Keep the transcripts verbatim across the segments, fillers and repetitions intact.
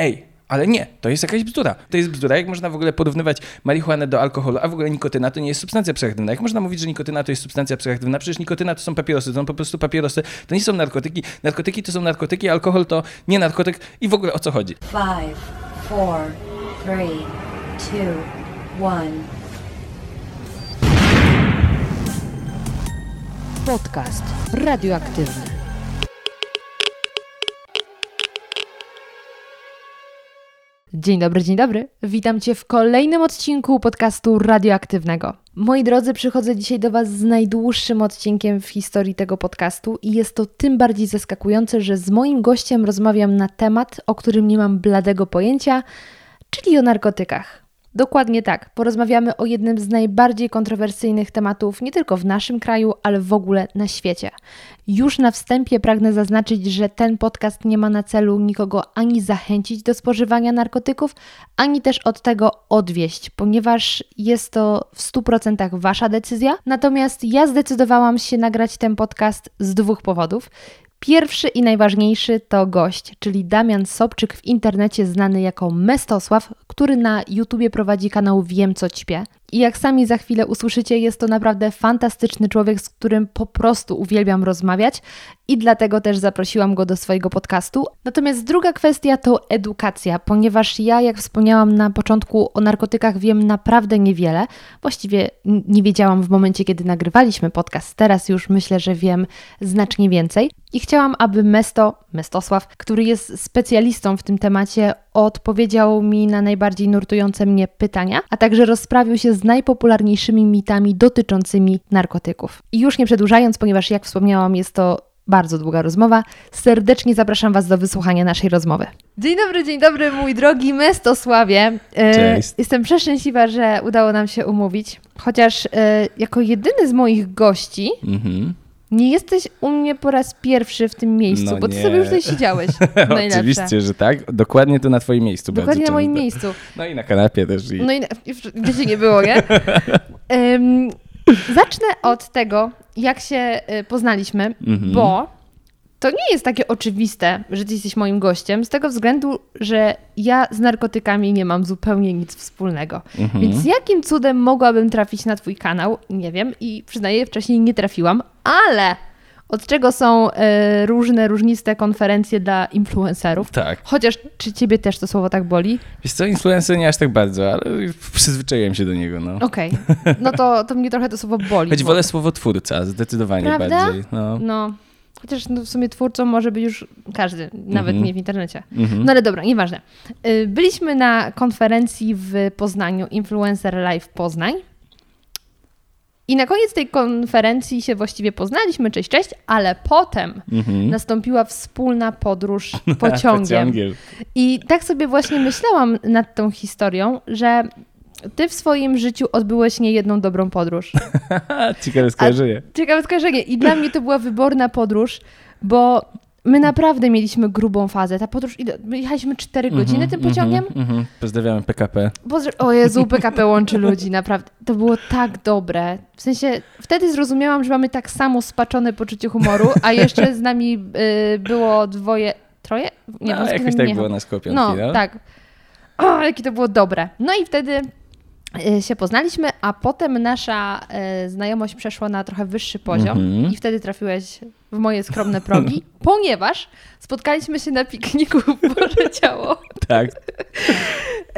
ej, ale nie, to jest jakaś bzdura. To jest bzdura. Jak można w ogóle porównywać marihuanę do alkoholu, a w ogóle nikotyna to nie jest substancja psychoaktywna. Jak można mówić, że nikotyna to jest substancja psychoaktywna? Przecież nikotyna to są papierosy, to są po prostu papierosy. To nie są narkotyki. Narkotyki to są narkotyki, alkohol to nie narkotyk. I w ogóle o co chodzi? Five, four, three, two, one. Podcast Radioaktywny. Dzień dobry, dzień dobry. Witam Cię w kolejnym odcinku podcastu Radioaktywnego. Moi drodzy, przychodzę dzisiaj do Was z najdłuższym odcinkiem w historii tego podcastu i jest to tym bardziej zaskakujące, że z moim gościem rozmawiam na temat, o którym nie mam bladego pojęcia, czyli o narkotykach. Dokładnie tak, porozmawiamy o jednym z najbardziej kontrowersyjnych tematów nie tylko w naszym kraju, ale w ogóle na świecie. Już na wstępie pragnę zaznaczyć, że ten podcast nie ma na celu nikogo ani zachęcić do spożywania narkotyków, ani też od tego odwieść, ponieważ jest to w stu procentach Wasza decyzja. Natomiast ja zdecydowałam się nagrać ten podcast z dwóch powodów. Pierwszy i najważniejszy to gość, czyli Damian Sobczyk, w internecie znany jako Mestosław, który na YouTubie prowadzi kanał Wiem co ćpie. I jak sami za chwilę usłyszycie, jest to naprawdę fantastyczny człowiek, z którym po prostu uwielbiam rozmawiać i dlatego też zaprosiłam go do swojego podcastu. Natomiast druga kwestia to edukacja, ponieważ ja, jak wspomniałam na początku, o narkotykach wiem naprawdę niewiele. Właściwie nie wiedziałam w momencie, kiedy nagrywaliśmy podcast, teraz już myślę, że wiem znacznie więcej. I chciałam, aby Mesto, Mestosław, który jest specjalistą w tym temacie, odpowiedział mi na najbardziej nurtujące mnie pytania, a także rozprawił się z najpopularniejszymi mitami dotyczącymi narkotyków. I już nie przedłużając, ponieważ jak wspomniałam, jest to bardzo długa rozmowa. Serdecznie zapraszam Was do wysłuchania naszej rozmowy. Dzień dobry, dzień dobry, mój drogi Mestosławie. Cześć. Jestem przeszczęśliwa, że udało nam się umówić, chociaż jako jedyny z moich gości mhm. nie jesteś u mnie po raz pierwszy w tym miejscu, no bo ty nie. sobie już tutaj siedziałeś. Oczywiście, że tak. Dokładnie to na twoim miejscu. Dokładnie na moim miejscu. No i na kanapie też. I... No i na... gdzie się nie było, nie? um, zacznę od tego, jak się poznaliśmy, mm-hmm. bo to nie jest takie oczywiste, że ty jesteś moim gościem, z tego względu, że ja z narkotykami nie mam zupełnie nic wspólnego. Mm-hmm. Więc jakim cudem mogłabym trafić na twój kanał? Nie wiem i przyznaję, wcześniej nie trafiłam, ale od czego są y, różne, różniste konferencje dla influencerów. Tak. Chociaż czy ciebie też to słowo tak boli? Wiesz co, influencer nie aż tak bardzo, ale przyzwyczaiłem się do niego. No. Okej, okay. no to, to mnie trochę to słowo boli. Choć bo... wolę słowo twórca, zdecydowanie Prawda? bardziej. No. no. Chociaż no w sumie twórcą może być już każdy, nawet mm-hmm. nie w internecie. Mm-hmm. No ale dobra, nieważne. Byliśmy na konferencji w Poznaniu, Influencer Live Poznań. I na koniec tej konferencji się właściwie poznaliśmy, cześć, cześć, ale potem mm-hmm. nastąpiła wspólna podróż pociągiem. Pociągiem. I tak sobie właśnie myślałam nad tą historią, że ty w swoim życiu odbyłeś niejedną dobrą podróż. Ciekawe skojarzenie. A, ciekawe skojarzenie. I dla mnie to była wyborna podróż, bo my naprawdę mieliśmy grubą fazę. Ta podróż, jechaliśmy cztery godziny mm-hmm, tym pociągiem. Mm-hmm. Pozdrawiamy P K P. Pozdra- o Jezu, P K P łączy ludzi, naprawdę. To było tak dobre. W sensie, wtedy zrozumiałam, że mamy tak samo spaczone poczucie humoru, a jeszcze z nami y, było dwoje, troje? Nie, no, jakoś tak nie było nas koło piątki, no, no, tak. O, jakie to było dobre. No i wtedy się poznaliśmy, a potem nasza y, znajomość przeszła na trochę wyższy poziom mm-hmm. i wtedy trafiłeś w moje skromne progi, ponieważ spotkaliśmy się na pikniku w Boże Ciało. Tak.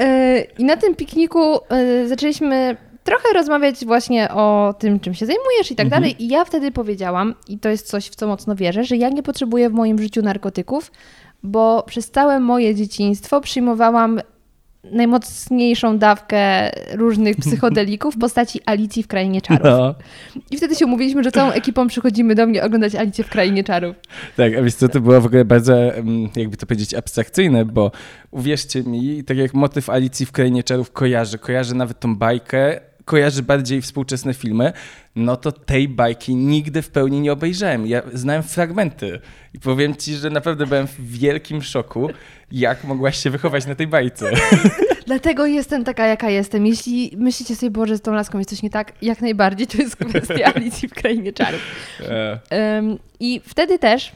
y, I na tym pikniku y, zaczęliśmy trochę rozmawiać właśnie o tym, czym się zajmujesz i tak mm-hmm. dalej. I ja wtedy powiedziałam, i to jest coś, w co mocno wierzę, że ja nie potrzebuję w moim życiu narkotyków, bo przez całe moje dzieciństwo przyjmowałam najmocniejszą dawkę różnych psychodelików w postaci Alicji w Krainie Czarów. No. I wtedy się umówiliśmy, że całą ekipą przychodzimy do mnie oglądać Alicję w Krainie Czarów. Tak, a więc to, to było w ogóle bardzo, jakby to powiedzieć, abstrakcyjne, bo uwierzcie mi, tak jak motyw Alicji w Krainie Czarów kojarzy, kojarzy nawet tą bajkę, kojarzy bardziej współczesne filmy, no to tej bajki nigdy w pełni nie obejrzałem. Ja znałem fragmenty i powiem ci, że naprawdę byłem w wielkim szoku, jak mogłaś się wychować na tej bajce. Dlatego jestem taka, jaka jestem. Jeśli myślicie sobie, Boże, z tą laską jest coś nie tak, jak najbardziej to jest kwestia Alicji w Krainie Czarów. Um, I wtedy też,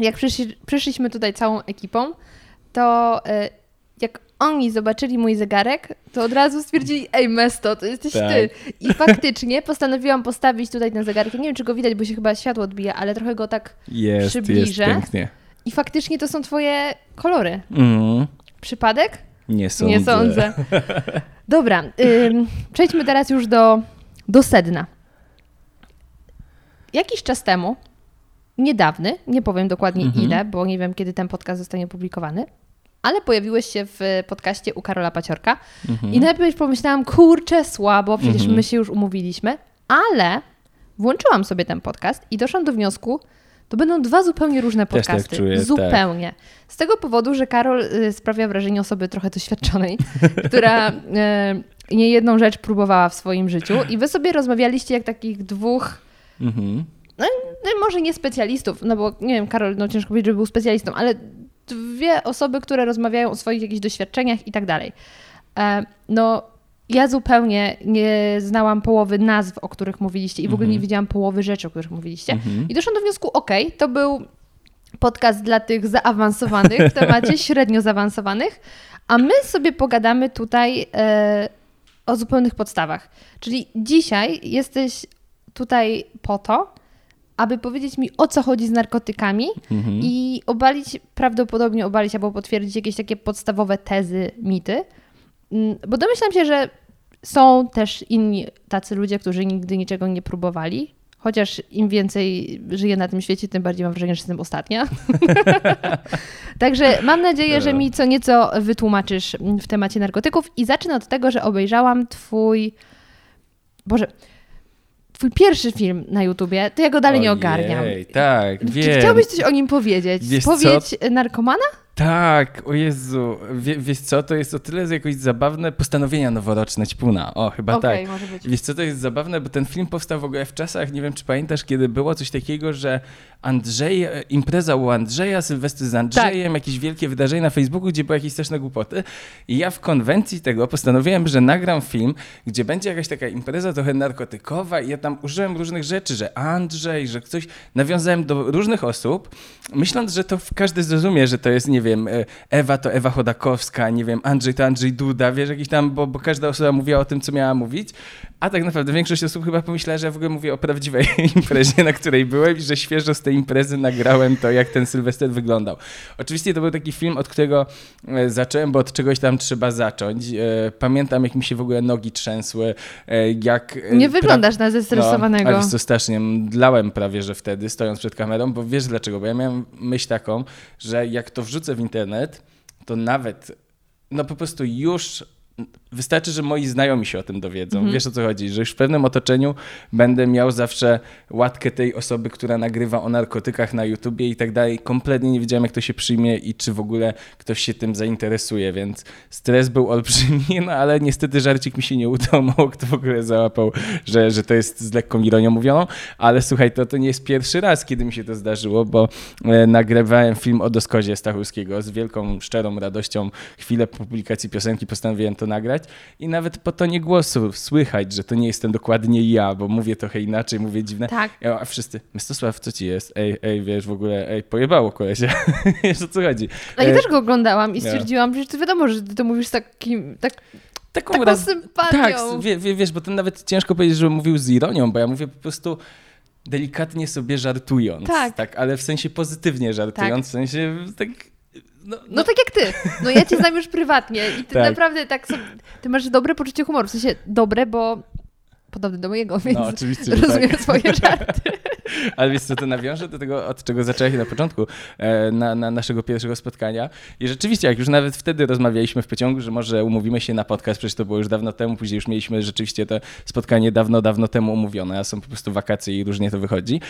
jak przyszli, przyszliśmy tutaj całą ekipą, to jak oni zobaczyli mój zegarek, to od razu stwierdzili, ej Mesto, to jesteś tak. ty. I faktycznie postanowiłam postawić tutaj ten zegarek. Nie wiem, czy go widać, bo się chyba światło odbija, ale trochę go tak jest, przybliżę. Jest pięknie. I faktycznie to są twoje kolory. Mm. Przypadek? Nie sądzę. Nie sądzę. Dobra, ym, przejdźmy teraz już do, do sedna. Jakiś czas temu, niedawny, nie powiem dokładnie mm-hmm. ile, bo nie wiem, kiedy ten podcast zostanie opublikowany, ale pojawiłeś się w podcaście u Karola Paciorka mm-hmm. i najpierw pomyślałam, kurczę, słabo, przecież mm-hmm. my się już umówiliśmy, ale włączyłam sobie ten podcast i doszłam do wniosku, to będą dwa zupełnie różne podcasty. Też tak czuję, zupełnie. Tak. Z tego powodu, że Karol sprawia wrażenie osoby trochę doświadczonej, która y, niejedną rzecz próbowała w swoim życiu i wy sobie rozmawialiście jak takich dwóch, mm-hmm. no, no może nie specjalistów, no bo nie wiem, Karol, no ciężko powiedzieć, żeby był specjalistą, ale dwie osoby, które rozmawiają o swoich jakichś doświadczeniach i tak dalej. E, no ja zupełnie nie znałam połowy nazw, o których mówiliście i w ogóle mm-hmm. nie widziałam połowy rzeczy, o których mówiliście. Mm-hmm. I doszłam do wniosku, okej, okay, to był podcast dla tych zaawansowanych w temacie, średnio zaawansowanych, a my sobie pogadamy tutaj e, o zupełnych podstawach. Czyli dzisiaj jesteś tutaj po to, aby powiedzieć mi, o co chodzi z narkotykami mhm. i obalić, prawdopodobnie obalić albo potwierdzić jakieś takie podstawowe tezy, mity. Bo domyślam się, że są też inni tacy ludzie, którzy nigdy niczego nie próbowali. Chociaż im więcej żyję na tym świecie, tym bardziej mam wrażenie, że jestem ostatnia. Także mam nadzieję, że mi co nieco wytłumaczysz w temacie narkotyków. I zacznę od tego, że obejrzałam twój... Boże... Twój pierwszy film na YouTubie, to ja go dalej Ojej, nie ogarniam. Tak, Czy wiem. Chciałbyś coś o nim powiedzieć? Wiesz Spowiedź co? narkomana? Tak, o Jezu. Wie, wiesz co, to jest o tyle jakoś zabawne postanowienia noworoczne, ćpuna. O, chyba okay, tak. Może być. Wiesz co, to jest zabawne, bo ten film powstał w ogóle w czasach, nie wiem czy pamiętasz, kiedy było coś takiego, że Andrzej, impreza u Andrzeja, Sylwestry z Andrzejem, tak. jakieś wielkie wydarzenie na Facebooku, gdzie były jakieś straszne głupoty. I ja w konwencji tego postanowiłem, że nagram film, gdzie będzie jakaś taka impreza trochę narkotykowa i ja tam użyłem różnych rzeczy, że Andrzej, że ktoś, nawiązałem do różnych osób, myśląc, że to każdy zrozumie, że to jest, nie wiem, Nie wiem, Ewa to Ewa Chodakowska, nie wiem, Andrzej to Andrzej Duda, wiesz, jakiś tam, bo, bo każda osoba mówiła o tym, co miała mówić, a tak naprawdę większość osób chyba pomyślała, że ja w ogóle mówię o prawdziwej imprezie, na której byłem i że świeżo z tej imprezy nagrałem to, jak ten Sylwester wyglądał. Oczywiście to był taki film, od którego zacząłem, bo od czegoś tam trzeba zacząć. Pamiętam, jak mi się w ogóle nogi trzęsły, jak... Nie pra... wyglądasz na zestresowanego. No, ale co, strasznie mdlałem prawie, że wtedy, stojąc przed kamerą, bo wiesz dlaczego, bo ja miałem myśl taką, że jak to wrzucę w internet, to nawet, no po prostu już wystarczy, że moi znajomi się o tym dowiedzą. Mhm. Wiesz o co chodzi, że już w pewnym otoczeniu będę miał zawsze łatkę tej osoby, która nagrywa o narkotykach na YouTubie i tak dalej. Kompletnie nie wiedziałem, jak to się przyjmie i czy w ogóle ktoś się tym zainteresuje, więc stres był olbrzymi, no ale niestety żarcik mi się nie udał, mało kto w ogóle załapał, że, że to jest z lekką ironią mówioną, ale słuchaj, to, to nie jest pierwszy raz, kiedy mi się to zdarzyło, bo e, nagrywałem film o Doskozie Stachurskiego z wielką, szczerą radością. Chwilę po publikacji piosenki postanowiłem to nagrać i nawet po tonie głosu słychać, że to nie jestem dokładnie ja, bo mówię trochę inaczej, mówię dziwne. Tak. A wszyscy, Mestosław, co ci jest? Ej, ej, wiesz, w ogóle, ej, pojebało kolesia. Wiesz, o co chodzi? A ja też go oglądałam i stwierdziłam, że to wiadomo, że ty to mówisz z takim... Tak... Taką, taką raz... sympatią. Tak, wie, wie, wiesz, bo to nawet ciężko powiedzieć, że mówił z ironią, bo ja mówię po prostu... delikatnie sobie żartując, tak, tak ale w sensie pozytywnie żartując, tak. w sensie tak... No, no. no tak jak ty. No ja cię znam już prywatnie i ty tak. naprawdę tak sobie, ty masz dobre poczucie humoru. W sensie dobre, bo podobne do mojego, więc no, oczywiście, rozumiem tak. swoje żarty. Ale wiesz co, to nawiążę do tego, od czego zaczęłaś na początku na, na naszego pierwszego spotkania. I rzeczywiście, jak już nawet wtedy rozmawialiśmy w pociągu, że może umówimy się na podcast, przecież to było już dawno temu, później już mieliśmy rzeczywiście to spotkanie dawno, dawno temu umówione, a są po prostu wakacje i różnie to wychodzi.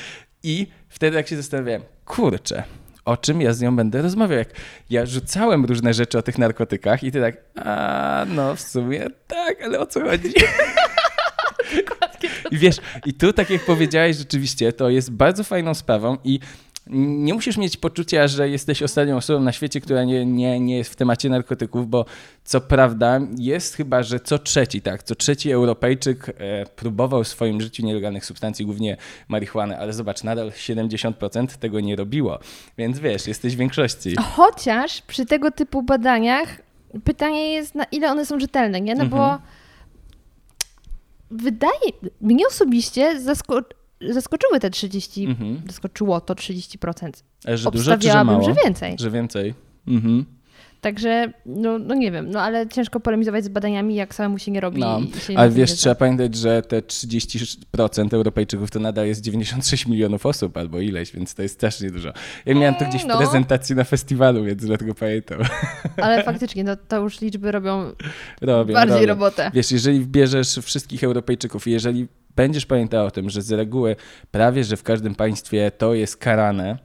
I wtedy jak się zastanawiałem, kurczę, o czym ja z nią będę rozmawiał. Jak ja rzucałem różne rzeczy o tych narkotykach i ty tak, a no w sumie tak, ale o co chodzi? I wiesz, i tu tak jak powiedziałeś, rzeczywiście to jest bardzo fajną sprawą i nie musisz mieć poczucia, że jesteś ostatnią osobą na świecie, która nie, nie, nie jest w temacie narkotyków, bo co prawda jest chyba, że co trzeci, tak, co trzeci Europejczyk próbował w swoim życiu nielegalnych substancji, głównie marihuany, ale zobacz, nadal siedemdziesiąt procent tego nie robiło, więc wiesz, jesteś w większości. Chociaż przy tego typu badaniach pytanie jest, na ile one są rzetelne, nie? No mhm. bo wydaje, mnie osobiście zaskoczyło, Zaskoczyły te trzydzieści, mhm. zaskoczyło to trzydzieści procent. Że dużo, czy że mało? Że więcej. Że więcej. Mhm. Także, no, no nie wiem, no ale ciężko polemizować z badaniami, jak samemu się nie robi. No. I się ale nie wiesz, trzeba pamiętać, że te trzydzieści procent Europejczyków to nadal jest dziewięćdziesiąt sześć milionów osób albo ileś, więc to jest strasznie dużo. Ja miałam to gdzieś w no. prezentacji na festiwalu, więc dlatego pamiętam. Ale faktycznie, no, to już liczby robią, robią bardziej robią. robotę. Wiesz, jeżeli bierzesz wszystkich Europejczyków i jeżeli będziesz pamiętał o tym, że z reguły prawie, że w każdym państwie to jest karane,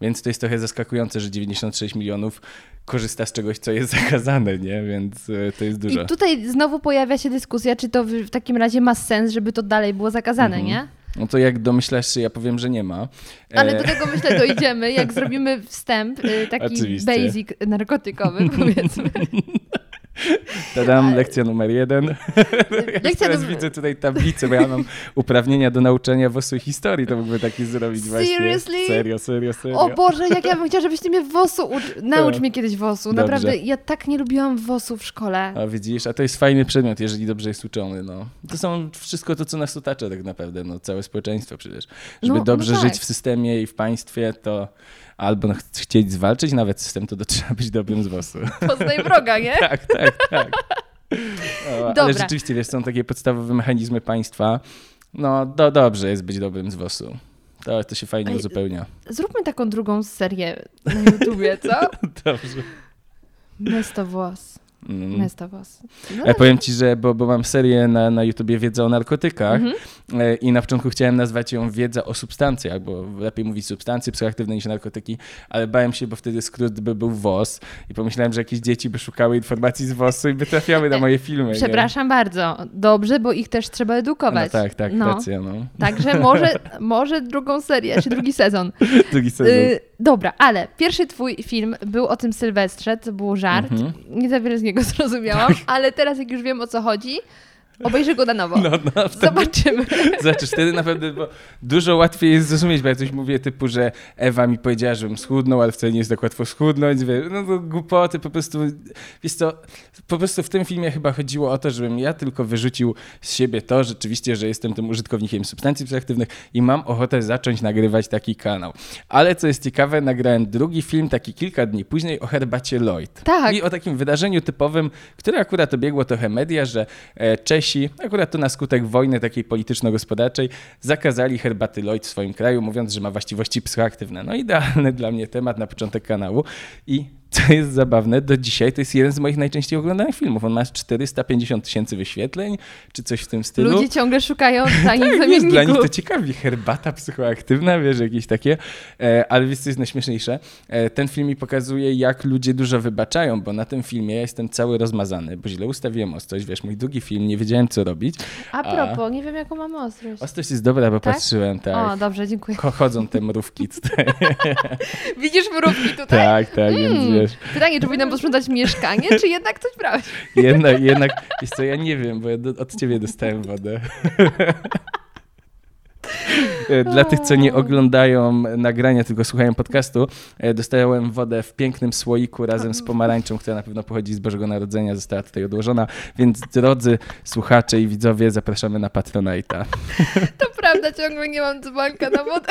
więc to jest trochę zaskakujące, że dziewięćdziesiąt sześć milionów korzysta z czegoś, co jest zakazane, nie? Więc to jest dużo. I tutaj znowu pojawia się dyskusja, czy to w takim razie ma sens, żeby to dalej było zakazane, mhm. nie? No to jak domyślasz się, ja powiem, że nie ma. Ale do tego myślę dojdziemy, jak zrobimy wstęp, taki Oczywiście. basic narkotykowy, powiedzmy. Tadam, lekcja numer jeden. Lekcja teraz numer... widzę tutaj tablicę, bo ja mam uprawnienia do nauczania W O S-u i historii, to mógłby taki zrobić Seriously? właśnie. Serio, serio, serio. O Boże, jak ja bym chciała, żebyś ty mnie W O S-u uczył. Naucz mnie kiedyś W O S-u, naprawdę. Ja tak nie lubiłam W O S-u w szkole. A widzisz, a to jest fajny przedmiot, jeżeli dobrze jest uczony. No. To są wszystko to, co nas otacza tak naprawdę, no, całe społeczeństwo przecież. Żeby no, dobrze no tak. żyć w systemie i w państwie, to albo chcieć zwalczyć nawet z tym, to, to trzeba być dobrym z W O S-u. Poznaj wroga, nie? Tak, tak, tak. O, ale rzeczywiście, wiesz, są takie podstawowe mechanizmy państwa. No, do, dobrze jest być dobrym z W O S-u. To, to się fajnie Ej, uzupełnia. Zróbmy taką drugą serię na YouTubie, co? Dobrze. Mestowłos. Mm. Mestowłos. No ja powiem ci, że bo, bo mam serię na, na YouTubie Wiedza o narkotykach mm-hmm. i na początku chciałem nazwać ją Wiedza o substancjach, bo lepiej mówić substancje psychoaktywne niż narkotyki, ale bałem się, bo wtedy skrót by był W O S i pomyślałem, że jakieś dzieci by szukały informacji z W O S-u i by trafiały na moje filmy. Przepraszam nie? bardzo. Dobrze, bo ich też trzeba edukować. No tak, tak, no. racja. No. Także może, może drugą serię, czy drugi sezon. Drugi sezon. Y- dobra, ale pierwszy twój film był o tym Sylwestrze, to był żart. Mm-hmm. Nie za wiele z niego go zrozumiałam, ale teraz jak już wiem, o co chodzi, obejrzę go na nowo. No, no, Zobaczymy. Znaczy, wtedy naprawdę, bo dużo łatwiej jest zrozumieć, bo ja coś mówię typu, że Ewa mi powiedziała, żebym schudnął, ale wcale nie jest tak łatwo schudnąć. No to głupoty, po prostu, wiesz co, po prostu w tym filmie chyba chodziło o to, żebym ja tylko wyrzucił z siebie to rzeczywiście, że jestem tym użytkownikiem substancji psychoaktywnych i mam ochotę zacząć nagrywać taki kanał. Ale co jest ciekawe, nagrałem drugi film, taki kilka dni później, o herbacie Lloyd. Tak. I o takim wydarzeniu typowym, które akurat obiegło trochę media, że Czesi akurat to na skutek wojny takiej polityczno-gospodarczej zakazali herbaty Lloyd w swoim kraju, mówiąc, że ma właściwości psychoaktywne. No idealny dla mnie temat na początek kanału i co jest zabawne, do dzisiaj to jest jeden z moich najczęściej oglądanych filmów. On ma czterysta pięćdziesiąt tysięcy wyświetleń, czy coś w tym stylu. Ludzie ciągle szukają taniej tak, zamienników. Dla nich to ciekawi, herbata psychoaktywna, wiesz, jakieś takie. Ale wiesz, co jest najśmieszniejsze? Ten film mi pokazuje, jak ludzie dużo wybaczają, bo na tym filmie ja jestem cały rozmazany, bo źle ustawiłem ostrość, wiesz, mój długi film, nie wiedziałem, co robić. A propos, a... nie wiem, jaką mam ostrość. Ostrość jest dobra, bo tak? patrzyłem, tak. O, dobrze, dziękuję. Chodzą te mrówki tutaj. Widzisz mrówki tutaj? Tak, tak, mm. więc pytanie, czy powinnam posprzątać mieszkanie, czy jednak coś brałeś? Jednak, jednak, wiesz co, ja nie wiem, bo ja do, od ciebie dostałem wodę. Dla tych, co nie oglądają nagrania, tylko słuchają podcastu, dostałem wodę w pięknym słoiku razem z pomarańczą, która na pewno pochodzi z Bożego Narodzenia, została tutaj odłożona. Więc drodzy słuchacze i widzowie, zapraszamy na Patronite'a. To prawda, ciągle nie mam dzbanka na wodę.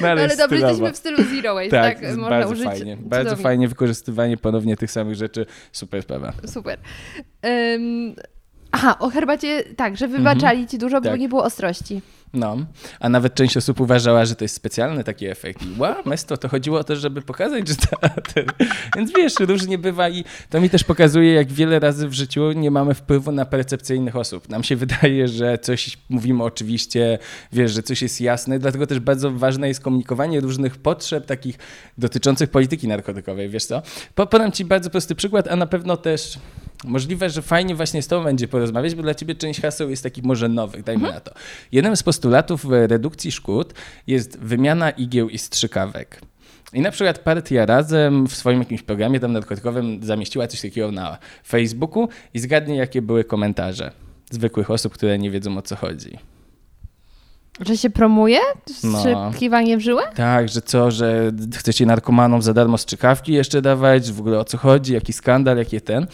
No ale, ale dobrze, jesteśmy w stylu zero waste, tak? tak można bardzo użyć. Fajnie, bardzo cudownie. Fajnie wykorzystywanie ponownie tych samych rzeczy. Super sprawa. Super. Um, aha, o herbacie tak, że wybaczali mhm. ci dużo, tak. bo nie było ostrości. No, a nawet część osób uważała, że to jest specjalny taki efekt. I wow, mesto, to chodziło o to, żeby pokazać, że ta... Więc wiesz, różnie bywa i to mi też pokazuje, jak wiele razy w życiu nie mamy wpływu na percepcję innych osób. Nam się wydaje, że coś mówimy oczywiście, wiesz, że coś jest jasne, dlatego też bardzo ważne jest komunikowanie różnych potrzeb takich dotyczących polityki narkotykowej, wiesz co? Podam ci bardzo prosty przykład, a na pewno też możliwe, że fajnie właśnie z tobą będzie porozmawiać, bo dla ciebie część haseł jest takich może nowych, dajmy mhm. na to. Jednym z postulatów redukcji szkód jest wymiana igieł i strzykawek. I na przykład Partia Razem w swoim jakimś programie tam narkotykowym zamieściła coś takiego na Facebooku i zgadnij, jakie były komentarze zwykłych osób, które nie wiedzą, o co chodzi. Że się promuje strzykiwanie no. w żyłę? Tak, że co, że chcecie narkomanom za darmo strzykawki jeszcze dawać, w ogóle o co chodzi, jaki skandal, jaki ten.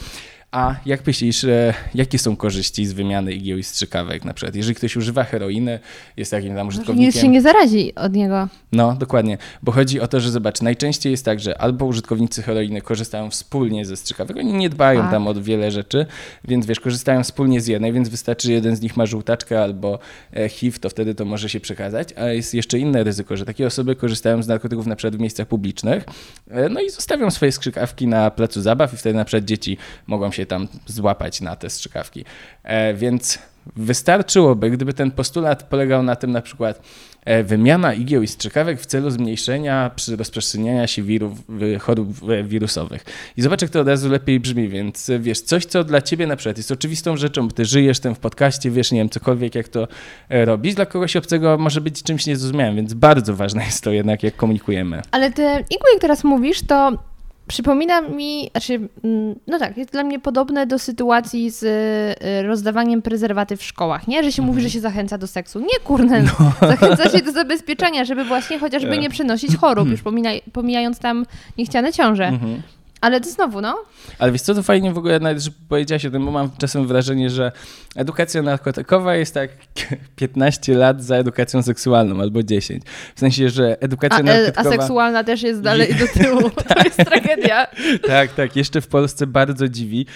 A jak myślisz, jakie są korzyści z wymiany igieł i strzykawek? Na przykład, jeżeli ktoś używa heroiny, jest takim tam użytkownikiem... Nikt się nie zarazi od niego. No, dokładnie. Bo chodzi o to, że zobacz, najczęściej jest tak, że albo użytkownicy heroiny korzystają wspólnie ze strzykawek, oni nie dbają tak. tam o wiele rzeczy, więc wiesz, korzystają wspólnie z jednej, więc wystarczy, jeden z nich ma żółtaczkę albo H I V, to wtedy to może się przekazać. A jest jeszcze inne ryzyko, że takie osoby korzystają z narkotyków na przykład w miejscach publicznych, no i zostawią swoje strzykawki na placu zabaw i wtedy na przykład dzieci mogą się tam złapać na te strzykawki. E, więc wystarczyłoby, gdyby ten postulat polegał na tym na przykład e, wymiana igieł i strzykawek w celu zmniejszenia przy rozprzestrzeniania się wirów, chorób wirusowych. I zobacz, jak to od razu lepiej brzmi, więc wiesz, coś, co dla ciebie na przykład jest oczywistą rzeczą, ty żyjesz tym w podcaście, wiesz, nie wiem, cokolwiek, jak to robić, dla kogoś obcego może być czymś niezrozumiałym, więc bardzo ważne jest to jednak, jak komunikujemy. Ale te igły, jak teraz mówisz, to przypomina mi, znaczy, no tak, jest dla mnie podobne do sytuacji z rozdawaniem prezerwatyw w szkołach, nie? Że się mówi, że się zachęca do seksu. Nie, kurde, no. Zachęca się do zabezpieczenia, żeby właśnie chociażby nie przenosić chorób, już pomijając tam niechciane ciąże. Mhm. Ale to znowu, no. Ale wiesz co, to fajnie w ogóle nawet, że powiedziałaś o tym, bo mam czasem wrażenie, że edukacja narkotykowa jest tak piętnaście lat za edukacją seksualną albo dziesięć. W sensie, że edukacja a, narkotykowa... A seksualna też jest dalej do tyłu. To jest tragedia. Tak, tak. Jeszcze w Polsce bardzo dziwi.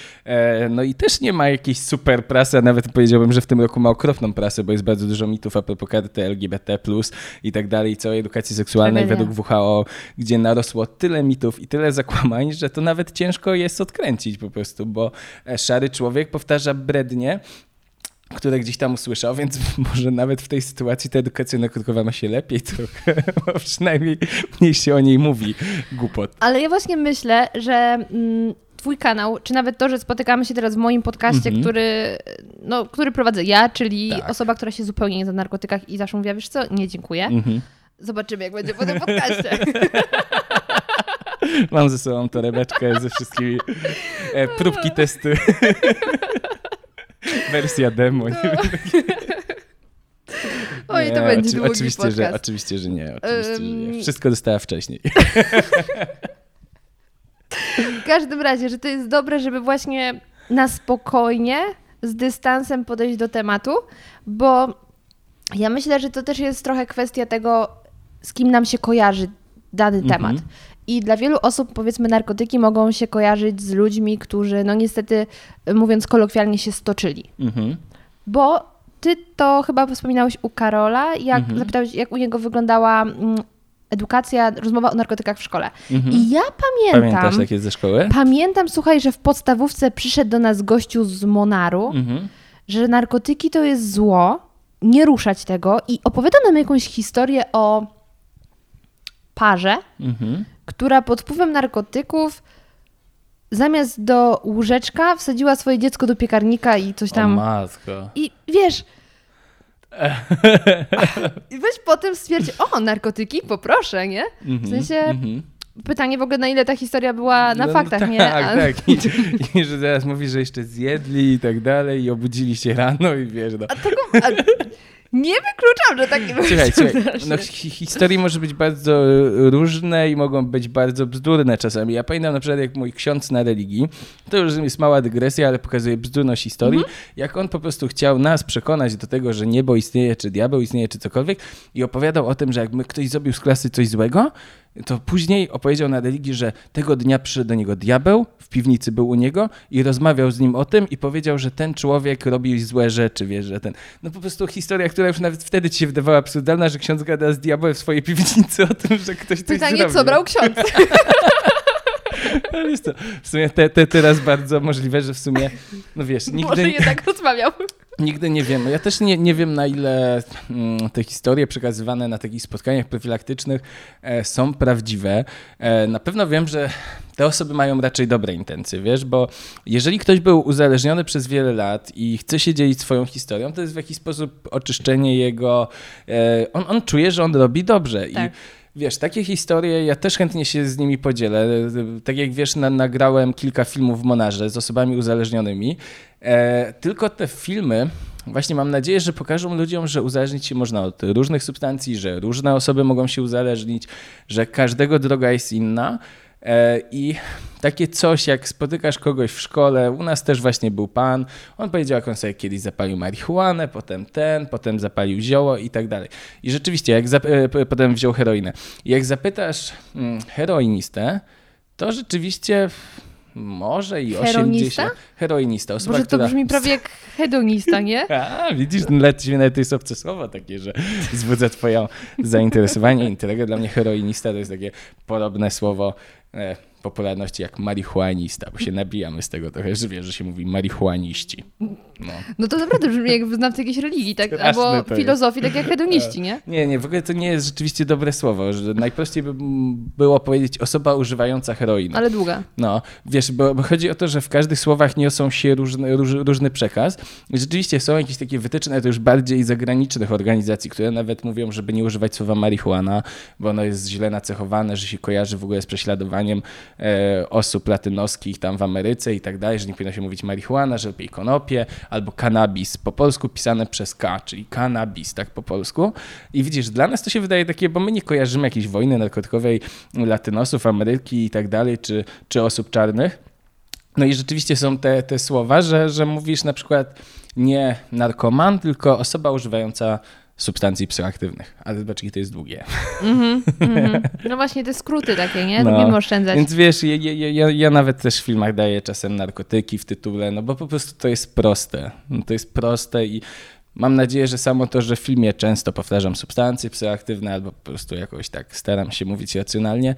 No i też nie ma jakiejś super prasy, a nawet powiedziałbym, że w tym roku ma okropną prasę, bo jest bardzo dużo mitów a propos karty L G B T plus, i tak dalej, i całej edukacji seksualnej tragedia. Według W H O, gdzie narosło tyle mitów i tyle zakłamań, że to nawet ciężko jest odkręcić po prostu, bo szary człowiek powtarza brednie, które gdzieś tam usłyszał, więc może nawet w tej sytuacji ta edukacja narkotykowa ma się lepiej trochę, bo przynajmniej mniej się o niej mówi głupot. Ale ja właśnie myślę, że twój kanał, czy nawet to, że spotykamy się teraz w moim podcaście, mhm. który, no, który prowadzę ja, czyli tak. osoba, która się zupełnie nie zna w narkotykach i zawsze mówiła, wiesz co, nie dziękuję. Mhm. Zobaczymy, jak będzie po tym podcaście. Mam ze sobą torebeczkę ze wszystkimi e, próbki, testy, wersja demo. Nie wiem. Oj, to nie, będzie oczy, długi oczywiście, podcast. Że, oczywiście, że nie. Oczywiście, um... że nie. Wszystko dostała wcześniej. W każdym razie, że to jest dobre, żeby właśnie na spokojnie, z dystansem podejść do tematu, bo ja myślę, że to też jest trochę kwestia tego, z kim nam się kojarzy dany mhm. temat. I dla wielu osób, powiedzmy, narkotyki mogą się kojarzyć z ludźmi, którzy, no niestety, mówiąc kolokwialnie, się stoczyli. Mhm. Bo ty to chyba wspominałeś u Karola, jak mhm. zapytałeś, jak u niego wyglądała edukacja, rozmowa o narkotykach w szkole. Mhm. I ja pamiętam... Pamiętasz, jak jest ze szkoły? Pamiętam, słuchaj, że w podstawówce przyszedł do nas gościu z Monaru, mhm. że narkotyki to jest zło, nie ruszać tego, i opowiadał nam jakąś historię o parze, mhm. która pod wpływem narkotyków zamiast do łóżeczka wsadziła swoje dziecko do piekarnika i coś tam... O matko. I wiesz... I weź potem stwierdź, o, narkotyki, poproszę, nie? W sensie... Mm-hmm. Pytanie w ogóle, na ile ta historia była na no, faktach, tak, nie? Tak, tak. I, I że zaraz mówisz, że jeszcze zjedli i tak dalej i obudzili się rano i wiesz... No. A tego... A... Nie wykluczam, że takie były. Słuchaj, no, historii może być bardzo różne i mogą być bardzo bzdurne czasami. Ja pamiętam na przykład, jak mój ksiądz na religii, to już jest mała dygresja, ale pokazuje bzdurność historii, mm-hmm. jak on po prostu chciał nas przekonać do tego, że niebo istnieje, czy diabeł istnieje, czy cokolwiek, i opowiadał o tym, że jakby ktoś zrobił z klasy coś złego, to później opowiedział na religii, że tego dnia przyszedł do niego diabeł, w piwnicy był u niego i rozmawiał z nim o tym i powiedział, że ten człowiek robi złe rzeczy, wiesz, że ten... No po prostu historia, która już nawet wtedy ci się wydawała absurdalna, że ksiądz gada z diabłem w swojej piwnicy o tym, że ktoś coś Pytanie, zrobił. Pytanie, co brał ksiądz? No wiesz co, w sumie te, te teraz bardzo możliwe, że w sumie, no wiesz... Nigdy... Może jednak rozmawiał. Nigdy nie wiemy. Ja też nie, nie wiem, na ile te historie przekazywane na takich spotkaniach profilaktycznych są prawdziwe. Na pewno wiem, że te osoby mają raczej dobre intencje, wiesz, bo jeżeli ktoś był uzależniony przez wiele lat i chce się dzielić swoją historią, to jest w jakiś sposób oczyszczenie jego... On, on czuje, że on robi dobrze. Tak. I wiesz, takie historie, ja też chętnie się z nimi podzielę. Tak jak wiesz, na, nagrałem kilka filmów w Monarze z osobami uzależnionymi. E, tylko te filmy, właśnie mam nadzieję, że pokażą ludziom, że uzależnić się można od różnych substancji, że różne osoby mogą się uzależnić, że każdego droga jest inna. E, I takie coś, jak spotykasz kogoś w szkole, u nas też właśnie był pan, on powiedział, jak on sobie kiedyś zapalił marihuanę, potem ten, potem zapalił zioło i tak dalej. I rzeczywiście, jak zap- potem wziął heroinę. I jak zapytasz hmm, heroinistę, to rzeczywiście... Może i osiemdziesiąt. Heroinista? Osoba, Boże, to która... brzmi prawie jak hedonista, nie? A, widzisz, nawet to jest obce słowo takie, że wzbudza twoje zainteresowanie, inteligentne. Dla mnie heroinista to jest takie podobne słowo e, popularności jak marihuanista, bo się nabijamy z tego trochę, że wiesz, że się mówi marihuaniści. No, no to naprawdę brzmi jak wyznawcy jakiejś religii, tak? Albo filozofii, tak jak hedoniści, nie? Nie, nie, w ogóle to nie jest rzeczywiście dobre słowo. Że najprościej by było powiedzieć osoba używająca heroiny. Ale długa. No, wiesz, bo, bo chodzi o to, że w każdych słowach niosą się różny, róż, różny przekaz. I rzeczywiście są jakieś takie wytyczne, to już bardziej zagranicznych organizacji, które nawet mówią, żeby nie używać słowa marihuana, bo ono jest źle nacechowane, że się kojarzy w ogóle z prześladowaniem e, osób latynoskich tam w Ameryce i tak dalej, że nie powinno się mówić marihuana, że lepiej konopie, albo kanabis, po polsku pisane przez K, czyli kanabis, tak po polsku. I widzisz, dla nas to się wydaje takie, bo my nie kojarzymy jakiejś wojny narkotykowej latynosów, Ameryki i tak dalej, czy, czy osób czarnych. No i rzeczywiście są te, te słowa, że, że mówisz na przykład nie narkoman, tylko osoba używająca substancji psychoaktywnych. Ale zobacz, to jest długie. Mm-hmm, mm-hmm. No właśnie te skróty takie, nie? Lubimy no, oszczędzać. Więc wiesz, ja, ja, ja, ja nawet też w filmach daję czasem narkotyki w tytule, no bo po prostu to jest proste. No to jest proste i mam nadzieję, że samo to, że w filmie często powtarzam substancje psychoaktywne albo po prostu jakoś tak staram się mówić racjonalnie,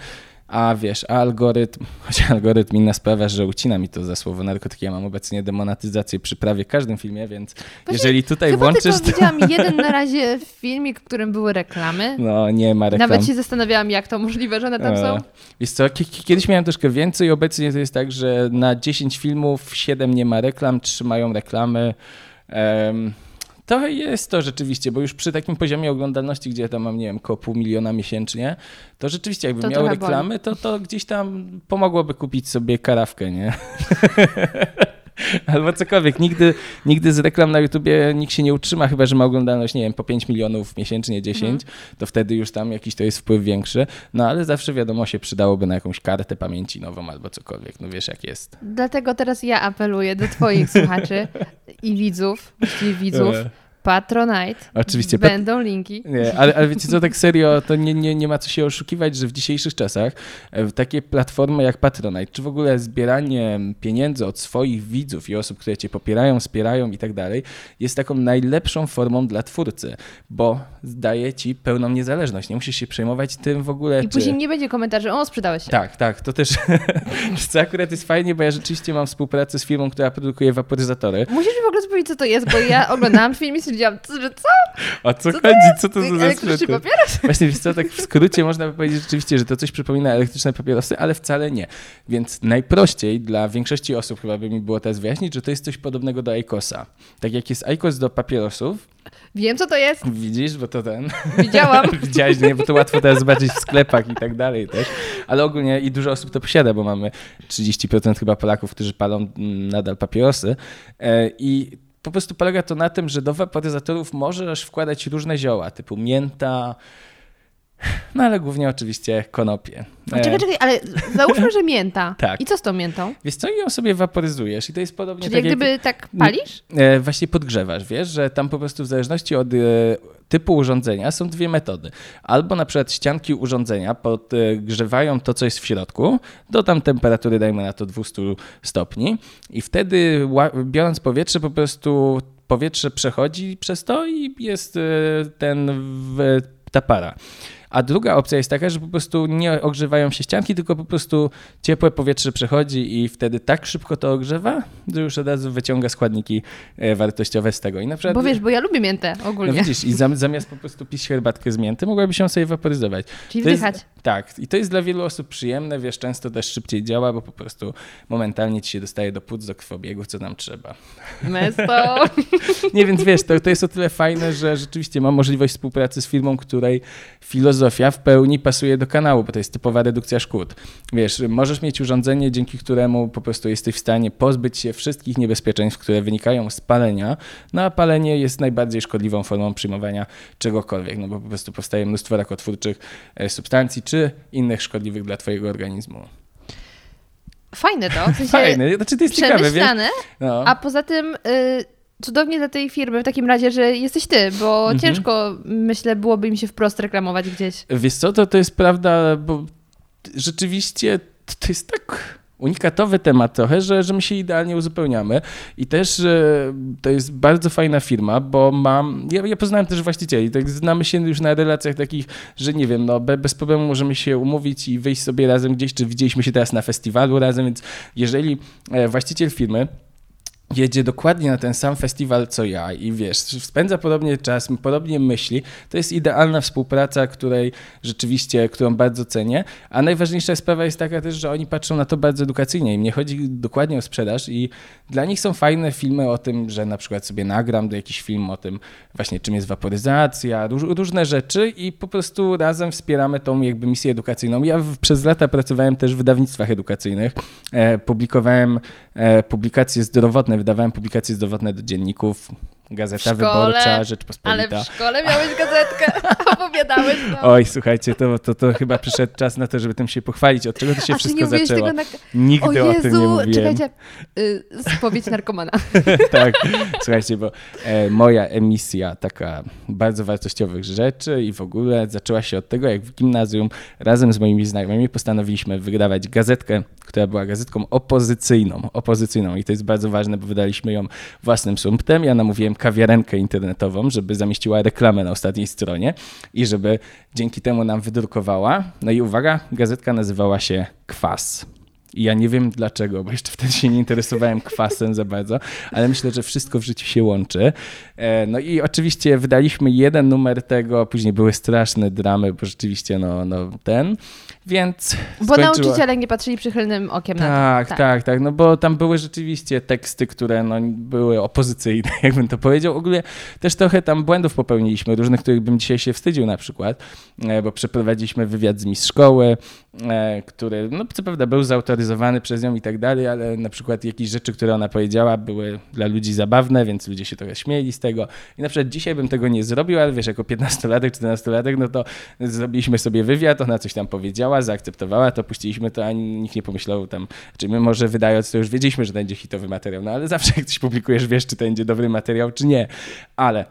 a wiesz, a algorytm, choć algorytm inna sprawa, że ucina mi to za słowo narkotyki. Ja mam obecnie demonetyzację przy prawie każdym filmie, więc właśnie jeżeli tutaj włączysz... To... widziałam jeden na razie filmik, w którym były reklamy. No, nie ma reklam. Nawet się zastanawiałam, jak to możliwe, że one tam są. Wiesz co, k- kiedyś miałem troszkę więcej, obecnie to jest tak, że na dziesięć filmów siedem nie ma reklam, trzy mają reklamy. Um, To jest to rzeczywiście, bo już przy takim poziomie oglądalności, gdzie ja tam mam, nie wiem, koło pół miliona miesięcznie, to rzeczywiście jakby to miał reklamy, to, to gdzieś tam pomogłoby kupić sobie karawkę, nie? Albo cokolwiek. Nigdy, nigdy z reklam na YouTubie nikt się nie utrzyma, chyba że ma oglądalność, nie wiem, po pięć milionów miesięcznie, dziesięć, mm. to wtedy już tam jakiś to jest wpływ większy. No ale zawsze wiadomo się przydałoby na jakąś kartę pamięci nową albo cokolwiek. No wiesz jak jest. Dlatego teraz ja apeluję do twoich słuchaczy i widzów, właściwie widzów, Patronite. Oczywiście. Będą linki. Nie, ale, ale wiecie co, tak serio, to nie, nie, nie ma co się oszukiwać, że w dzisiejszych czasach takie platformy jak Patronite, czy w ogóle zbieranie pieniędzy od swoich widzów i osób, które cię popierają, wspierają i tak dalej, jest taką najlepszą formą dla twórcy, bo daje ci pełną niezależność. Nie musisz się przejmować tym w ogóle. I później czy... nie będzie komentarzy, o, sprzedałeś się. Tak, tak, to też co akurat jest fajnie, bo ja rzeczywiście mam współpracę z firmą, która produkuje waporyzatory. Musisz mi w ogóle powiedzieć, co to jest, bo ja oglądałam film i powiedziałam, że co? A co, co chodzi? Co to za elektryczny papieros? Właśnie, wiesz co, tak w skrócie można by powiedzieć rzeczywiście, że to coś przypomina elektryczne papierosy, ale wcale nie. Więc najprościej dla większości osób chyba by mi było teraz wyjaśnić, że to jest coś podobnego do ajkosa. Tak jak jest ajkos do papierosów. Wiem, co to jest. Widzisz, bo to ten... Widziałam. Widziałaś, nie? Bo to łatwo teraz zobaczyć w sklepach i tak dalej też. Ale ogólnie i dużo osób to posiada, bo mamy trzydzieści procent chyba Polaków, którzy palą nadal papierosy. I po prostu polega to na tym, że do waporyzatorów możesz wkładać różne zioła, typu mięta, no ale głównie oczywiście konopie. A czekaj, czekaj, ale załóżmy, że mięta. Tak. I co z tą miętą? Wiesz co, ją sobie waporyzujesz i to jest podobnie... Czyli tak jak gdyby jak... tak palisz? E, właśnie podgrzewasz, wiesz, że tam po prostu w zależności od... E, typu urządzenia są dwie metody. Albo na przykład ścianki urządzenia podgrzewają to, co jest w środku, do tam temperatury, dajmy na to dwieście stopni i wtedy biorąc powietrze po prostu powietrze przechodzi przez to i jest ten, ta para. A druga opcja jest taka, że po prostu nie ogrzewają się ścianki, tylko po prostu ciepłe powietrze przechodzi i wtedy tak szybko to ogrzewa, że już od razu wyciąga składniki wartościowe z tego. I na przykład, bo wiesz, bo ja lubię miętę ogólnie. No widzisz, i zamiast po prostu pić herbatkę z mięty, mogłaby się sobie waporyzować. Czyli to wdychać. Jest, tak. I to jest dla wielu osób przyjemne, wiesz, często też szybciej działa, bo po prostu momentalnie ci się dostaje do płuc, do krwobiegu, co nam trzeba. Mesto! Nie, więc wiesz, to, to jest o tyle fajne, że rzeczywiście mam możliwość współpracy z firmą, której filozofia w pełni pasuje do kanału, bo to jest typowa redukcja szkód. Wiesz, możesz mieć urządzenie, dzięki któremu po prostu jesteś w stanie pozbyć się wszystkich niebezpieczeństw, które wynikają z palenia, no a palenie jest najbardziej szkodliwą formą przyjmowania czegokolwiek, no bo po prostu powstaje mnóstwo rakotwórczych substancji czy innych szkodliwych dla twojego organizmu. Fajne to, w sensie Fajne. Znaczy, to jest ciekawe, wiesz? No. A poza tym y, cudownie dla tej firmy w takim razie, że jesteś ty, bo mhm. ciężko, myślę, byłoby im się wprost reklamować gdzieś. Wiesz co, to, to jest prawda, bo rzeczywiście to, to jest tak unikatowy temat trochę, że, że my się idealnie uzupełniamy i też y, to jest bardzo fajna firma, bo mam, ja, ja poznałem też właścicieli, tak znamy się już na relacjach takich, że nie wiem, no be, bez problemu możemy się umówić i wyjść sobie razem gdzieś, czy widzieliśmy się teraz na festiwalu razem, więc jeżeli e, właściciel firmy jedzie dokładnie na ten sam festiwal co ja i wiesz, spędza podobnie czas, podobnie myśli, to jest idealna współpraca, której rzeczywiście, którą bardzo cenię, a najważniejsza sprawa jest taka też, że oni patrzą na to bardzo edukacyjnie. Im nie chodzi dokładnie o sprzedaż i dla nich są fajne filmy o tym, że na przykład sobie nagram do jakiś film o tym właśnie czym jest waporyzacja, róż, różne rzeczy i po prostu razem wspieramy tą jakby misję edukacyjną. Ja w, przez lata pracowałem też w wydawnictwach edukacyjnych, e, publikowałem e, publikacje zdrowotne, wydawałem publikacje zdrowotne do dzienników, Gazeta Wyborcza, Rzeczpospolita. Ale w szkole miałeś gazetkę, opowiadałeś tam. Oj, słuchajcie, to, to, to chyba przyszedł czas na to, żeby tym się pochwalić, od czego to się A wszystko zaczęło. Na... Nigdy o, Jezu, o tym nie mówiłem. Czekajcie, y, spowiedź narkomana. Tak, słuchajcie, bo e, moja emisja taka bardzo wartościowych rzeczy i w ogóle zaczęła się od tego, jak w gimnazjum razem z moimi znajomymi postanowiliśmy wydawać gazetkę, która była gazetką opozycyjną. Opozycyjną i to jest bardzo ważne, bo wydaliśmy ją własnym sumptem. Ja namówiłem kawiarenkę internetową, żeby zamieściła reklamę na ostatniej stronie i żeby dzięki temu nam wydrukowała. No i uwaga, gazetka nazywała się Kwas. I ja nie wiem dlaczego, bo jeszcze wtedy się nie interesowałem kwasem za bardzo, ale myślę, że wszystko w życiu się łączy. No i oczywiście wydaliśmy jeden numer tego, później były straszne dramy, bo rzeczywiście no, no ten, więc Bo skończyło... nauczyciele nie patrzyli przychylnym okiem tak, na to. Tak, tak, tak, no bo tam były rzeczywiście teksty, które no, były opozycyjne, jakbym to powiedział. W ogóle też trochę tam błędów popełniliśmy, różnych, których bym dzisiaj się wstydził na przykład, bo przeprowadziliśmy wywiad z mistrz szkoły, który no co prawda był zautoryzowany przez nią i tak dalej, ale na przykład jakieś rzeczy, które ona powiedziała, były dla ludzi zabawne, więc ludzie się trochę śmieli z tego. I na przykład dzisiaj bym tego nie zrobił, ale wiesz, jako piętnastolatek, czternastolatek, no to zrobiliśmy sobie wywiad, ona coś tam powiedziała, zaakceptowała, to puściliśmy to, a nikt nie pomyślał tam, czy my może wydając to już wiedzieliśmy, że to będzie hitowy materiał, no ale zawsze jak coś publikujesz, wiesz, czy to będzie dobry materiał, czy nie. Ale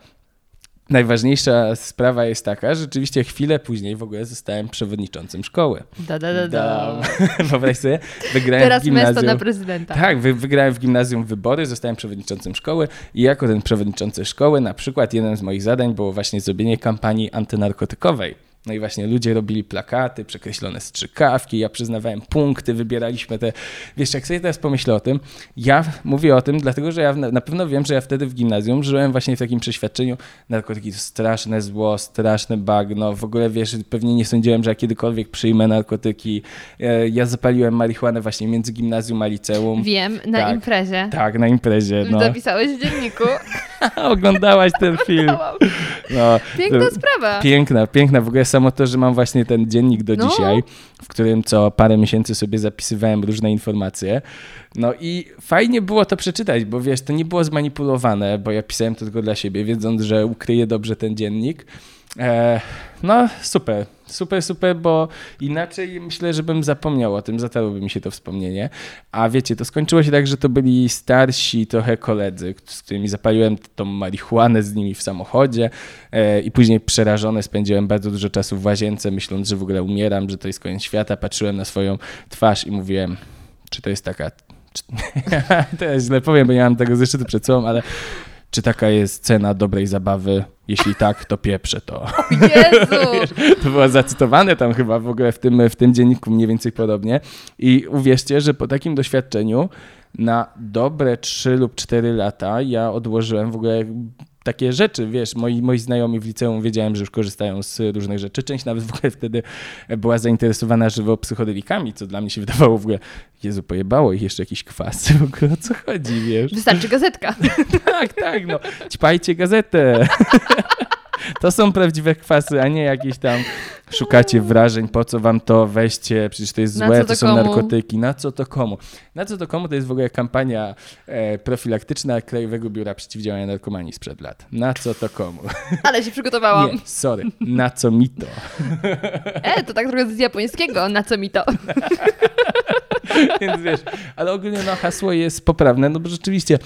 najważniejsza sprawa jest taka, że rzeczywiście chwilę później w ogóle zostałem przewodniczącym szkoły. Da, da, da, da. Wyobraź sobie, wygrałem Teraz w gimnazjum... Teraz mesto na prezydenta. Tak, wygrałem w gimnazjum wybory, zostałem przewodniczącym szkoły i jako ten przewodniczący szkoły na przykład jednym z moich zadań było właśnie zrobienie kampanii antynarkotykowej. No i właśnie ludzie robili plakaty, przekreślone strzykawki, ja przyznawałem punkty, wybieraliśmy te... Wiesz, jak sobie teraz pomyślę o tym, ja mówię o tym, dlatego że ja na pewno wiem, że ja wtedy w gimnazjum żyłem właśnie w takim przeświadczeniu, narkotyki to straszne zło, straszne bagno, w ogóle wiesz, pewnie nie sądziłem, że ja kiedykolwiek przyjmę narkotyki. Ja zapaliłem marihuanę właśnie między gimnazjum a liceum. Wiem, na tak, imprezie. Tak, na imprezie. No. Zapisałeś w dzienniku. Oglądałaś ten film. No, piękna to, sprawa. Piękna, piękna. W ogóle samo to, że mam właśnie ten dziennik do no. dzisiaj, w którym co parę miesięcy sobie zapisywałem różne informacje. No i fajnie było to przeczytać, bo wiesz, to nie było zmanipulowane, bo ja pisałem to tylko dla siebie, wiedząc, że ukryję dobrze ten dziennik. E, no super, super, super, bo inaczej myślę, że bym zapomniał o tym, zatarłoby mi się to wspomnienie. A wiecie, to skończyło się tak, że to byli starsi trochę koledzy, z którymi zapaliłem tą marihuanę z nimi w samochodzie e, i później przerażony spędziłem bardzo dużo czasu w łazience, myśląc, że w ogóle umieram, że to jest koniec świata. Patrzyłem na swoją twarz i mówiłem, czy to jest taka... Czy... to ja źle powiem, bo nie mam tego zeszytu przed sobą, ale... Czy taka jest cena dobrej zabawy? Jeśli tak, to pieprzę to. O Jezu! To było zacytowane tam chyba w ogóle w tym, w tym dzienniku mniej więcej podobnie. I uwierzcie, że po takim doświadczeniu na dobre trzy lub cztery lata ja odłożyłem w ogóle takie rzeczy, wiesz, moi, moi znajomi w liceum wiedziałem, że już korzystają z różnych rzeczy. Część nawet w ogóle wtedy była zainteresowana żywo psychodelikami, co dla mnie się wydawało w ogóle, Jezu, pojebało ich jeszcze jakiś kwas, w ogóle o co chodzi, wiesz. Wystarczy gazetka. Tak, tak, no, ćpajcie gazetę. To są prawdziwe kwasy, a nie jakieś tam szukacie wrażeń, po co wam to, weźcie, przecież to jest złe, to, to są komu? narkotyki, na co to komu? Na co to komu to jest w ogóle kampania e, profilaktyczna Krajowego Biura Przeciwdziałania Narkomanii sprzed lat. Na co to komu? Ale się przygotowałam. Nie, sorry, na co mi to? E, to tak trochę z japońskiego, na co mi to? Więc wiesz, ale ogólnie no, hasło jest poprawne, no bo rzeczywiście...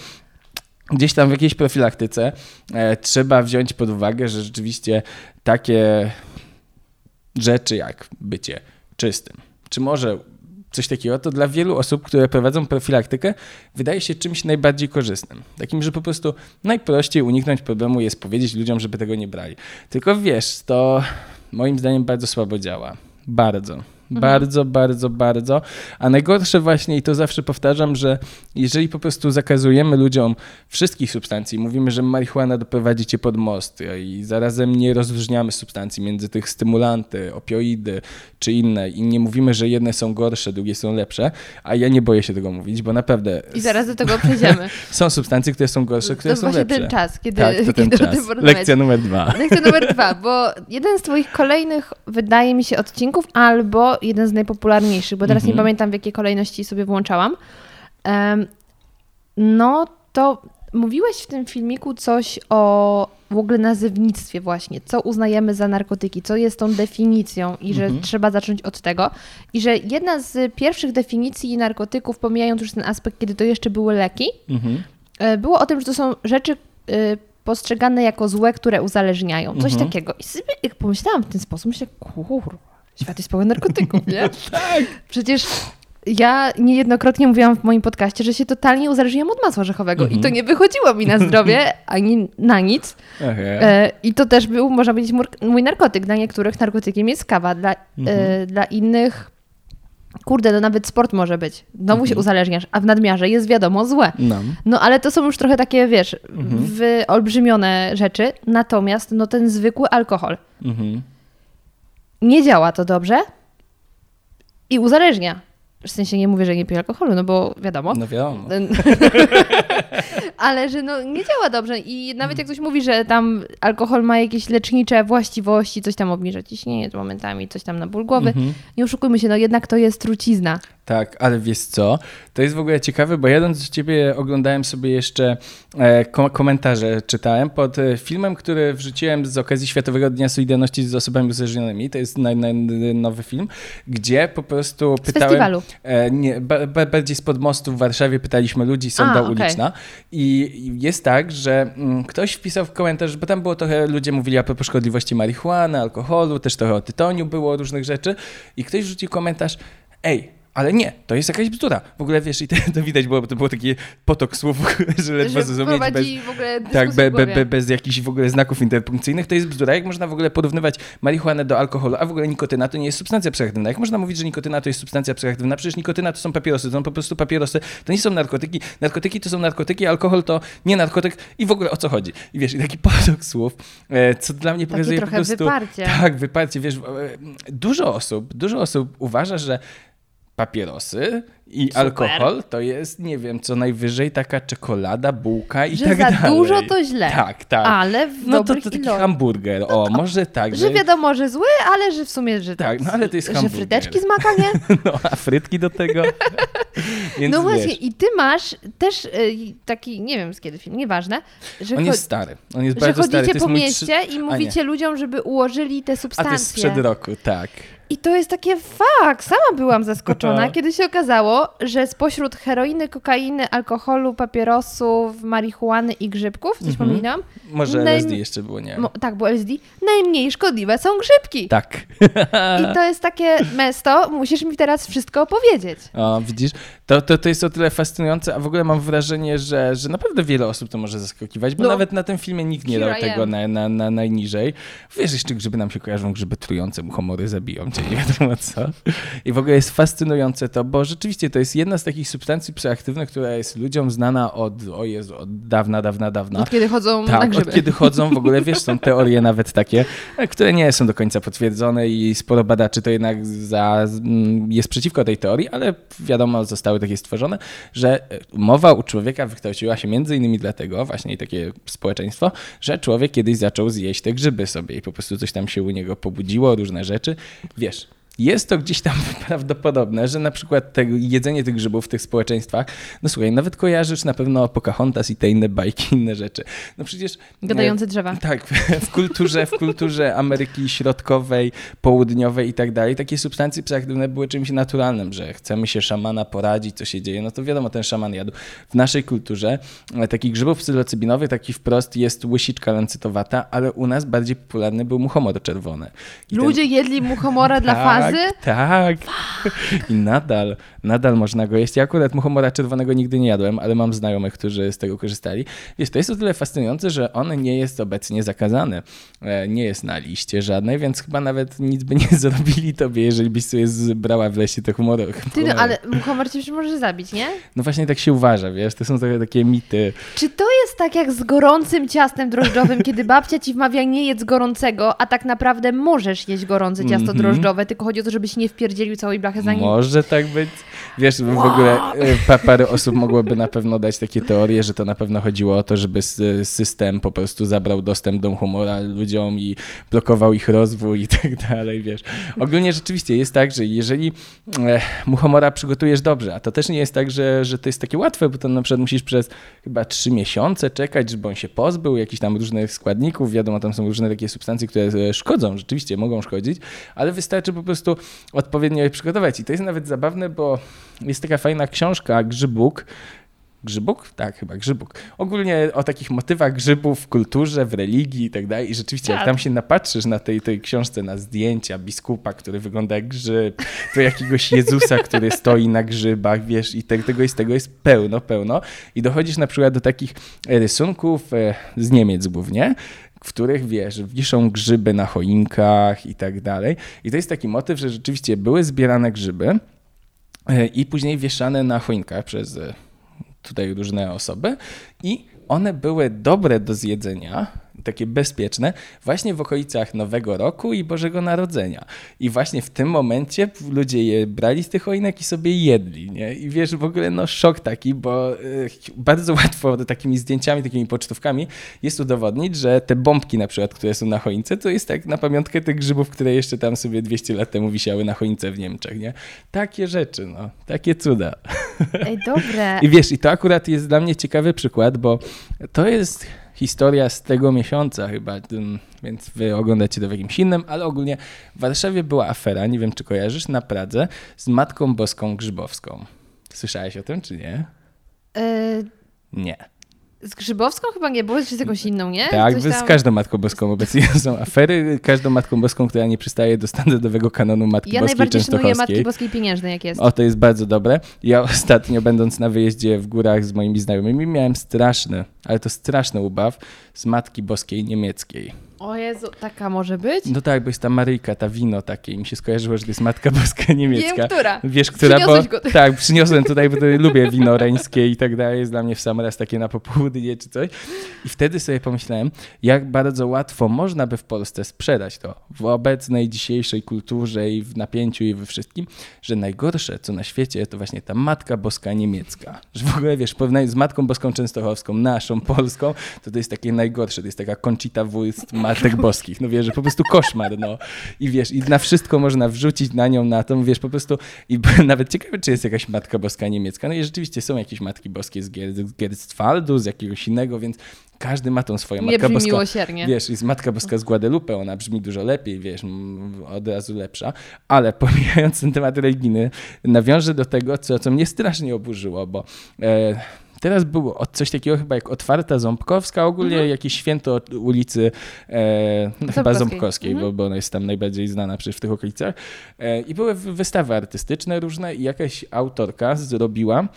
Gdzieś tam w jakiejś profilaktyce e, trzeba wziąć pod uwagę, że rzeczywiście takie rzeczy jak bycie czystym, czy może coś takiego, to dla wielu osób, które prowadzą profilaktykę, wydaje się czymś najbardziej korzystnym. Takim, że po prostu najprościej uniknąć problemu jest powiedzieć ludziom, żeby tego nie brali. Tylko wiesz, to moim zdaniem bardzo słabo działa. Bardzo. Bardzo, bardzo, bardzo. A najgorsze właśnie, i to zawsze powtarzam, że jeżeli po prostu zakazujemy ludziom wszystkich substancji, mówimy, że marihuana doprowadzi cię pod most i zarazem nie rozróżniamy substancji między tych stymulanty, opioidy czy inne i nie mówimy, że jedne są gorsze, drugie są lepsze, a ja nie boję się tego mówić, bo naprawdę... I zaraz do tego przejdziemy. Są substancje, które są gorsze, które to są lepsze. To właśnie ten czas, kiedy... Tak, to ten kiedy czas. Lekcja numer dwa. Lekcja numer dwa, bo jeden z twoich kolejnych, wydaje mi się, odcinków albo jeden z najpopularniejszych, bo teraz mm-hmm. nie pamiętam, w jakiej kolejności sobie włączałam. Um, no to mówiłeś w tym filmiku coś o w ogóle nazewnictwie właśnie, co uznajemy za narkotyki, co jest tą definicją i że mm-hmm. trzeba zacząć od tego. I że jedna z pierwszych definicji narkotyków, pomijając już ten aspekt, kiedy to jeszcze były leki, mm-hmm. było o tym, że to są rzeczy... Y- postrzegane jako złe, które uzależniają. Coś mhm. takiego. I sobie jak pomyślałam w ten sposób, myślę, kurwa, świat jest pełen narkotyków, nie? Tak. Przecież ja niejednokrotnie mówiłam w moim podcaście, że się totalnie uzależniłam od masła orzechowego mhm. i to nie wychodziło mi na zdrowie, ani na nic. Okay. I to też był, można powiedzieć, mój narkotyk. Dla niektórych narkotykiem jest kawa, dla, mhm. e, dla innych kurde, to nawet sport może być. Znowu mhm. się uzależniasz, a w nadmiarze jest wiadomo złe. No, no ale to są już trochę takie, wiesz, mhm. wyolbrzymione rzeczy. Natomiast no, ten zwykły alkohol mhm. nie działa to dobrze i uzależnia. W sensie nie mówię, że nie piję alkoholu, no bo wiadomo. No wiadomo. Ale że no, nie działa dobrze i nawet jak ktoś mówi, że tam alkohol ma jakieś lecznicze właściwości, coś tam obniża ciśnienie momentami, coś tam na ból głowy, mhm. nie oszukujmy się, no jednak to jest trucizna. Tak, ale wiesz co, to jest w ogóle ciekawe, bo jadąc do ciebie oglądałem sobie jeszcze e, komentarze, czytałem pod filmem, który wrzuciłem z okazji Światowego Dnia Solidarności z osobami uzależnionymi, to jest naj, naj, nowy film, gdzie po prostu z pytałem... Z festiwalu. E, nie, ba, ba, bardziej spod mostu w Warszawie pytaliśmy ludzi, sonda A, okay. uliczna i jest tak, że mm, ktoś wpisał w komentarz, bo tam było trochę, ludzie mówili a propos szkodliwości marihuany, alkoholu, też trochę o tytoniu było, różnych rzeczy i ktoś wrzucił komentarz, ej, ale nie, to jest jakaś bzdura. W ogóle wiesz, i to, to widać było, bo to był taki potok słów, że ledwo zrozumieć bez, tak, be, be, be, bez jakichś w ogóle znaków interpunkcyjnych. To jest bzdura. Jak można w ogóle porównywać marihuanę do alkoholu, a w ogóle nikotyna to nie jest substancja psychoaktywna. Jak można mówić, że nikotyna to jest substancja psychoaktywna? Przecież nikotyna to są papierosy, to są po prostu papierosy. To nie są narkotyki. Narkotyki to są narkotyki, alkohol to nie narkotyk i w ogóle o co chodzi. I wiesz, i taki potok słów, co dla mnie pokazuje po prostu... Wyparcie. Tak, wyparcie. Wiesz, dużo osób, dużo osób uważa, że papierosy i Super. alkohol to jest, nie wiem, co najwyżej taka czekolada, bułka i że tak dalej. Że za dużo to źle. Tak, tak. Ale w no to, to taki ilo... hamburger, o, no, może tak. Że, że wiadomo, że zły, ale że w sumie, że tak. No ale to jest hamburger. Że fryteczki z maka, nie? No, a frytki do tego. Więc no właśnie, wiesz. I ty masz też taki, nie wiem z kiedy film, nieważne. Że on cho- jest stary. On jest bardzo stary. Że chodzicie po mieście mój... i mówicie ludziom, żeby ułożyli te substancje. A to jest sprzed roku, tak. I to jest takie fakt. Sama byłam zaskoczona, no. kiedy się okazało, że spośród heroiny, kokainy, alkoholu, papierosów, marihuany i grzybków, coś mm-hmm. pominęłam? Może naj... L S D jeszcze było, nie wiem. Mo- tak, bo L S D. Najmniej szkodliwe są grzybki. Tak. I to jest takie, Mesto, musisz mi teraz wszystko opowiedzieć. O, widzisz? To, to, to jest o tyle fascynujące, a w ogóle mam wrażenie, że, że naprawdę wiele osób to może zaskakiwać, bo no. nawet na tym filmie nikt nie Here dał tego na, na, na najniżej. Wiesz, jeszcze grzyby nam się kojarzą, grzyby trujące, muchomory zabiją cię, nie wiadomo co. I w ogóle jest fascynujące to, bo rzeczywiście to jest jedna z takich substancji psychoaktywnych, która jest ludziom znana od, o Jezu, od dawna, dawna, dawna. Od kiedy chodzą Ta, na grzyby. Od kiedy chodzą, w ogóle wiesz, są teorie nawet takie, które nie są do końca potwierdzone i sporo badaczy to jednak za, jest przeciwko tej teorii, ale wiadomo, zostały takie stworzone, że mowa u człowieka wykształciła się między innymi dlatego, właśnie takie społeczeństwo, że człowiek kiedyś zaczął zjeść te grzyby sobie i po prostu coś tam się u niego pobudziło, różne rzeczy. Wiesz, jest to gdzieś tam prawdopodobne, że na przykład te, jedzenie tych grzybów w tych społeczeństwach, no słuchaj, nawet kojarzysz na pewno Pocahontas i te inne bajki, inne rzeczy. No przecież... Gadające drzewa. Tak, w kulturze, w kulturze Ameryki Środkowej, Południowej i tak dalej, takie substancje psychoaktywne były czymś naturalnym, że chcemy się szamana poradzić, co się dzieje, no to wiadomo, ten szaman jadł. W naszej kulturze takich grzybów psylocybinowych, taki wprost jest łysiczka lancytowata, ale u nas bardziej popularny był muchomor czerwony. I Ludzie ten... jedli muchomora dla fanów. Tak, tak. I nadal, nadal można go jeść. Ja akurat muchomora czerwonego nigdy nie jadłem, ale mam znajomych, którzy z tego korzystali. Wiesz, to jest o tyle fascynujące, że on nie jest obecnie zakazany. Nie jest na liście żadnej, więc chyba nawet nic by nie zrobili tobie, jeżeli byś sobie zbrała w lesie te humory. Ty, no, ale muchomor cię może zabić, nie? No właśnie tak się uważa, wiesz, to są takie, takie mity. Czy to jest tak jak z gorącym ciastem drożdżowym, kiedy babcia ci wmawia nie jedz gorącego, a tak naprawdę możesz jeść gorące ciasto mm-hmm. drożdżowe, tylko chodzi o to, żebyś nie wpierdzielił całej blachy za nim. Może tak być. Wiesz, w ogóle parę osób mogłoby na pewno dać takie teorie, że to na pewno chodziło o to, żeby system po prostu zabrał dostęp do humora ludziom i blokował ich rozwój i tak dalej, wiesz. Ogólnie rzeczywiście jest tak, że jeżeli muchomora przygotujesz dobrze, a to też nie jest tak, że, że to jest takie łatwe, bo to na przykład musisz przez chyba trzy miesiące czekać, żeby on się pozbył jakichś tam różnych składników, wiadomo, tam są różne takie substancje, które szkodzą, rzeczywiście mogą szkodzić, ale wystarczy po prostu po prostu odpowiednio je przygotować. I to jest nawet zabawne, bo jest taka fajna książka Grzybuk. Grzybuk? Tak, chyba Grzybuk. Ogólnie o takich motywach grzybów w kulturze, w religii i tak dalej. I rzeczywiście, jak tam się napatrzysz na tej, tej książce, na zdjęcia biskupa, który wygląda jak grzyb, to jakiegoś Jezusa, który stoi na grzybach, wiesz, i tego i z tego jest pełno, pełno. I dochodzisz na przykład do takich rysunków z Niemiec głównie, w których, wiesz, wiszą grzyby na choinkach i tak dalej. I to jest taki motyw, że rzeczywiście były zbierane grzyby i później wieszane na choinkach przez tutaj różne osoby i one były dobre do zjedzenia, takie bezpieczne, właśnie w okolicach Nowego Roku i Bożego Narodzenia. I właśnie w tym momencie ludzie je brali z tych choinek i sobie jedli, nie? I wiesz, w ogóle no szok taki, bo bardzo łatwo takimi zdjęciami, takimi pocztówkami jest udowodnić, że te bombki na przykład, które są na choince, to jest tak na pamiątkę tych grzybów, które jeszcze tam sobie dwieście lat temu wisiały na choince w Niemczech, nie? Takie rzeczy, no. Takie cuda. Ej, dobre. I wiesz, i to akurat jest dla mnie ciekawy przykład, bo to jest... historia z tego miesiąca chyba, więc wy oglądacie to w jakimś innym, ale ogólnie w Warszawie była afera, nie wiem czy kojarzysz, na Pradze z Matką Boską Grzybowską. Słyszałeś o tym, czy nie? Yy... Nie. Z Grzybowską chyba nie było, czy z jakąś inną, nie? Tak, tam... z każdą Matką Boską obecnie są afery, każdą Matką Boską, która nie przystaje do standardowego kanonu Matki ja Boskiej Częstochowskiej. Ja najbardziej szanuję Matki Boskiej Pieniężnej, jak jest. O, to jest bardzo dobre. Ja ostatnio, będąc na wyjeździe w górach z moimi znajomymi, miałem straszny, ale to straszny ubaw z Matki Boskiej Niemieckiej. O Jezu, taka może być? No tak, bo jest ta Maryjka, ta wino takie i mi się skojarzyło, że to jest Matka Boska Niemiecka. Wiem, która. Wiesz, która, bo... go. Tak, przyniosłem tutaj, bo lubię wino reńskie i tak dalej, jest dla mnie w sam raz takie na popołudnie czy coś. I wtedy sobie pomyślałem, jak bardzo łatwo można by w Polsce sprzedać to w obecnej, dzisiejszej kulturze i w napięciu i we wszystkim, że najgorsze, co na świecie, to właśnie ta Matka Boska Niemiecka. Że w ogóle, wiesz, z Matką Boską Częstochowską, naszą, polską, to to jest takie najgorsze, to jest taka Conchita Wurst, Matek Boskich, no wiesz, że po prostu koszmar, no. I wiesz, i na wszystko można wrzucić na nią, na tą, wiesz, po prostu i nawet ciekawe, czy jest jakaś Matka Boska Niemiecka. No i rzeczywiście są jakieś Matki Boskie z Gerswaldu, z jakiegoś innego, więc każdy ma tą swoją Matkę Boską. Nie brzmi miłosiernie. Wiesz, jest Matka Boska z Guadalupe, ona brzmi dużo lepiej, wiesz, od razu lepsza, ale pomijając ten temat religijny, nawiążę do tego, co, co mnie strasznie oburzyło, bo... E, Teraz było coś takiego chyba jak Otwarta Ząbkowska, ogólnie mhm. jakieś święto ulicy e, chyba Ząbkowskiej, mhm. bo, bo ona jest tam najbardziej znana przecież w tych okolicach. E, I były wystawy artystyczne różne i jakaś autorka zrobiła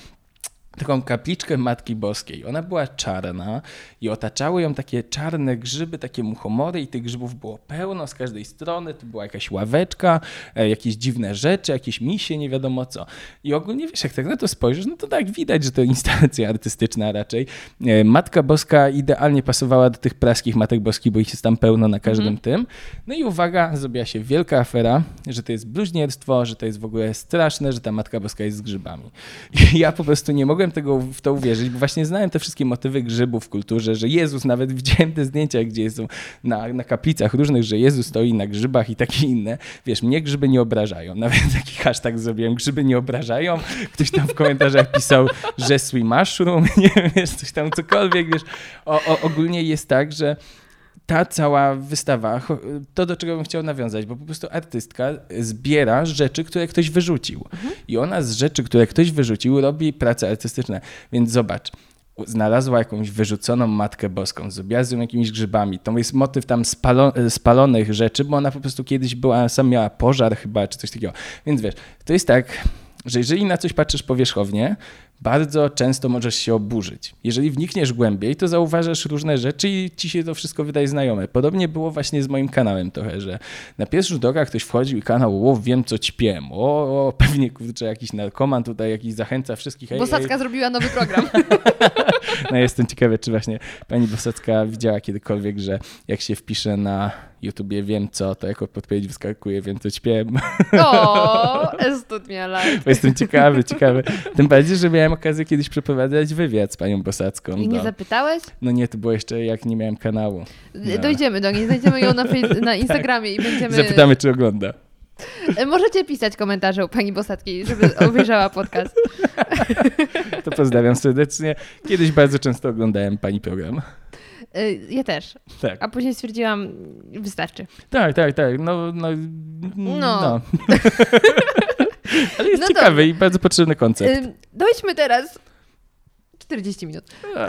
taką kapliczkę Matki Boskiej. Ona była czarna i otaczały ją takie czarne grzyby, takie muchomory i tych grzybów było pełno z każdej strony. Tu była jakaś ławeczka, jakieś dziwne rzeczy, jakieś misie, nie wiadomo co. I ogólnie wiesz, jak tak na to spojrzysz, no to tak widać, że to instalacja artystyczna raczej. Matka Boska idealnie pasowała do tych praskich Matek Boskich, bo ich jest tam pełno na każdym mm. tym. No i uwaga, zrobiła się wielka afera, że to jest bluźnierstwo, że to jest w ogóle straszne, że ta Matka Boska jest z grzybami. I ja po prostu nie mogę tego, w to uwierzyć, bo właśnie znałem te wszystkie motywy grzybów w kulturze, że Jezus, nawet widziałem te zdjęcia, gdzie są na, na kaplicach różnych, że Jezus stoi na grzybach i takie inne. Wiesz, mnie grzyby nie obrażają. Nawet taki hashtag zrobiłem, grzyby nie obrażają. Ktoś tam w komentarzach pisał, że sweet mushroom, nie wiem, wiesz, coś tam cokolwiek, wiesz. O, o, ogólnie jest tak, że ta cała wystawa, to do czego bym chciał nawiązać, bo po prostu artystka zbiera rzeczy, które ktoś wyrzucił. Mhm. I ona z rzeczy, które ktoś wyrzucił, robi prace artystyczne. Więc zobacz, znalazła jakąś wyrzuconą Matkę Boską, zrobiła z nią jakimiś grzybami. To jest motyw tam spalo- spalonych rzeczy, bo ona po prostu kiedyś była, sam miała pożar chyba, czy coś takiego. Więc wiesz, to jest tak, że jeżeli na coś patrzysz powierzchownie, bardzo często możesz się oburzyć. Jeżeli wnikniesz głębiej, to zauważasz różne rzeczy i ci się to wszystko wydaje znajome. Podobnie było właśnie z moim kanałem trochę, że na pierwszy rzut oka ktoś wchodził i kanał, o, wiem co ćpię, o, o, pewnie kurczę, jakiś narkoman tutaj, jakiś zachęca wszystkich. Ej, Bosacka ej. zrobiła nowy program. No jestem ciekawy, czy właśnie pani Bosacka widziała kiedykolwiek, że jak się wpisze na YouTubie wiem co, to jako podpowiedź wyskakuje wiem co ćpię. O, estut miała. Jestem ciekawy, ciekawy. Tym bardziej, że miałem okazję kiedyś przeprowadzać wywiad z panią Bosacką. I nie do... zapytałeś? No nie, to było jeszcze jak nie miałem kanału. No. Dojdziemy do niej, znajdziemy ją na, fejs- na Instagramie tak. I będziemy... Zapytamy, czy ogląda. Możecie pisać komentarze u pani Bosackiej, żeby obejrzała podcast. To pozdrawiam serdecznie. Kiedyś bardzo często oglądałem pani program. Ja też. Tak. A później stwierdziłam, wystarczy. Tak, tak, tak. No, no, no. no. Ale jest no ciekawy to, i bardzo potrzebny koncept. Dojdźmy teraz... czterdzieści minut. A,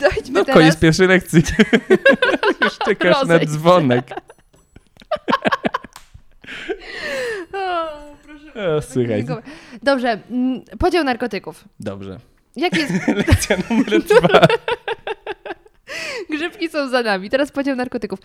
dojdźmy no teraz... koniec pierwszej lekcji. Już czekasz Rozejdź na dzwonek. O, proszę. O, słuchaj. Dobrze. Podział narkotyków. Dobrze. Jak jest... Lekcja numer dwa. Grzybki są za nami. Teraz podział narkotyków.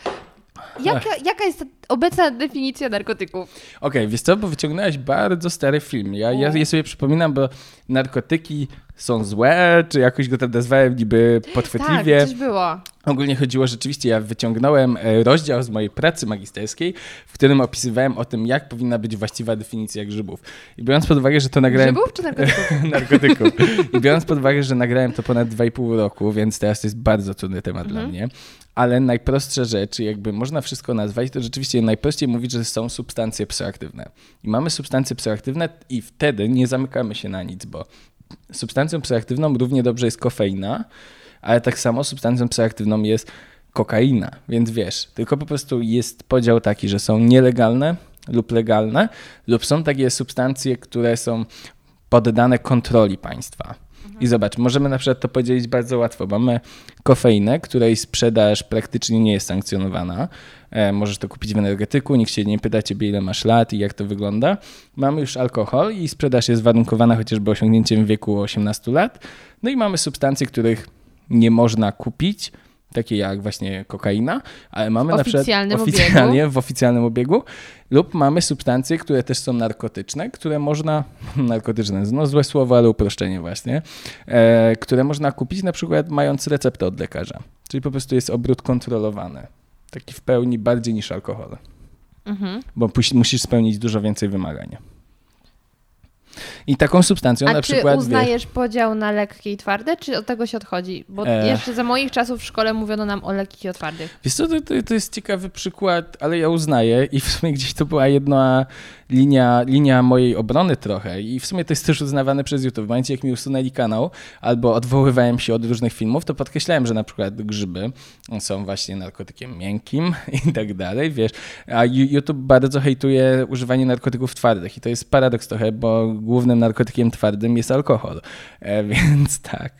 Jaka, jaka jest obecna definicja narkotyków? Okej, okay, wiesz co, bo wyciągnąłeś bardzo stary film. Ja, ja, ja sobie przypominam, bo narkotyki są złe, czy jakoś go tam nazwałem niby podchwytliwie. Tak, coś było. Ogólnie chodziło rzeczywiście, ja wyciągnąłem rozdział z mojej pracy magisterskiej, w którym opisywałem o tym, jak powinna być właściwa definicja grzybów. I biorąc pod uwagę, że to nagrałem... Grzybów czy narkotyków? Narkotyków. I biorąc pod uwagę, że nagrałem to ponad dwa i pół roku, więc teraz to jest bardzo trudny temat mhm. dla mnie. Ale najprostsza rzecz, jakby można wszystko nazwać, to rzeczywiście najprościej mówić, że są substancje psychoaktywne. I mamy substancje psychoaktywne i wtedy nie zamykamy się na nic, bo substancją psychoaktywną równie dobrze jest kofeina, ale tak samo substancją psychoaktywną jest kokaina, więc wiesz, tylko po prostu jest podział taki, że są nielegalne lub legalne, lub są takie substancje, które są poddane kontroli państwa. I zobacz, możemy na przykład to podzielić bardzo łatwo. Mamy kofeinę, której sprzedaż praktycznie nie jest sankcjonowana. E, możesz to kupić w energetyku, nikt się nie pyta ciebie, ile masz lat i jak to wygląda. Mamy już alkohol i sprzedaż jest warunkowana chociażby osiągnięciem wieku osiemnastu lat. No i mamy substancje, których nie można kupić, takie jak właśnie kokaina, ale mamy na przykład oficjalnie w oficjalnym obiegu lub mamy substancje, które też są narkotyczne, które można, narkotyczne, no złe słowo, ale uproszczenie właśnie, e, które można kupić na przykład mając receptę od lekarza, czyli po prostu jest obrót kontrolowany, taki w pełni bardziej niż alkohol, mhm. bo pu- musisz spełnić dużo więcej wymagań. I taką substancją A na przykład... A czy uznajesz wiesz, podział na lekkie i twarde, czy od tego się odchodzi? Bo e... jeszcze za moich czasów w szkole mówiono nam o lekkich i o twardych. Wiesz co, to, to, to jest ciekawy przykład, ale ja uznaję i w sumie gdzieś to była jedna linia, linia mojej obrony trochę i w sumie to jest też uznawane przez YouTube. W momencie, jak mi usunęli kanał albo odwoływałem się od różnych filmów, to podkreślałem, że na przykład grzyby są właśnie narkotykiem miękkim i tak dalej, wiesz. A YouTube bardzo hejtuje używanie narkotyków twardych i to jest paradoks trochę, bo głównym narkotykiem twardym jest alkohol, e, więc tak.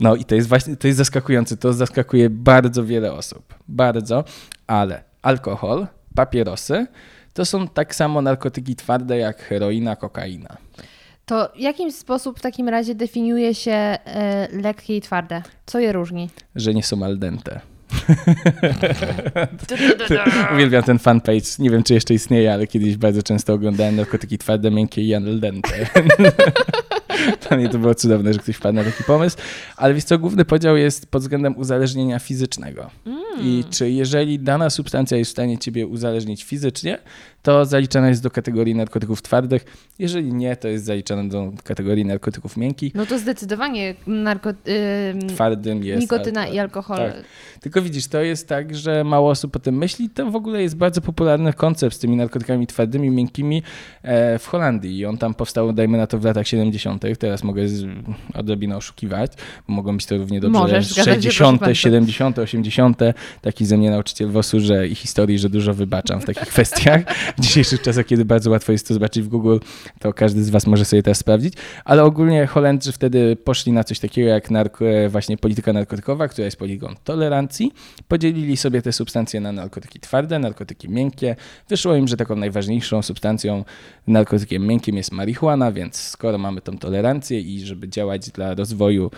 No i to jest właśnie, to jest zaskakujące, to zaskakuje bardzo wiele osób, bardzo, ale alkohol, papierosy to są tak samo narkotyki twarde jak heroina, kokaina. To w jakim sposób w takim razie definiuje się y, lekkie i twarde? Co je różni? Że nie są al dente. Uwielbiam ten fanpage. Nie wiem, czy jeszcze istnieje, ale kiedyś bardzo często oglądałem narkotyki twarde, miękkie i al dente. Dla mnie to było cudowne, że ktoś wpadł na taki pomysł. Ale wiesz co, główny podział jest pod względem uzależnienia fizycznego. Mm. I czy jeżeli dana substancja jest w stanie ciebie uzależnić fizycznie, to zaliczana jest do kategorii narkotyków twardych. Jeżeli nie, to jest zaliczana do kategorii narkotyków miękkich. No to zdecydowanie narko... twardym jest nikotyna alkohol. I alkohol. Tak. Tylko widzisz, to jest tak, że mało osób o tym myśli. To w ogóle jest bardzo popularny koncept z tymi narkotykami twardymi, miękkimi w Holandii. I on tam powstał, dajmy na to, w latach siedemdziesiątych. Teraz mogę odrobinę oszukiwać, bo mogą być to równie dobrze Możesz, sześćdziesiąte, siedemdziesiąte, osiemdziesiąte. Taki ze mnie nauczyciel wosu, że i historii, że dużo wybaczam w takich kwestiach. W dzisiejszych czasach, kiedy bardzo łatwo jest to zobaczyć w Google, to każdy z was może sobie teraz sprawdzić. Ale ogólnie Holendrzy wtedy poszli na coś takiego jak narko- właśnie polityka narkotykowa, która jest polityką tolerancji. Podzielili sobie te substancje na narkotyki twarde, narkotyki miękkie. Wyszło im, że taką najważniejszą substancją narkotykiem miękkim jest marihuana, więc skoro mamy tą tolerancję, i żeby działać dla rozwoju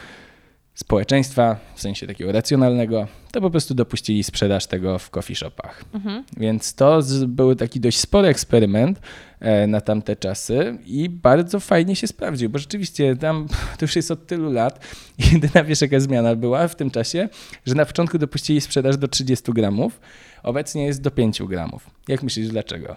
społeczeństwa, w sensie takiego racjonalnego, to po prostu dopuścili sprzedaż tego w coffee shopach. Mhm. Więc to z, był taki dość spory eksperyment e, na tamte czasy i bardzo fajnie się sprawdził, bo rzeczywiście tam to już jest od tylu lat. Jedyna wiesz, jaka zmiana była w tym czasie, że na początku dopuścili sprzedaż do trzydziestu gramów, obecnie jest do pięciu gramów. Jak myślisz, dlaczego?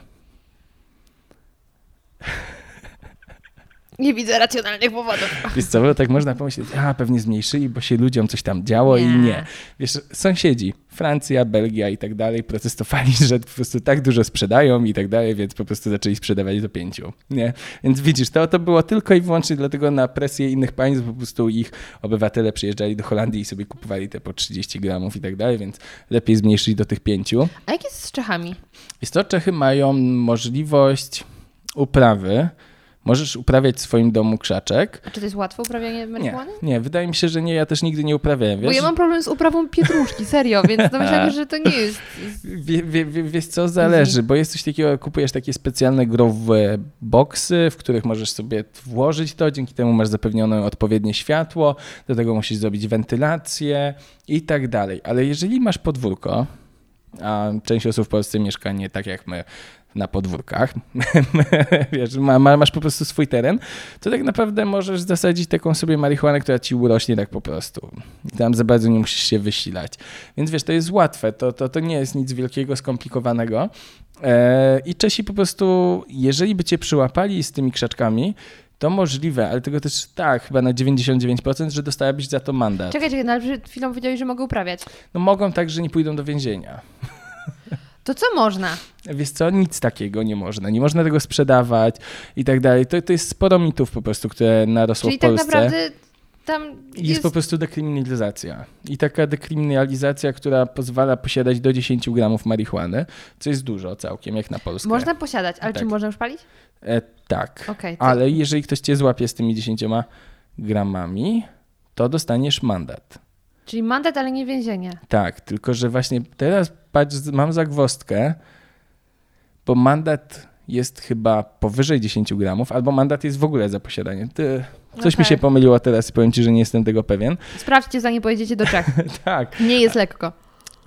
Nie widzę racjonalnych powodów. Wiesz co, bo tak można pomyśleć, a pewnie zmniejszyli, bo się ludziom coś tam działo nie. i nie. Wiesz, sąsiedzi, Francja, Belgia i tak dalej protestowali, że po prostu tak dużo sprzedają i tak dalej, więc po prostu zaczęli sprzedawać do pięciu. Nie? Więc widzisz, to, to było tylko i wyłącznie dlatego na presję innych państw, po prostu ich obywatele przyjeżdżali do Holandii i sobie kupowali te po trzydzieści gramów i tak dalej, więc lepiej zmniejszyli do tych pięciu. A jak jest z Czechami? Jest to, Czechy mają możliwość uprawy. Możesz uprawiać w swoim domu krzaczek. A czy to jest łatwe uprawianie marihuany? Nie, nie, wydaje mi się, że nie. Ja też nigdy nie uprawiałem. Wiesz? Bo ja mam problem z uprawą pietruszki, serio, więc myślę, że to nie jest... Wie, wie, wie, wiesz co, zależy, bo jest coś takiego, kupujesz takie specjalne growe boksy, w których możesz sobie włożyć to, dzięki temu masz zapewnione odpowiednie światło, do tego musisz zrobić wentylację i tak dalej. Ale jeżeli masz podwórko, a część osób w Polsce mieszka nie tak jak my, na podwórkach, wiesz, ma, ma, masz po prostu swój teren, to tak naprawdę możesz zasadzić taką sobie marihuanę, która ci urośnie tak po prostu. I tam za bardzo nie musisz się wysilać. Więc wiesz, to jest łatwe, to, to, to nie jest nic wielkiego, skomplikowanego. Eee, I Czesi po prostu, jeżeli by cię przyłapali z tymi krzaczkami, to możliwe, ale tego też tak, chyba na dziewięćdziesiąt dziewięć procent, że dostałabyś za to mandat. Czekaj, czekaj, no ale przed chwilą powiedziałeś, że mogę uprawiać. No mogą tak, że nie pójdą do więzienia. To co można? Wiesz co, nic takiego nie można. Nie można tego sprzedawać i tak dalej. To, to jest sporo mitów po prostu, które narosło Czyli w Polsce. Czyli tak naprawdę tam jest... Jest po prostu dekryminalizacja. I taka dekryminalizacja, która pozwala posiadać do dziesięciu gramów marihuany, co jest dużo całkiem, jak na Polskę. Można posiadać, ale tak. Czy można już palić? E, tak, okay, to... ale jeżeli ktoś cię złapie z tymi dziesięcioma gramami, to dostaniesz mandat. Czyli mandat, ale nie więzienie. Tak, tylko że właśnie teraz patrz, mam zagwozdkę, bo mandat jest chyba powyżej dziesięciu gramów, albo mandat jest w ogóle za posiadanie. Ty, coś no tak. mi się pomyliło teraz i powiem ci, że nie jestem tego pewien. Sprawdźcie, zanim pojedziecie do Czech. Tak. Nie jest lekko.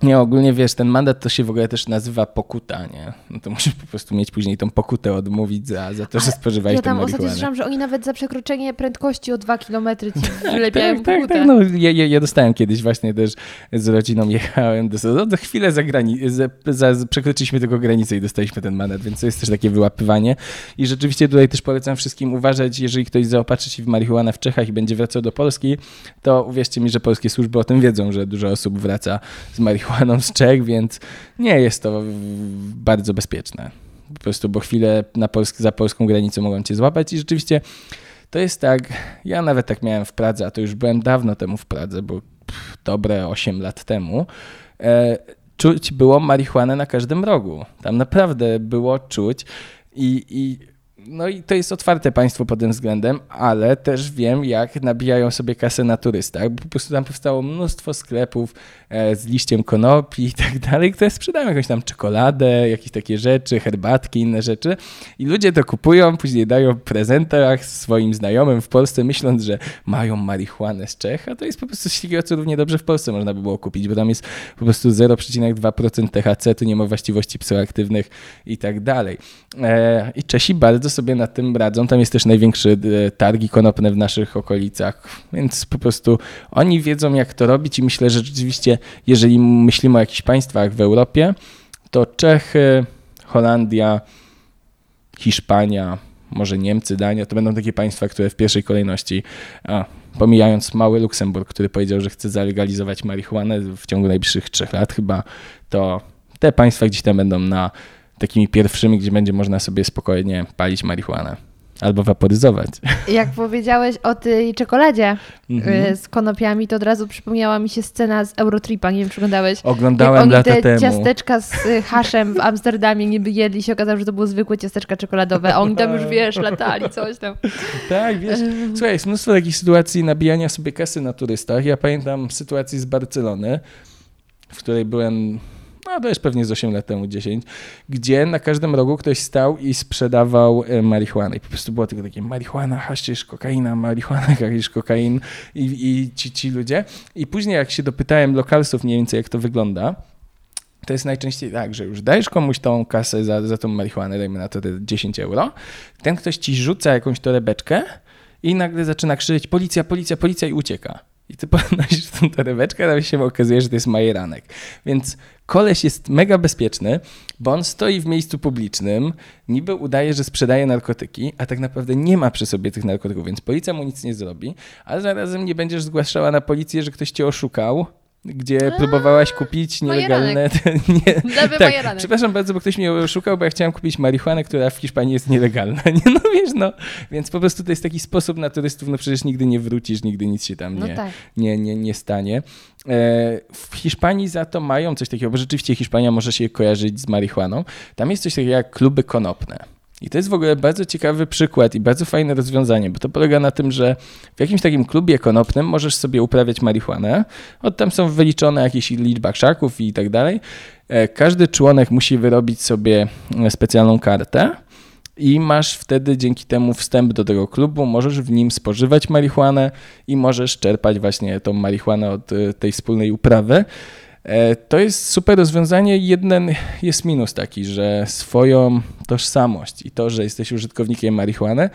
Nie, ogólnie wiesz, ten mandat to się w ogóle też nazywa pokuta, nie? No to musisz po prostu mieć później tą pokutę odmówić za, za to, że spożywałeś ja tę marihuanę. Ja tam ostatnio słyszałam, że oni nawet za przekroczenie prędkości o dwa kilometry ci wylepiają tak, pokutę. Tak, tak, no ja, ja, ja dostałem kiedyś właśnie też z rodziną, jechałem do sądu, za chwilę za granic- za, za, przekroczyliśmy tylko granicę i dostaliśmy ten mandat, więc to jest też takie wyłapywanie. I rzeczywiście tutaj też polecam wszystkim uważać, jeżeli ktoś zaopatrzy się w marihuanę w Czechach i będzie wracał do Polski, to uwierzcie mi, że polskie służby o tym wiedzą, że dużo osób wraca z marihuaną z Czech, więc nie jest to bardzo bezpieczne. po prostu, bo chwilę na Polsk- za polską granicą mogą cię złapać i rzeczywiście to jest tak, ja nawet tak miałem w Pradze, a to już byłem dawno temu w Pradze, bo pff, dobre osiem lat temu, e, czuć było marihuanę na każdym rogu. Tam naprawdę było czuć i, i no i to jest otwarte państwo pod tym względem, ale też wiem, jak nabijają sobie kasę na turystach. Po prostu tam powstało mnóstwo sklepów z liściem konopi i tak dalej, które sprzedają jakąś tam czekoladę, jakieś takie rzeczy, herbatki, inne rzeczy. I ludzie to kupują, później dają w prezentach swoim znajomym w Polsce, myśląc, że mają marihuanę z Czech, a to jest po prostu coś takiego, co równie dobrze w Polsce można by było kupić, bo tam jest po prostu zero przecinek dwa procent T H C, tu nie ma właściwości psychoaktywnych i tak dalej. I Czesi bardzo sobie na tym radzą. Tam jest też największy targi konopne w naszych okolicach, więc po prostu oni wiedzą, jak to robić i myślę, że rzeczywiście, jeżeli myślimy o jakichś państwach w Europie, to Czechy, Holandia, Hiszpania, może Niemcy, Dania, to będą takie państwa, które w pierwszej kolejności, a, pomijając mały Luksemburg, który powiedział, że chce zalegalizować marihuanę w ciągu najbliższych trzech lat chyba, to te państwa gdzieś tam będą na takimi pierwszymi, gdzie będzie można sobie spokojnie palić marihuanę albo waporyzować. Jak powiedziałeś o tej czekoladzie mm-hmm. z konopiami, to od razu przypomniała mi się scena z Eurotripa. Nie wiem, czy oglądałeś? Oglądałem lata temu. Te ciasteczka z haszem w Amsterdamie niby jedli, się okazało, że to były zwykłe ciasteczka czekoladowe, a oni tam już, wiesz, latali, coś tam. Tak, wiesz. Słuchaj, jest mnóstwo takich sytuacji nabijania sobie kasy na turystach. Ja pamiętam sytuację z Barcelony, w której byłem... No to już pewnie z osiem lat temu, dziesięć, gdzie na każdym rogu ktoś stał i sprzedawał marihuanę. I po prostu było tylko takie marihuana, haszysz, kokaina, marihuana, haszysz, kokain i, i ci, ci ludzie. I później jak się dopytałem lokalsów mniej więcej, jak to wygląda, to jest najczęściej tak, że już dajesz komuś tą kasę za, za tą marihuanę, dajmy na to te dziesięć euro, ten ktoś ci rzuca jakąś torebeczkę i nagle zaczyna krzyczeć policja, policja, policja i ucieka. I ty podnosisz tą torebeczkę, a się okazuje, że to jest majeranek. Więc koleś jest mega bezpieczny, bo on stoi w miejscu publicznym, niby udaje, że sprzedaje narkotyki, a tak naprawdę nie ma przy sobie tych narkotyków, więc policja mu nic nie zrobi, ale zarazem nie będziesz zgłaszała na policję, że ktoś cię oszukał, gdzie a, próbowałaś kupić nielegalne... Nie, tak, przepraszam bardzo, bo ktoś mnie oszukał, bo ja chciałam kupić marihuanę, która w Hiszpanii jest nielegalna. Nie, no wiesz, no. Więc po prostu to jest taki sposób na turystów, no przecież nigdy nie wrócisz, nigdy nic się tam nie, no tak. nie, nie, nie stanie. W Hiszpanii za to mają coś takiego, bo rzeczywiście Hiszpania może się kojarzyć z marihuaną. Tam jest coś takiego jak kluby konopne. I to jest w ogóle bardzo ciekawy przykład i bardzo fajne rozwiązanie, bo to polega na tym, że w jakimś takim klubie konopnym możesz sobie uprawiać marihuanę. Od tam są wyliczone jakieś liczba krzaków i tak dalej. Każdy członek musi wyrobić sobie specjalną kartę i masz wtedy dzięki temu wstęp do tego klubu, możesz w nim spożywać marihuanę i możesz czerpać właśnie tą marihuanę od tej wspólnej uprawy. To jest super rozwiązanie. Jeden jest minus taki, że swoją tożsamość i to, że jesteś użytkownikiem marihuany,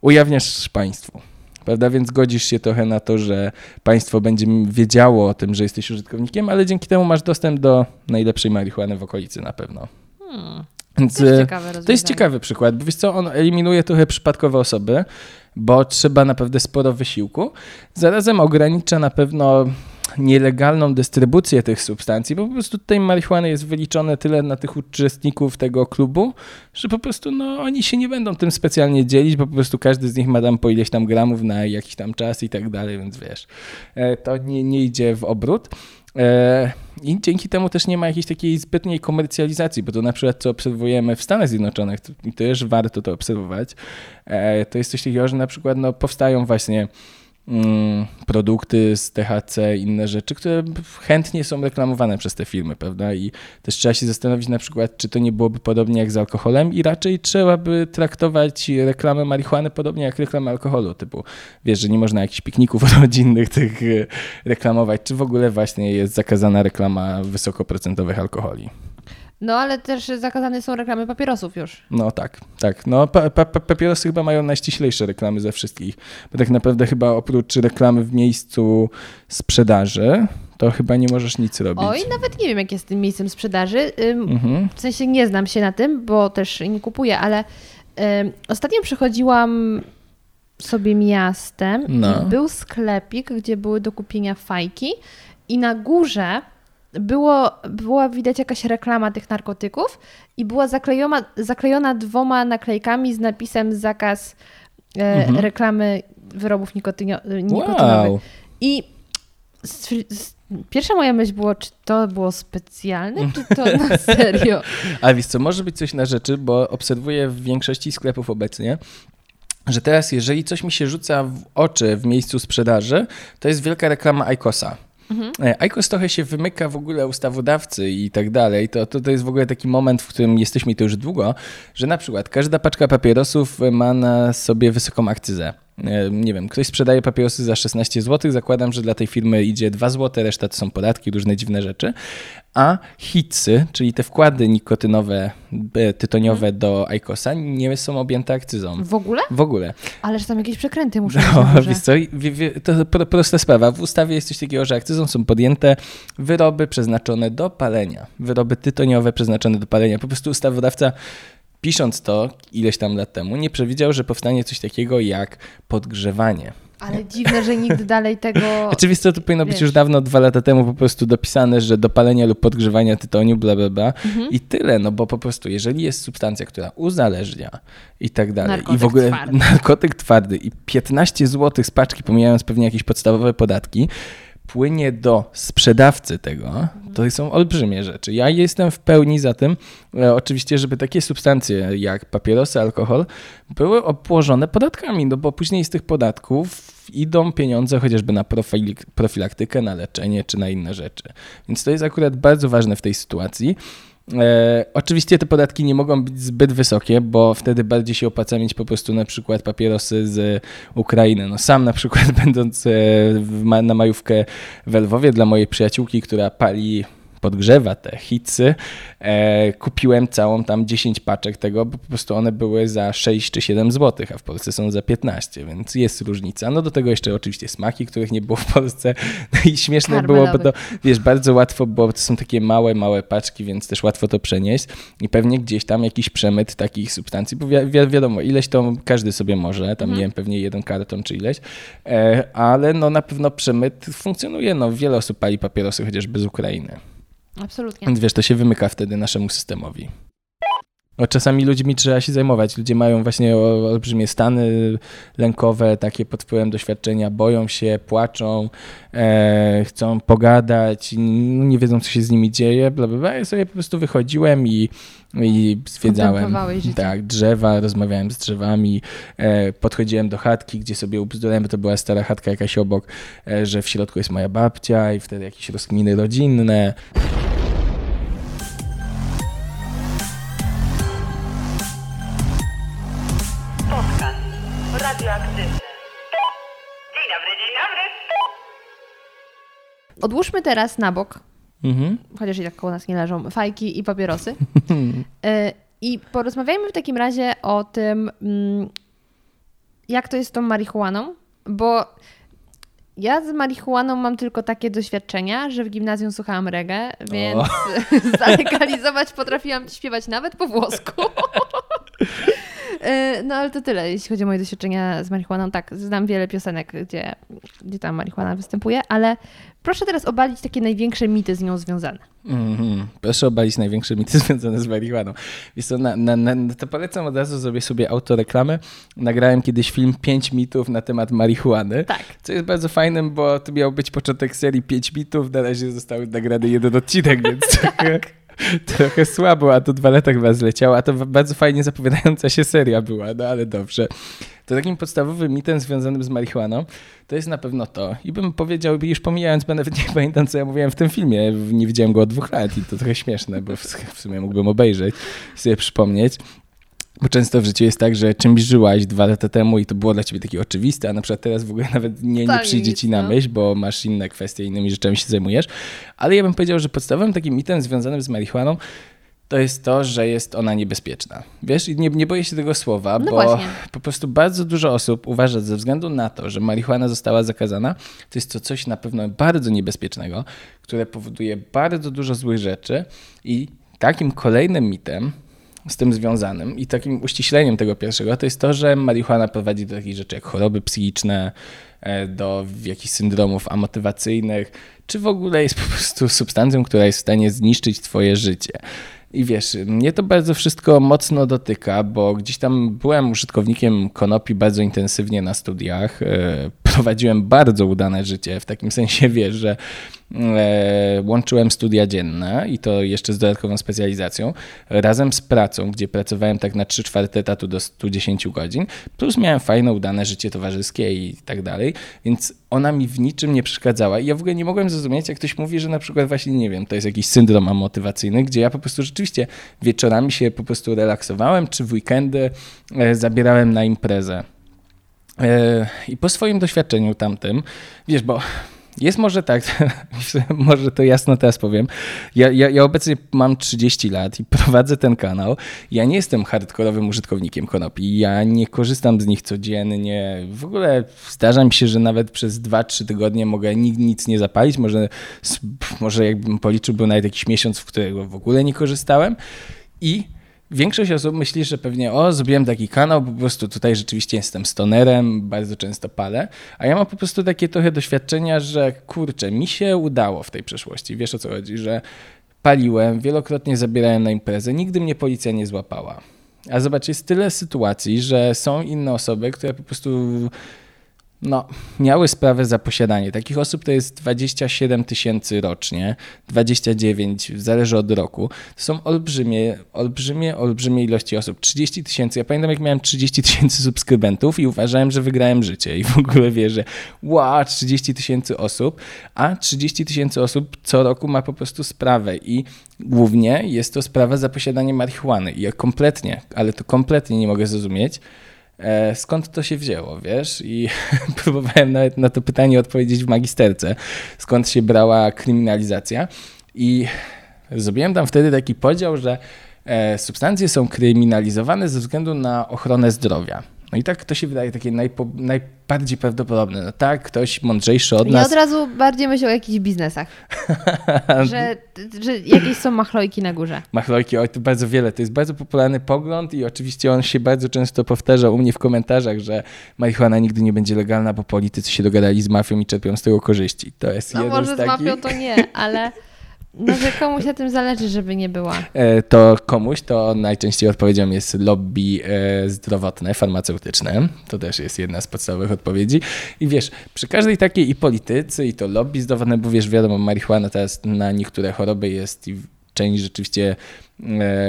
ujawniasz państwu, prawda? Więc godzisz się trochę na to, że państwo będzie wiedziało o tym, że jesteś użytkownikiem, ale dzięki temu masz dostęp do najlepszej marihuany w okolicy na pewno. Hmm. Więc to jest, to jest ciekawy przykład, bo wiesz co, on eliminuje trochę przypadkowe osoby, bo trzeba naprawdę sporo wysiłku. Zarazem ogranicza na pewno nielegalną dystrybucję tych substancji, bo po prostu tutaj marihuany jest wyliczone tyle na tych uczestników tego klubu, że po prostu no, oni się nie będą tym specjalnie dzielić, bo po prostu każdy z nich ma tam po ileś tam gramów na jakiś tam czas i tak dalej, więc wiesz, to nie, nie idzie w obrót. I dzięki temu też nie ma jakiejś takiej zbytniej komercjalizacji, bo to na przykład co obserwujemy w Stanach Zjednoczonych, i też warto to obserwować, to jest coś takiego, że na przykład no, powstają właśnie produkty z T H C, inne rzeczy, które chętnie są reklamowane przez te firmy, prawda? I też trzeba się zastanowić na przykład, czy to nie byłoby podobnie jak z alkoholem i raczej trzeba by traktować reklamę marihuany podobnie jak reklamę alkoholu, typu wiesz, że nie można jakichś pikników rodzinnych tych reklamować, czy w ogóle właśnie jest zakazana reklama wysokoprocentowych alkoholi. No ale też zakazane są reklamy papierosów już. No tak, tak. No, pa, pa, papierosy chyba mają najściślejsze reklamy ze wszystkich, bo tak naprawdę chyba oprócz reklamy w miejscu sprzedaży, to chyba nie możesz nic robić. Oj, nawet nie wiem, jak jest z tym miejscem sprzedaży. Mhm. W sensie nie znam się na tym, bo też nie kupuję, ale um, ostatnio przechodziłam sobie miastem no. i był sklepik, gdzie były do kupienia fajki i na górze było, była widać jakaś reklama tych narkotyków i była zaklejona, zaklejona dwoma naklejkami z napisem zakaz e, mhm. reklamy wyrobów nikotynio- nikotynowych. Wow. I z, z, pierwsza moja myśl było, czy to było specjalne, czy to na serio? A wiesz co, może być coś na rzeczy, bo obserwuję w większości sklepów obecnie, że teraz jeżeli coś mi się rzuca w oczy w miejscu sprzedaży, to jest wielka reklama ajkosa. Mhm. ajkos trochę się wymyka w ogóle ustawodawcy i tak dalej. To, to, to jest w ogóle taki moment, w którym jesteśmy i to już długo, że na przykład każda paczka papierosów ma na sobie wysoką akcyzę. Nie wiem, ktoś sprzedaje papierosy za szesnaście złotych, zakładam, że dla tej firmy idzie dwa złote, reszta to są podatki, różne dziwne rzeczy, a hitsy, czyli te wkłady nikotynowe, tytoniowe do ajkosa nie są objęte akcyzą. W ogóle? W ogóle. Ależ tam jakieś przekręty muszą być. No, wiesz co, to prosta sprawa. W ustawie jest coś takiego, że akcyzą są podjęte wyroby przeznaczone do palenia. Wyroby tytoniowe przeznaczone do palenia. Po prostu ustawodawca, pisząc to ileś tam lat temu, nie przewidział, że powstanie coś takiego jak podgrzewanie. Ale dziwne, że nikt dalej tego... Oczywiście to powinno być wiesz. już dawno, dwa lata temu po prostu dopisane, że do palenia lub podgrzewania tytoniu, bla, bla, bla. Mhm. I tyle, no bo po prostu jeżeli jest substancja, która uzależnia i tak dalej. Narkotyk I w ogóle twardy. narkotyk twardy i piętnaście złotych z paczki, pomijając pewnie jakieś podstawowe podatki, płynie do sprzedawcy tego, to są olbrzymie rzeczy. Ja jestem w pełni za tym, e, oczywiście, żeby takie substancje jak papierosy, alkohol były obłożone podatkami, no bo później z tych podatków idą pieniądze chociażby na profil- profilaktykę, na leczenie czy na inne rzeczy. Więc to jest akurat bardzo ważne w tej sytuacji. E, oczywiście te podatki nie mogą być zbyt wysokie, bo wtedy bardziej się opłaca mieć po prostu na przykład papierosy z Ukrainy. No sam na przykład będąc e, w ma, na majówkę we Lwowie dla mojej przyjaciółki, która pali, podgrzewa te hitsy, e, kupiłem całą tam dziesięć paczek tego, bo po prostu one były za sześć czy siedem złotych, a w Polsce są za piętnaście, więc jest różnica. No do tego jeszcze oczywiście smaki, których nie było w Polsce. No i śmieszne było, bo to, wiesz, bardzo łatwo było, to są takie małe, małe paczki, więc też łatwo to przenieść i pewnie gdzieś tam jakiś przemyt takich substancji, bo wi- wi- wiadomo, ileś to każdy sobie może, tam mm. nie wiem, pewnie jeden karton czy ileś, e, ale no na pewno przemyt funkcjonuje, no wiele osób pali papierosy chociażby z Ukrainy. Absolutnie. Wiesz, to się wymyka wtedy naszemu systemowi. No, czasami ludźmi trzeba się zajmować. Ludzie mają właśnie olbrzymie stany lękowe, takie pod wpływem doświadczenia, boją się, płaczą, e, chcą pogadać, nie wiedzą, co się z nimi dzieje, bla, bla, bla. Ja sobie po prostu wychodziłem i, i zwiedzałem tak, drzewa, rozmawiałem z drzewami, e, podchodziłem do chatki, gdzie sobie ubzdurałem, bo to była stara chatka jakaś obok, e, że w środku jest moja babcia i wtedy jakieś rozkminy rodzinne. Odłóżmy teraz na bok, mhm. chociaż i tak koło nas nie leżą, fajki i papierosy. I porozmawiajmy w takim razie o tym, jak to jest z tą marihuaną, bo ja z marihuaną mam tylko takie doświadczenia, że w gimnazjum słuchałam reggae, więc o. zalegalizować potrafiłam śpiewać nawet po włosku. No ale to tyle, jeśli chodzi o moje doświadczenia z marihuaną. Tak, znam wiele piosenek, gdzie, gdzie tam marihuana występuje, ale proszę teraz obalić takie największe mity z nią związane. Mm-hmm. Proszę obalić największe mity związane z marihuaną. Wiesz co, na, na, na, to polecam od razu, zrobię sobie autoreklamę. Nagrałem kiedyś film pięć mitów na temat marihuany, tak. co jest bardzo fajnym, bo to miał być początek serii pięć mitów, na razie zostały nagrane jeden odcinek, więc... tak. Trochę słabo, a to dwa lata chyba zleciało, a to bardzo fajnie zapowiadająca się seria była, no ale dobrze. To takim podstawowym mitem związanym z marihuaną to jest na pewno to. I bym powiedział, już pomijając, bo nawet nie pamiętam, co ja mówiłem w tym filmie, nie widziałem go od dwóch lat i to trochę śmieszne, bo w sumie mógłbym obejrzeć i sobie przypomnieć. Bo często w życiu jest tak, że czymś żyłaś dwa lata temu i to było dla ciebie takie oczywiste, a na przykład teraz w ogóle nawet nie, nie przyjdzie ci na myśl, bo masz inne kwestie, innymi rzeczami się zajmujesz. Ale ja bym powiedział, że podstawowym takim mitem związanym z marihuaną to jest to, że jest ona niebezpieczna. Wiesz, nie, nie boję się tego słowa, no bo właśnie. Po prostu bardzo dużo osób uważa, ze względu na to, że marihuana została zakazana, to jest to coś na pewno bardzo niebezpiecznego, które powoduje bardzo dużo złych rzeczy i takim kolejnym mitem z tym związanym i takim uściśleniem tego pierwszego to jest to, że marihuana prowadzi do takich rzeczy jak choroby psychiczne, do jakichś syndromów amotywacyjnych, czy w ogóle jest po prostu substancją, która jest w stanie zniszczyć twoje życie. I wiesz, mnie to bardzo wszystko mocno dotyka, bo gdzieś tam byłem użytkownikiem konopi bardzo intensywnie na studiach. Prowadziłem bardzo udane życie, w takim sensie wiesz, że łączyłem studia dzienne i to jeszcze z dodatkową specjalizacją, razem z pracą, gdzie pracowałem tak na trzy czwarte etatu do stu dziesięciu godzin, plus miałem fajne, udane życie towarzyskie i tak dalej, więc ona mi w niczym nie przeszkadzała i ja w ogóle nie mogłem zrozumieć, jak ktoś mówi, że na przykład właśnie, nie wiem, to jest jakiś syndrom amotywacyjny, gdzie ja po prostu rzeczywiście wieczorami się po prostu relaksowałem, czy w weekendy zabierałem na imprezę. I po swoim doświadczeniu tamtym, wiesz, bo jest może tak, może to jasno teraz powiem, ja, ja, ja obecnie mam trzydzieści lat i prowadzę ten kanał. Ja nie jestem hardkorowym użytkownikiem konopi, ja nie korzystam z nich codziennie. W ogóle zdarza mi się, że nawet przez dwa trzy tygodnie mogę nic, nic nie zapalić, może, może jakbym policzył, był nawet jakiś miesiąc, w którego w ogóle nie korzystałem i... Większość osób myśli, że pewnie o, zrobiłem taki kanał, po prostu tutaj rzeczywiście jestem stonerem, bardzo często palę, a ja mam po prostu takie trochę doświadczenia, że kurczę, mi się udało w tej przeszłości, wiesz o co chodzi, że paliłem, wielokrotnie zabierałem na imprezę, nigdy mnie policja nie złapała. A zobacz, jest tyle sytuacji, że są inne osoby, które po prostu... No, miały sprawę za posiadanie. Takich osób to jest dwadzieścia siedem tysięcy rocznie, dwadzieścia dziewięć, zależy od roku. To są olbrzymie, olbrzymie, olbrzymie ilości osób. trzydzieści tysięcy, ja pamiętam jak miałem trzydzieści tysięcy subskrybentów i uważałem, że wygrałem życie i w ogóle wierzę, wow, trzydzieści tysięcy osób, a trzydzieści tysięcy osób co roku ma po prostu sprawę i głównie jest to sprawa za posiadanie marihuany. I ja kompletnie, ale to kompletnie nie mogę zrozumieć, skąd to się wzięło, wiesz? I próbowałem nawet na to pytanie odpowiedzieć w magisterce, skąd się brała kryminalizacja. I zrobiłem tam wtedy taki podział, że substancje są kryminalizowane ze względu na ochronę zdrowia. No i tak to się wydaje takie najpo, najbardziej prawdopodobne. No tak, ktoś mądrzejszy od ja nas... Ja od razu bardziej myślę o jakichś biznesach. że, że jakieś są machlojki na górze. Machlojki, oj, to bardzo wiele. To jest bardzo popularny pogląd i oczywiście on się bardzo często powtarza u mnie w komentarzach, że marihuana nigdy nie będzie legalna, bo politycy się dogadali z mafią i czerpią z tego korzyści. To jest no jeden z takich... No może z mafią to nie, ale... No, że komuś na tym zależy, żeby nie była. To komuś, to najczęściej odpowiedzią jest lobby zdrowotne, farmaceutyczne. To też jest jedna z podstawowych odpowiedzi. I wiesz, przy każdej takiej i politycy, i to lobby zdrowotne, bo wiesz, wiadomo, marihuana teraz na niektóre choroby jest i część rzeczywiście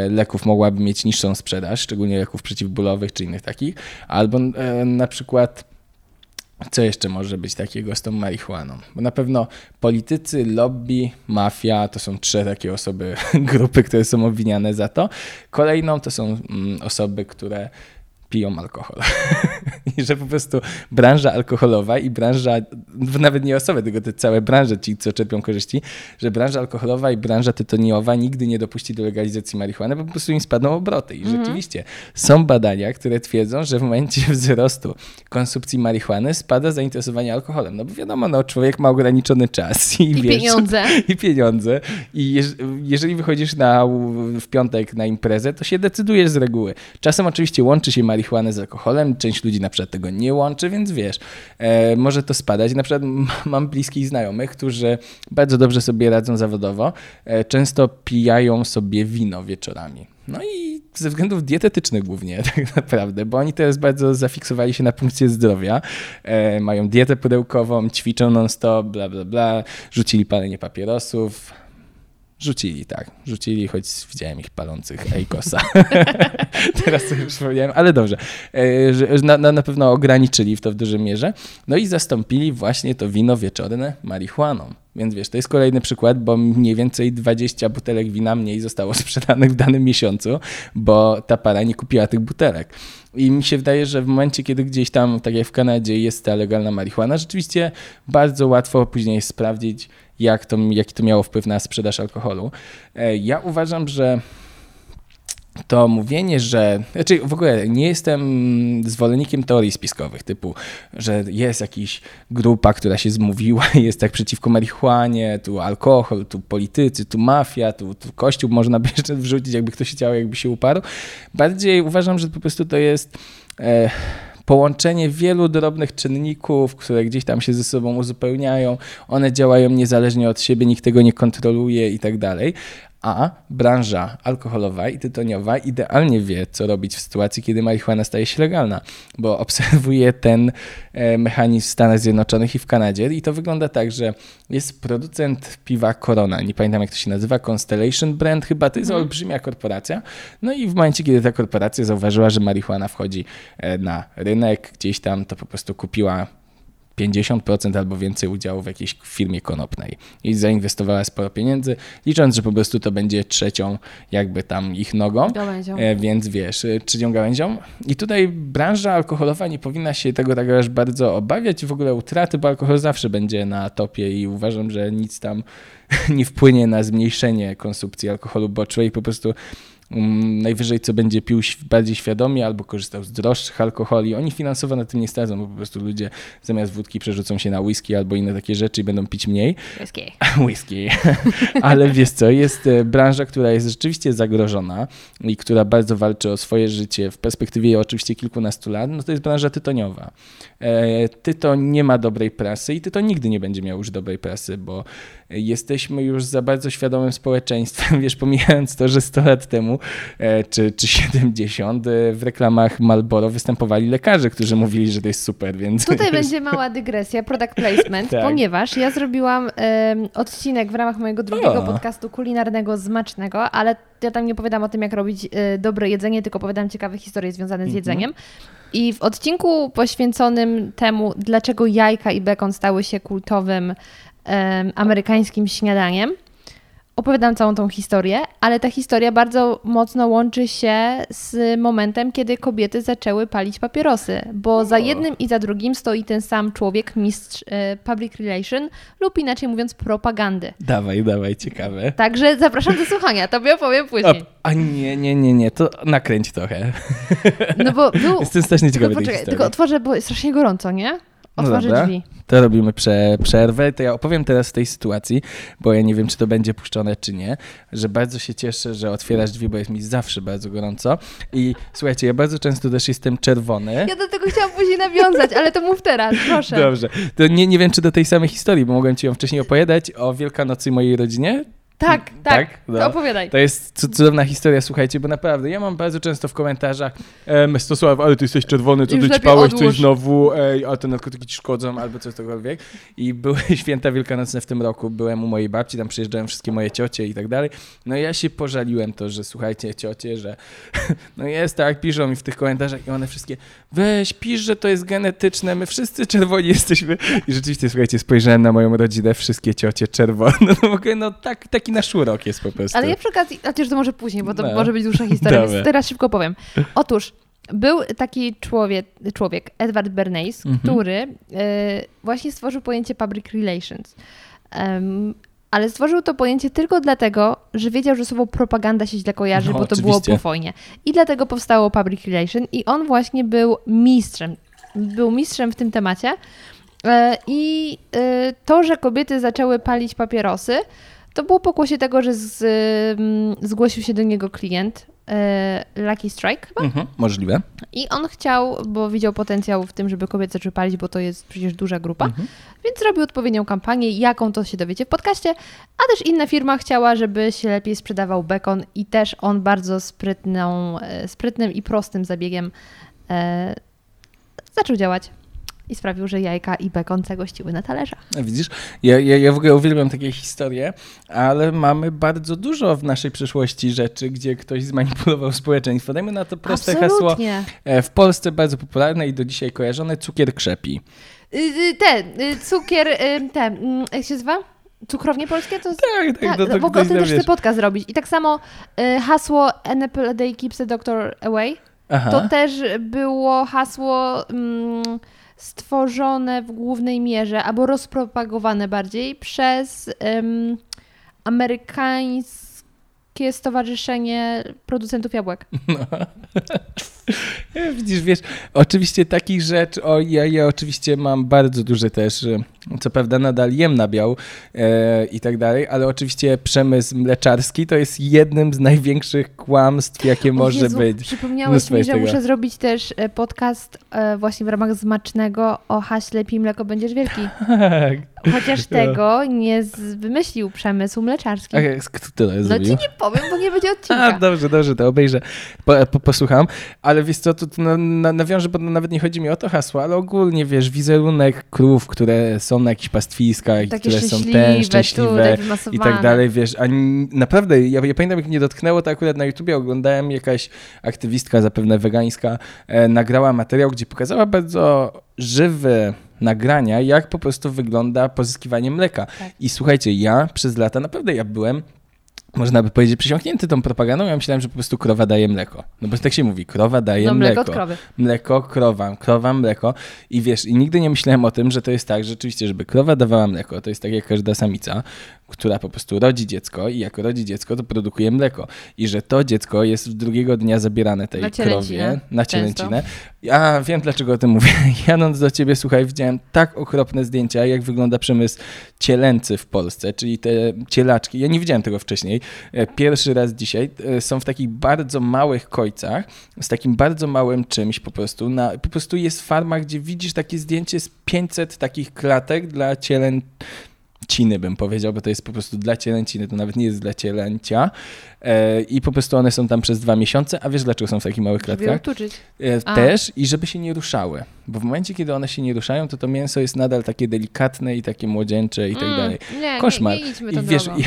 leków mogłaby mieć niższą sprzedaż, szczególnie leków przeciwbólowych czy innych takich. Albo na przykład... Co jeszcze może być takiego z tą marihuaną? Bo na pewno politycy, lobby, mafia to są trzy takie osoby, grupy, które są obwiniane za to. Kolejną to są osoby, które piją alkohol. I że po prostu branża alkoholowa i branża, nawet nie osoby, tylko te całe branże, ci co czerpią korzyści, że branża alkoholowa i branża tytoniowa nigdy nie dopuści do legalizacji marihuany, bo po prostu im spadną obroty. I mhm. rzeczywiście są badania, które twierdzą, że w momencie wzrostu konsumpcji marihuany spada zainteresowanie alkoholem. No bo wiadomo, no, człowiek ma ograniczony czas. I, I wiesz, pieniądze. I pieniądze. I jeż, jeżeli wychodzisz na, w piątek na imprezę, to się decydujesz z reguły. Czasem oczywiście łączy się marihuana marihuanę z alkoholem, część ludzi na przykład tego nie łączy, więc wiesz, e, może to spadać. Na przykład mam bliskich znajomych, którzy bardzo dobrze sobie radzą zawodowo, e, często pijają sobie wino wieczorami. No i ze względów dietetycznych głównie tak naprawdę, bo oni teraz bardzo zafiksowali się na punkcie zdrowia, e, mają dietę pudełkową, ćwiczą non stop, bla bla bla, rzucili palenie papierosów. Rzucili, tak. Rzucili, choć widziałem ich palących ajkosa. Teraz sobie przypomniałem, ale dobrze. Na, na, na pewno ograniczyli w to w dużej mierze. No i zastąpili właśnie to wino wieczorne marihuaną. Więc wiesz, to jest kolejny przykład, bo mniej więcej dwadzieścia butelek wina mniej zostało sprzedanych w danym miesiącu, bo ta para nie kupiła tych butelek. I mi się wydaje, że w momencie, kiedy gdzieś tam, tak jak w Kanadzie, jest ta legalna marihuana, rzeczywiście bardzo łatwo później sprawdzić, jak to, jaki to miało wpływ na sprzedaż alkoholu. Ja uważam, że to mówienie, że... Znaczy w ogóle nie jestem zwolennikiem teorii spiskowych, typu, że jest jakaś grupa, która się zmówiła, jest tak przeciwko marihuanie, tu alkohol, tu politycy, tu mafia, tu, tu kościół można by jeszcze wrzucić, jakby ktoś chciał, jakby się uparł. Bardziej uważam, że po prostu to jest... E, połączenie wielu drobnych czynników, które gdzieś tam się ze sobą uzupełniają, one działają niezależnie od siebie, nikt tego nie kontroluje i tak dalej. A branża alkoholowa i tytoniowa idealnie wie, co robić w sytuacji, kiedy marihuana staje się legalna, bo obserwuje ten mechanizm w Stanach Zjednoczonych i w Kanadzie i to wygląda tak, że jest producent piwa Corona, nie pamiętam jak to się nazywa, Constellation Brand chyba, to jest hmm. olbrzymia korporacja, no i w momencie, kiedy ta korporacja zauważyła, że marihuana wchodzi na rynek gdzieś tam, to po prostu kupiła pięćdziesiąt procent albo więcej udziału w jakiejś firmie konopnej i zainwestowała sporo pieniędzy, licząc, że po prostu to będzie trzecią jakby tam ich nogą, gałęzią. Więc wiesz, trzecią gałęzią. I tutaj branża alkoholowa nie powinna się tego tak aż bardzo obawiać w ogóle utraty, bo alkohol zawsze będzie na topie i uważam, że nic tam nie wpłynie na zmniejszenie konsumpcji alkoholu, bo człowiek po prostu Um, najwyżej co będzie pił bardziej świadomie albo korzystał z droższych alkoholi. Oni finansowo na tym nie stracą, bo po prostu ludzie zamiast wódki przerzucą się na whisky albo inne takie rzeczy i będą pić mniej. Whisky. Whisky. Ale wiesz co, jest branża, która jest rzeczywiście zagrożona i która bardzo walczy o swoje życie w perspektywie oczywiście kilkunastu lat, no to jest branża tytoniowa. E, tyton nie ma dobrej prasy i tyton nigdy nie będzie miał już dobrej prasy, bo jesteśmy już za bardzo świadomym społeczeństwem, wiesz, pomijając to, że sto lat temu czy, czy siedemdziesiąt w reklamach Marlboro występowali lekarze, którzy mówili, że to jest super, więc... Tutaj będzie mała dygresja, product placement, tak. Ponieważ ja zrobiłam y, odcinek w ramach mojego drugiego o. podcastu kulinarnego Smacznego, ale ja tam nie opowiadam o tym, jak robić y, dobre jedzenie, tylko opowiadam ciekawe historie związane z jedzeniem. Mm-hmm. I w odcinku poświęconym temu, dlaczego jajka i bekon stały się kultowym amerykańskim śniadaniem. Opowiadam całą tą historię, ale ta historia bardzo mocno łączy się z momentem, kiedy kobiety zaczęły palić papierosy, bo za jednym i za drugim stoi ten sam człowiek, mistrz public relation lub inaczej mówiąc propagandy. Dawaj, dawaj, ciekawe. Także zapraszam do słuchania, tobie opowiem później. O, a nie, nie, nie, nie, to nakręć trochę. No bo był... Jestem strasznie ciekawy tej historii. Tylko otworzę, bo jest strasznie gorąco, nie? Otworzy no drzwi. To robimy prze, przerwę. To ja opowiem teraz w tej sytuacji, bo ja nie wiem, czy to będzie puszczone, czy nie, że bardzo się cieszę, że otwierasz drzwi, bo jest mi zawsze bardzo gorąco. I słuchajcie, ja bardzo często też jestem czerwony. Ja do tego chciałam później nawiązać, ale to mów teraz, proszę. Dobrze. To nie, nie wiem, czy do tej samej historii, bo mogłem ci ją wcześniej opowiadać o Wielkanocy mojej rodzinie. Tak, tak, tak? No. To opowiadaj. To jest cudowna historia, słuchajcie, bo naprawdę ja mam bardzo często w komentarzach e, Mestosław, ale ty jesteś czerwony, co ty ćpałeś coś znowu, ej, a te narkotyki ci szkodzą, albo coś cokolwiek. I były święta wielkanocne w tym roku, byłem u mojej babci, tam przyjeżdżają wszystkie moje ciocie i tak dalej. No i ja się pożaliłem to, że słuchajcie ciocie, że no jest tak, piszą mi w tych komentarzach i one wszystkie weź, pisz, że to jest genetyczne, my wszyscy czerwoni jesteśmy. I rzeczywiście, słuchajcie, spojrzałem na moją rodzinę, wszystkie ciocie czerwone, no, okay, no tak, tak. I na szurok jest po prostu. Ale ja przy okazji, chociaż to może później, bo to no. może być dłuższa historia, Dobre. Więc teraz szybko powiem. Otóż był taki człowiek, człowiek Edward Bernays, mm-hmm. który y, właśnie stworzył pojęcie public relations. Um, ale stworzył to pojęcie tylko dlatego, że wiedział, że słowo propaganda się źle kojarzy, no, bo to oczywiście. Było po wojnie. I dlatego powstało public relations i on właśnie był mistrzem. Był mistrzem w tym temacie. Y, I y, to, że kobiety zaczęły palić papierosy, to było pokłosie tego, że z, y, zgłosił się do niego klient, y, Lucky Strike chyba? Mhm, możliwe. I on chciał, bo widział potencjał w tym, żeby kobiety zaczęły palić, bo to jest przecież duża grupa, mhm. więc zrobił odpowiednią kampanię, jaką to się dowiecie w podcaście, a też inna firma chciała, żeby się lepiej sprzedawał bekon i też on bardzo sprytną, sprytnym i prostym zabiegiem y, zaczął działać. I sprawił, że jajka i bekon zagościły na talerzach. Widzisz, ja, ja, ja w ogóle uwielbiam takie historie, ale mamy bardzo dużo w naszej przeszłości rzeczy, gdzie ktoś zmanipulował społeczeństwo. Dajmy na to proste Absolutnie. hasło, w Polsce bardzo popularne i do dzisiaj kojarzone, cukier krzepi. Yy, te, yy, cukier, yy, te, yy, jak się nazywa? Cukrownie polskie? To... Tak, tak. tak to, w ogóle o tym też chcę podcast zrobić. I tak samo yy, hasło An apple a day keeps the doctor away. Aha. To też było hasło... Yy, stworzone w głównej mierze albo rozpropagowane bardziej przez um, amerykańskie Stowarzyszenie Producentów Jabłek. No. Widzisz, wiesz, oczywiście takich rzeczy, o, ja, ja oczywiście mam bardzo duży też, co prawda nadal jem nabiał e, i tak dalej, ale oczywiście przemysł mleczarski to jest jednym z największych kłamstw, jakie o może Jezu, być. Przypomniałeś mi, że tego. Muszę zrobić też podcast e, właśnie w ramach Smacznego o haśle pij mleko, będziesz wielki. Tak. Chociaż tego nie z, wymyślił przemysł mleczarski. Okay, kto to jest? No ci nie powiem, bo nie będzie odcinka. A, dobrze, dobrze, to obejrzę, po, po, posłucham. Ale wiesz co, tu na, na, nawiążę, bo nawet nie chodzi mi o to hasło, ale ogólnie wiesz, wizerunek krów, które są na jakichś pastwiskach, takie które są ten, szczęśliwe tu, i tak dalej, wiesz. A naprawdę, ja, ja pamiętam, jak mnie dotknęło, to akurat na YouTubie oglądałem, jakaś aktywistka, zapewne wegańska, e, nagrała materiał, gdzie pokazała bardzo żywy nagrania, jak po prostu wygląda pozyskiwanie mleka. Tak. I słuchajcie, ja przez lata, naprawdę ja byłem, można by powiedzieć, przysiągnięty tą propagandą. Ja myślałem, że po prostu krowa daje mleko. No bo tak się mówi, krowa daje no, mleko. Mleko od krowy. Mleko, krowa, krowa, mleko. I wiesz, i nigdy nie myślałem o tym, że to jest tak, że rzeczywiście, żeby krowa dawała mleko, to jest tak jak każda samica, która po prostu rodzi dziecko i jak rodzi dziecko, to produkuje mleko. I że to dziecko jest drugiego dnia zabierane tej na krowie, na cielęcinę. Ja wiem, dlaczego o tym mówię. Jadąc do ciebie, słuchaj, widziałem tak okropne zdjęcia, jak wygląda przemysł cielęcy w Polsce, czyli te cielaczki. Ja nie widziałem tego wcześniej. Pierwszy raz dzisiaj są w takich bardzo małych kojcach, z takim bardzo małym czymś po prostu. Na, po prostu jest farma, gdzie widzisz takie zdjęcie z pięćset takich klatek dla cielęt. Ciny bym powiedział, bo to jest po prostu dla cielęciny, to nawet nie jest dla cielęcia. E, I po prostu one są tam przez dwa miesiące, a wiesz dlaczego są w takich małych klatkach? E, też i żeby się nie ruszały, bo w momencie, kiedy one się nie ruszają, to to mięso jest nadal takie delikatne i takie młodzieńcze i tak mm, dalej. Nie, koszmar. Nie, nie idźmy tą I wiesz, i,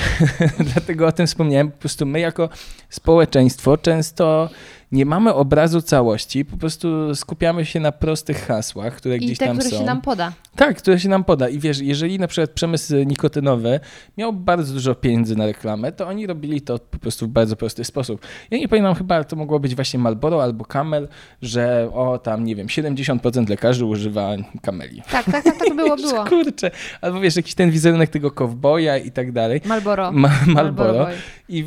dlatego o tym wspomniałem, po prostu my jako społeczeństwo często nie mamy obrazu całości, po prostu skupiamy się na prostych hasłach, które I gdzieś te, tam które są. I które się nam poda. Tak, które się nam poda. I wiesz, jeżeli na przykład przemysł nikotynowy miał bardzo dużo pieniędzy na reklamę, to oni robili to po prostu w bardzo prosty sposób. Ja nie pamiętam, chyba to mogło być właśnie Marlboro albo Camel, że o tam, nie wiem, siedemdziesiąt procent lekarzy używa kameli. Tak, tak, tak, tak było, było. Kurczę. Albo wiesz, jakiś ten wizerunek tego kowboja i tak dalej. Marlboro. Ma- Marlboro. Marlboro I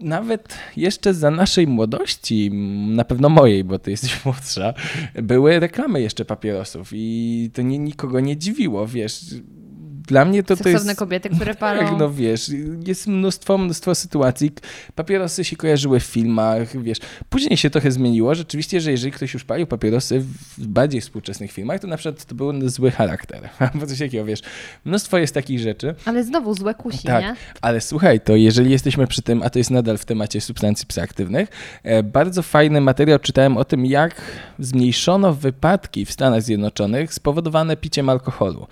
nawet jeszcze za naszej młodości, na pewno mojej, bo ty jesteś młodsza, były reklamy jeszcze papierosów i to nie, nikogo nie dziwiło, wiesz. Dla mnie to, to jest... Seksowne kobiety, które palą. Tak, no wiesz, jest mnóstwo, mnóstwo sytuacji. Papierosy się kojarzyły w filmach, wiesz. Później się trochę zmieniło. Rzeczywiście, że jeżeli ktoś już palił papierosy w bardziej współczesnych filmach, to na przykład to był zły charakter. Bo coś takiego, wiesz. Mnóstwo jest takich rzeczy. Ale znowu złe kusi, tak, nie? Ale słuchaj, to jeżeli jesteśmy przy tym, a to jest nadal w temacie substancji psychoaktywnych, bardzo fajny materiał czytałem o tym, jak zmniejszono wypadki w Stanach Zjednoczonych spowodowane piciem alkoholu.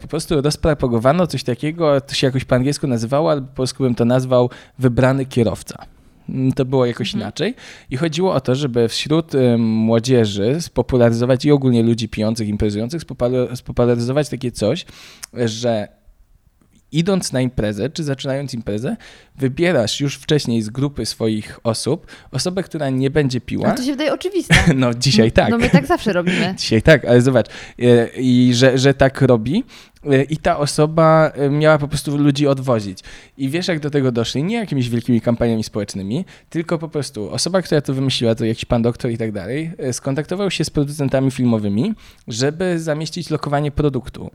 Po prostu rozpropagowano coś takiego, to się jakoś po angielsku nazywało, ale po polsku bym to nazwał wybrany kierowca. To było jakoś mhm. inaczej i chodziło o to, żeby wśród młodzieży spopularyzować i ogólnie ludzi pijących, imprezujących, spopularyzować takie coś, że idąc na imprezę czy zaczynając imprezę, wybierasz już wcześniej z grupy swoich osób osobę, która nie będzie piła. No to się wydaje oczywiste. No dzisiaj tak. No my tak zawsze robimy. Dzisiaj tak, ale zobacz, i że, że tak robi. I ta osoba miała po prostu ludzi odwozić. I wiesz, jak do tego doszli? Nie jakimiś wielkimi kampaniami społecznymi, tylko po prostu osoba, która to wymyśliła, to jakiś pan doktor i tak dalej, skontaktował się z producentami filmowymi, żeby zamieścić lokowanie produktu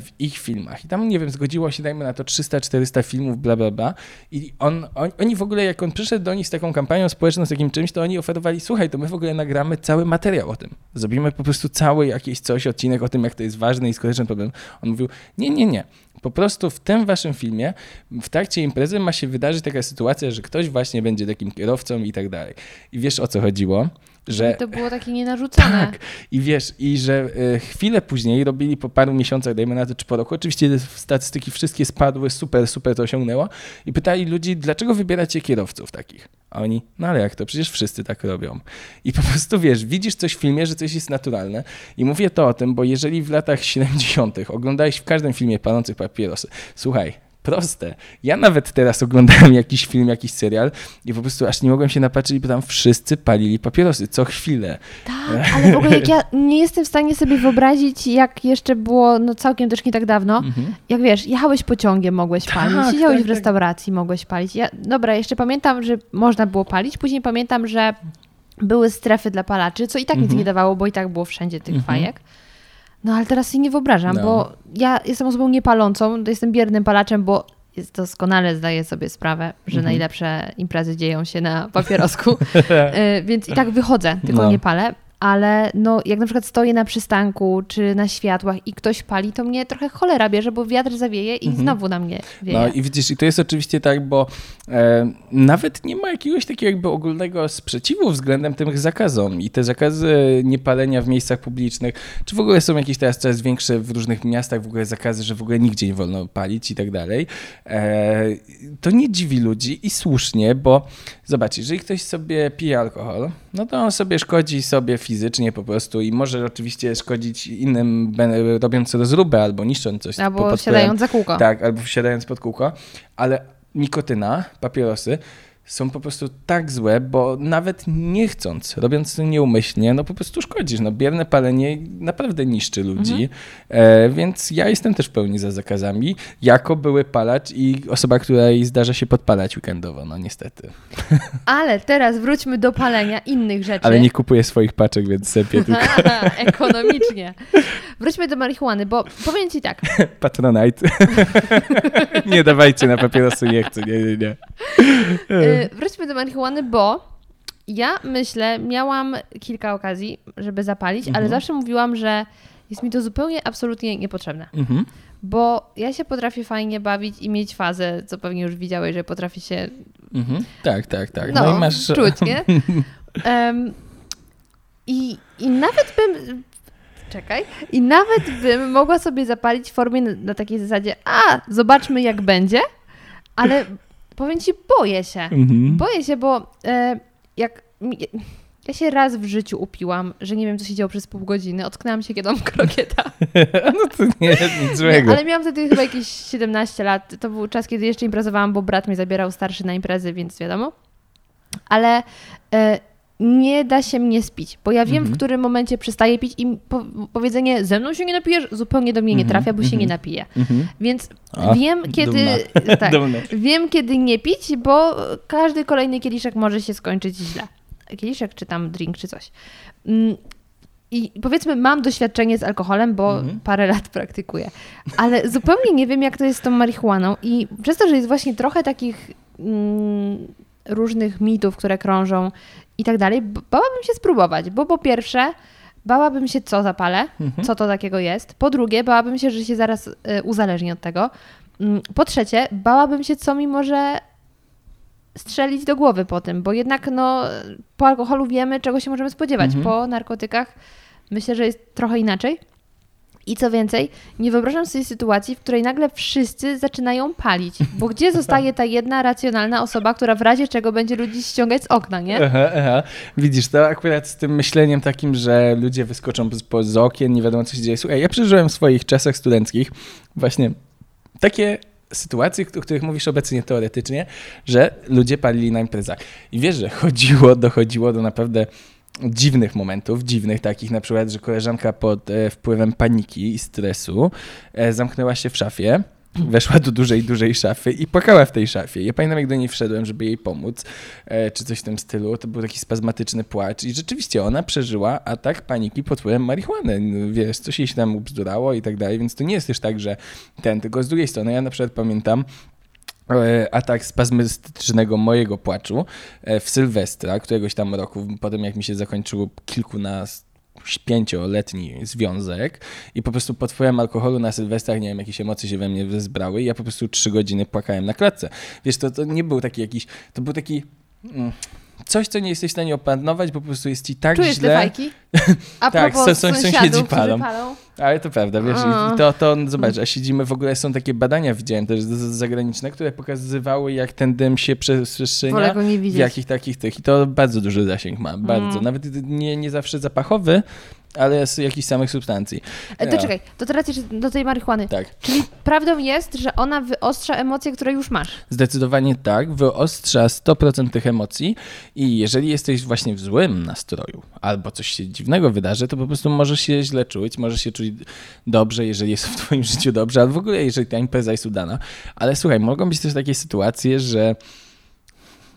w ich filmach. I tam, nie wiem, zgodziło się, dajmy na to, trzysta czterysta filmów, bla, bla, bla. I on, on, oni w ogóle, jak on przyszedł do nich z taką kampanią społeczną, z takim czymś, to oni oferowali, słuchaj, to my w ogóle nagramy cały materiał o tym. Zrobimy po prostu cały jakiś coś, odcinek o tym, jak to jest ważny i skuteczny problem. On mówił, nie, nie, nie. Po prostu w tym waszym filmie, w trakcie imprezy ma się wydarzyć taka sytuacja, że ktoś właśnie będzie takim kierowcą i tak dalej. I wiesz, o co chodziło? Że i to było takie nienarzucone. Tak. I wiesz, i że chwilę później robili po paru miesiącach, dajmy na to, czy po roku. Oczywiście statystyki wszystkie spadły, super, super to osiągnęło. I pytali ludzi, dlaczego wybieracie kierowców takich? A oni, no ale jak to? Przecież wszyscy tak robią. I po prostu wiesz, widzisz coś w filmie, że coś jest naturalne. I mówię to o tym, bo jeżeli w latach siedemdziesiątych oglądałeś w każdym filmie palących papierosy, słuchaj, proste. Ja nawet teraz oglądałem jakiś film, jakiś serial i po prostu aż nie mogłem się napatrzeć, bo tam wszyscy palili papierosy co chwilę. Tak, ale w ogóle jak ja nie jestem w stanie sobie wyobrazić, jak jeszcze było, no całkiem też nie tak dawno, mhm. jak wiesz, jechałeś pociągiem, mogłeś tak, palić, siedziałeś tak, w restauracji, tak. mogłeś palić. Ja, dobra, jeszcze pamiętam, że można było palić, później pamiętam, że były strefy dla palaczy, co i tak mhm. nic nie dawało, bo i tak było wszędzie tych mhm. fajek. No ale teraz się nie wyobrażam, no. bo ja jestem osobą niepalącą, jestem biernym palaczem, bo doskonale zdaję sobie sprawę, że mhm. najlepsze imprezy dzieją się na papierosku, y, więc i tak wychodzę, tylko no. nie palę. Ale no, jak na przykład stoję na przystanku czy na światłach i ktoś pali, to mnie trochę cholera bierze, bo wiatr zawieje i mhm. znowu na mnie wieje. No i widzisz, i to jest oczywiście tak, bo e, nawet nie ma jakiegoś takiego jakby ogólnego sprzeciwu względem tym zakazom. I te zakazy niepalenia w miejscach publicznych, czy w ogóle są jakieś teraz coraz większe w różnych miastach w ogóle zakazy, że w ogóle nigdzie nie wolno palić i tak dalej. E, to nie dziwi ludzi i słusznie, bo zobacz, jeżeli ktoś sobie pije alkohol, no to on sobie szkodzi sobie fizycznie. fizycznie po prostu i może oczywiście szkodzić innym, robiąc rozróbę albo niszcząc coś. Albo wsiadając za kółko. Tak, albo wsiadając pod kółko. Ale nikotyna, papierosy są po prostu tak złe, bo nawet nie chcąc, robiąc to nieumyślnie, no po prostu szkodzisz. No bierne palenie naprawdę niszczy ludzi, mhm. e, więc ja jestem też w pełni za zakazami, jako były palacz i osoba, której zdarza się podpalać weekendowo, no niestety. Ale teraz wróćmy do palenia innych rzeczy. Ale nie kupuję swoich paczek, więc sypię tylko. Ekonomicznie. Wróćmy do marihuany, bo powiem ci tak. Patronite. Nie dawajcie na papierosy, nie chcę, nie, nie, nie. Wróćmy do marihuany, bo ja myślę, miałam kilka okazji, żeby zapalić, mhm. ale zawsze mówiłam, że jest mi to zupełnie, absolutnie niepotrzebne. Mhm. Bo ja się potrafię fajnie bawić i mieć fazę, co pewnie już widziałeś, że potrafię się... Mhm. Tak, tak, tak. No, no i masz... czuć, nie? Um, i, I nawet bym... Czekaj. I nawet bym mogła sobie zapalić w formie na, na takiej zasadzie, a, zobaczmy jak będzie, ale... Powiem ci, boję się. Mhm. Boję się, bo e, jak mi, ja się raz w życiu upiłam, że nie wiem, co się działo przez pół godziny. Ocknęłam się kiedą krokieta. No to nie jest nic złego. Nie, ale miałam wtedy chyba jakieś siedemnaście lat. To był czas, kiedy jeszcze imprezowałam, bo brat mnie zabierał starszy na imprezy, więc wiadomo. Ale e, nie da się mnie spić, bo ja wiem, mhm. w którym momencie przestaję pić i po, powiedzenie ze mną się nie napijesz zupełnie do mnie nie trafia, bo mhm. się nie napije. Mhm. Więc A, wiem, kiedy, tak, wiem, kiedy nie pić, bo każdy kolejny kieliszek może się skończyć źle. Kieliszek czy tam drink czy coś. I powiedzmy, mam doświadczenie z alkoholem, bo mhm. parę lat praktykuję, ale zupełnie nie wiem, jak to jest z tą marihuaną i przez to, że jest właśnie trochę takich mm, różnych mitów, które krążą i tak dalej, bałabym się spróbować, bo po pierwsze bałabym się, co zapalę, mhm. co to takiego jest, po drugie bałabym się, że się zaraz uzależnię od tego, po trzecie bałabym się, co mi może strzelić do głowy po tym, bo jednak no, po alkoholu wiemy, czego się możemy spodziewać, mhm. po narkotykach myślę, że jest trochę inaczej. I co więcej, nie wyobrażam sobie sytuacji, w której nagle wszyscy zaczynają palić, bo gdzie zostaje ta jedna racjonalna osoba, która w razie czego będzie ludzi ściągać z okna, nie? Aha, aha. Widzisz, to akurat z tym myśleniem takim, że ludzie wyskoczą z, z okien, nie wiadomo co się dzieje. Słuchaj, ja przeżyłem w swoich czasach studenckich właśnie takie sytuacje, o których mówisz obecnie teoretycznie, że ludzie palili na imprezach. I wiesz, że chodziło, dochodziło do naprawdę... dziwnych momentów, dziwnych takich na przykład, że koleżanka pod e, wpływem paniki i stresu e, zamknęła się w szafie, weszła do dużej, dużej szafy i płakała w tej szafie. Ja pamiętam, jak do niej wszedłem, żeby jej pomóc, e, czy coś w tym stylu. To był taki spazmatyczny płacz i rzeczywiście ona przeżyła atak paniki pod wpływem marihuany. Wiesz, coś jej się tam ubzdurało i tak dalej, więc to nie jest też tak, że ten, tylko z drugiej strony ja na przykład pamiętam atak spazmystycznego mojego płaczu w Sylwestra któregoś tam roku, po tym jak mi się zakończył kilkunastoletni związek i po prostu pod wpływem alkoholu na Sylwestrach, nie wiem, jakieś emocje się we mnie wezbrały i ja po prostu trzy godziny płakałem na klatce. Wiesz, to, to nie był taki jakiś, to był taki... Mm, coś, co nie jesteś w stanie opanować, bo po prostu jest ci tak Czujesz źle. Czujesz te fajki? A tak, są, są, sąsiedzi palą. palą. Ale to prawda, wiesz, i to, to zobacz, a siedzimy, w ogóle są takie badania, widziałem też zagraniczne, które pokazywały, jak ten dym się przestrzenia, w jakich takich tych. I to bardzo duży zasięg ma, bardzo. Mm. Nawet nie, nie zawsze zapachowy, ale z jakichś samych substancji. No. To czekaj, to teraz jeszcze do tej marihuany. Tak. Czyli prawdą jest, że ona wyostrza emocje, które już masz. Zdecydowanie tak, wyostrza sto procent tych emocji i jeżeli jesteś właśnie w złym nastroju albo coś się dziwnego wydarzy, to po prostu możesz się źle czuć, możesz się czuć dobrze, jeżeli jest w twoim życiu dobrze, albo w ogóle jeżeli ta impreza jest udana. Ale słuchaj, mogą być też takie sytuacje, że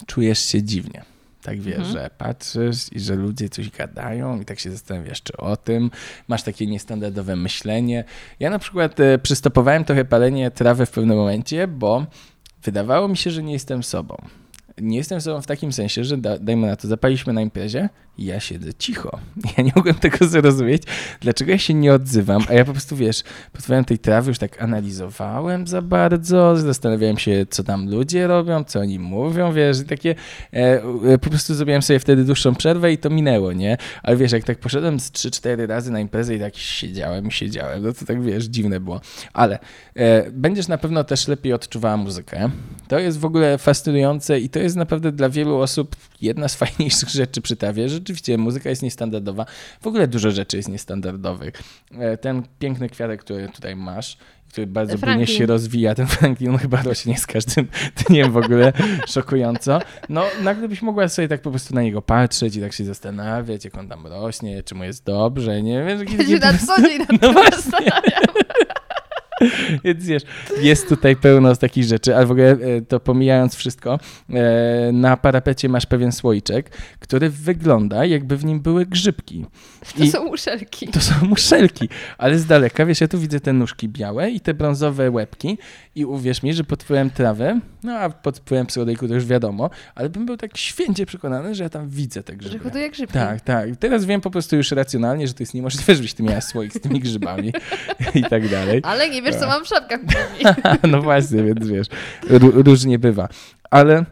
czujesz się dziwnie. Tak wiesz, mhm. że patrzysz i że ludzie coś gadają i tak się zastanawiasz, czy o tym. Masz takie niestandardowe myślenie. Ja na przykład y, przystopowałem trochę palenie trawy w pewnym momencie, bo wydawało mi się, że nie jestem sobą. Nie jestem sobą w takim sensie, że da, dajmy na to, zapaliśmy na imprezie i ja siedzę cicho. Ja nie mogłem tego zrozumieć, dlaczego ja się nie odzywam, a ja po prostu, wiesz, podwałem tej trawy, już tak analizowałem za bardzo, zastanawiałem się, co tam ludzie robią, co oni mówią, wiesz, i takie, e, e, po prostu zrobiłem sobie wtedy dłuższą przerwę i to minęło, nie? Ale wiesz, jak tak poszedłem z trzy cztery razy na imprezę i tak siedziałem i siedziałem, no to tak, wiesz, dziwne było. Ale e, będziesz na pewno też lepiej odczuwała muzykę. To jest w ogóle fascynujące i to jest jest naprawdę dla wielu osób jedna z fajniejszych rzeczy przy trawie. Rzeczywiście muzyka jest niestandardowa. W ogóle dużo rzeczy jest niestandardowych. Ten piękny kwiatek, który tutaj masz, który bardzo pilnie się rozwija, ten Franklin, on chyba rośnie z każdym dniem w ogóle, szokująco. No, nagle byś mogła sobie tak po prostu na niego patrzeć i tak się zastanawiać, jak on tam rośnie, czy mu jest dobrze, nie wiem. Ja się na co dzień nad tym zastanawiam. Więc wiesz, jest tutaj pełno z takich rzeczy, ale w ogóle to pomijając wszystko, na parapecie masz pewien słoiczek, który wygląda, jakby w nim były grzybki. To I są muszelki. To są muszelki, ale z daleka, wiesz, ja tu widzę te nóżki białe i te brązowe łebki i uwierz mi, że pod wpływem trawy, no a pod wpływem psychodeliku to już wiadomo, ale bym był tak święcie przekonany, że ja tam widzę te grzyby. Że hoduję grzybki. Tak, tak. Teraz wiem po prostu już racjonalnie, że to jest niemożliwe, żebyś ty miała słoik z tymi grzybami i tak dalej. Ale nie wiesz, co mam w szapkach. No właśnie, więc wiesz, różnie bywa. Ale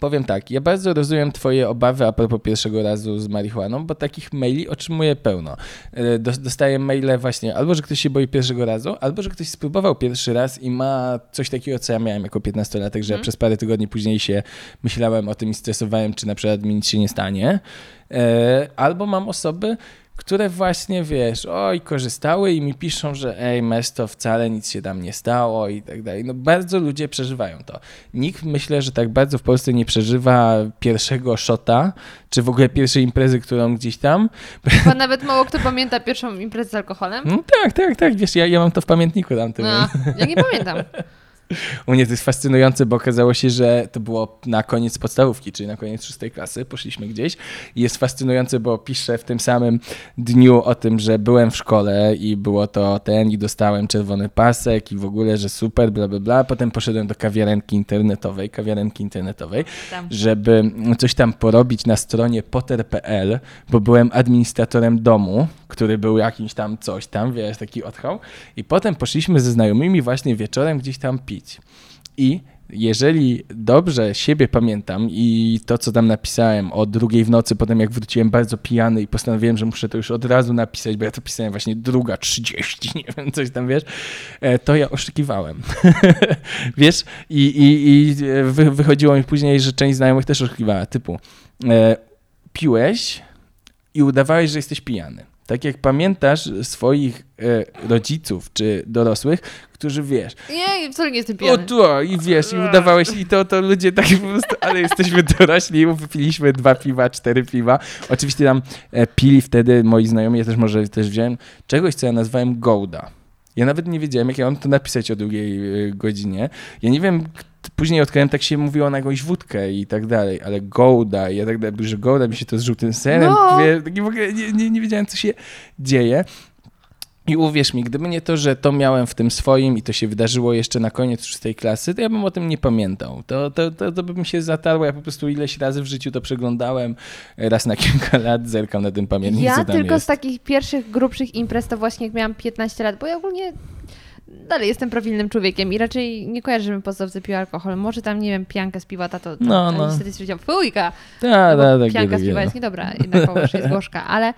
powiem tak, ja bardzo rozumiem twoje obawy a propos pierwszego razu z marihuaną, bo takich maili otrzymuję pełno. Dostaję maile właśnie albo, że ktoś się boi pierwszego razu, albo, że ktoś spróbował pierwszy raz i ma coś takiego, co ja miałem jako piętnastolatek, że hmm. ja przez parę tygodni później się myślałem o tym i stresowałem, czy na przykład mi nic się nie stanie. Albo mam osoby, które właśnie, wiesz, oj, korzystały i mi piszą, że ej, mesto, wcale nic się tam nie stało i tak dalej. No bardzo ludzie przeżywają to. Nikt, myślę, że tak bardzo w Polsce nie przeżywa pierwszego szota, czy w ogóle pierwszej imprezy, którą gdzieś tam. Chyba nawet mało kto pamięta pierwszą imprezę z alkoholem. No tak, tak, tak, wiesz, ja, ja mam to w pamiętniku tamtym. No, ja nie pamiętam. U mnie to jest fascynujące, bo okazało się, że to było na koniec podstawówki, czyli na koniec szóstej klasy, poszliśmy gdzieś i jest fascynujące, bo piszę w tym samym dniu o tym, że byłem w szkole i było to ten i dostałem czerwony pasek i w ogóle, że super, bla, bla, bla. Potem poszedłem do kawiarenki internetowej, kawiarenki internetowej, tam. żeby coś tam porobić na stronie potter kropka p l, bo byłem administratorem domu, który był jakimś tam coś tam, wiesz, taki odchał. I potem poszliśmy ze znajomymi właśnie wieczorem gdzieś tam pić. I jeżeli dobrze siebie pamiętam i to, co tam napisałem o drugiej w nocy, potem jak wróciłem bardzo pijany i postanowiłem, że muszę to już od razu napisać, bo ja to pisałem właśnie druga, trzydzieści, nie wiem, coś tam, wiesz, to ja oszukiwałem. Wiesz, i, i, i wy, wychodziło mi później, że część znajomych też oszukiwała, typu e, piłeś i udawałeś, że jesteś pijany. Tak jak pamiętasz swoich e, rodziców czy dorosłych, którzy wiesz... Nie, wcale nie jestem pijany. O to, i wiesz, i udawałeś, i to, to ludzie tak po prostu, ale jesteśmy dorośli, wypiliśmy dwa piwa, cztery piwa. Oczywiście tam e, pili wtedy, moi znajomi, ja też może też wziąłem, czegoś, co ja nazwałem gołda. Ja nawet nie wiedziałem, jak ja mam to napisać o drugiej y, godzinie. Ja nie wiem... Później odkryłem, tak się mówiło na jakąś wódkę i tak dalej, ale gołda, ja tak dalej, że gołda mi się to z żółtym serem, no. Wie, w ogóle nie, nie, nie wiedziałem, co się dzieje. I uwierz mi, gdyby nie to, że to miałem w tym swoim i to się wydarzyło jeszcze na koniec szóstej klasy, to ja bym o tym nie pamiętał. To, to, to, to by mi się zatarło. Ja po prostu ileś razy w życiu to przeglądałem. Raz na kilka lat zerkam na ten pamiętnik. Ja tylko jest. Z takich pierwszych, grubszych imprez to właśnie jak miałam piętnaście lat, bo ja ogólnie... Dalej jestem profilnym człowiekiem i raczej nie kojarzę, żebym podstawce piła alkohol. Może tam, nie wiem, pijanka z piwa, tato, tam, no, no. Niestety stwierdziłam, fujka, ta, ta, ta, pijanka ta, ta, z piwa ta, ta. Jest niedobra, jednak jest gorzka. Ale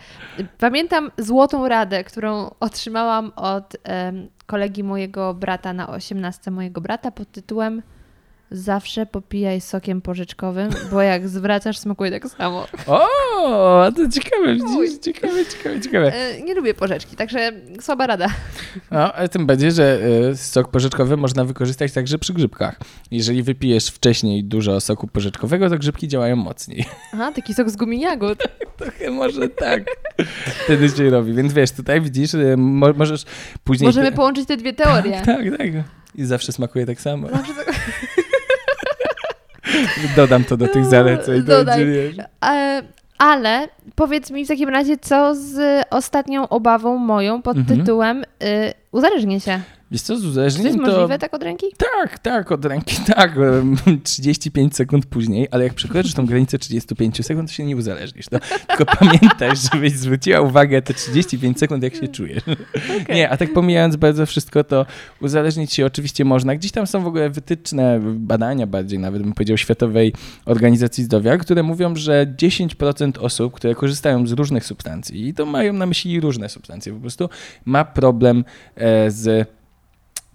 pamiętam złotą radę, którą otrzymałam od um, kolegi mojego brata na osiemnastce mojego brata pod tytułem zawsze popijaj sokiem porzeczkowym, bo jak zwracasz, smakuje tak samo. O, to ciekawe, widzisz? Ciekawe, ciekawe, ciekawe. Nie lubię porzeczki, także słaba rada. No, ale tym bardziej, że sok porzeczkowy można wykorzystać także przy grzybkach. Jeżeli wypijesz wcześniej dużo soku porzeczkowego, to grzybki działają mocniej. Aha, taki sok z gumi jagód. Trochę może tak. Wtedy się robi. Więc wiesz, tutaj widzisz, mo- możesz później... Możemy te... połączyć te dwie teorie. Tak, tak, tak. I zawsze smakuje tak samo. Zawsze tak... Dodam to do tych zaleceń. Dodaj. E, ale powiedz mi w takim razie, co z ostatnią obawą moją pod mhm. tytułem y, uzależnię się. Wiesz co, z uzależnieniem to... jest możliwe tak od ręki? Tak, tak, od ręki, tak. trzydzieści pięć sekund później, ale jak przekroczysz tą granicę trzydzieści pięć sekund, to się nie uzależnisz. No. Tylko pamiętaj, żebyś zwróciła uwagę te trzydzieści pięć sekund, jak się czujesz. Okay. Nie, a tak pomijając bardzo wszystko, to uzależnić się oczywiście można. Gdzieś tam są w ogóle wytyczne badania bardziej, nawet bym powiedział, Światowej Organizacji Zdrowia, które mówią, że dziesięć procent osób, które korzystają z różnych substancji, i to mają na myśli różne substancje, po prostu ma problem z...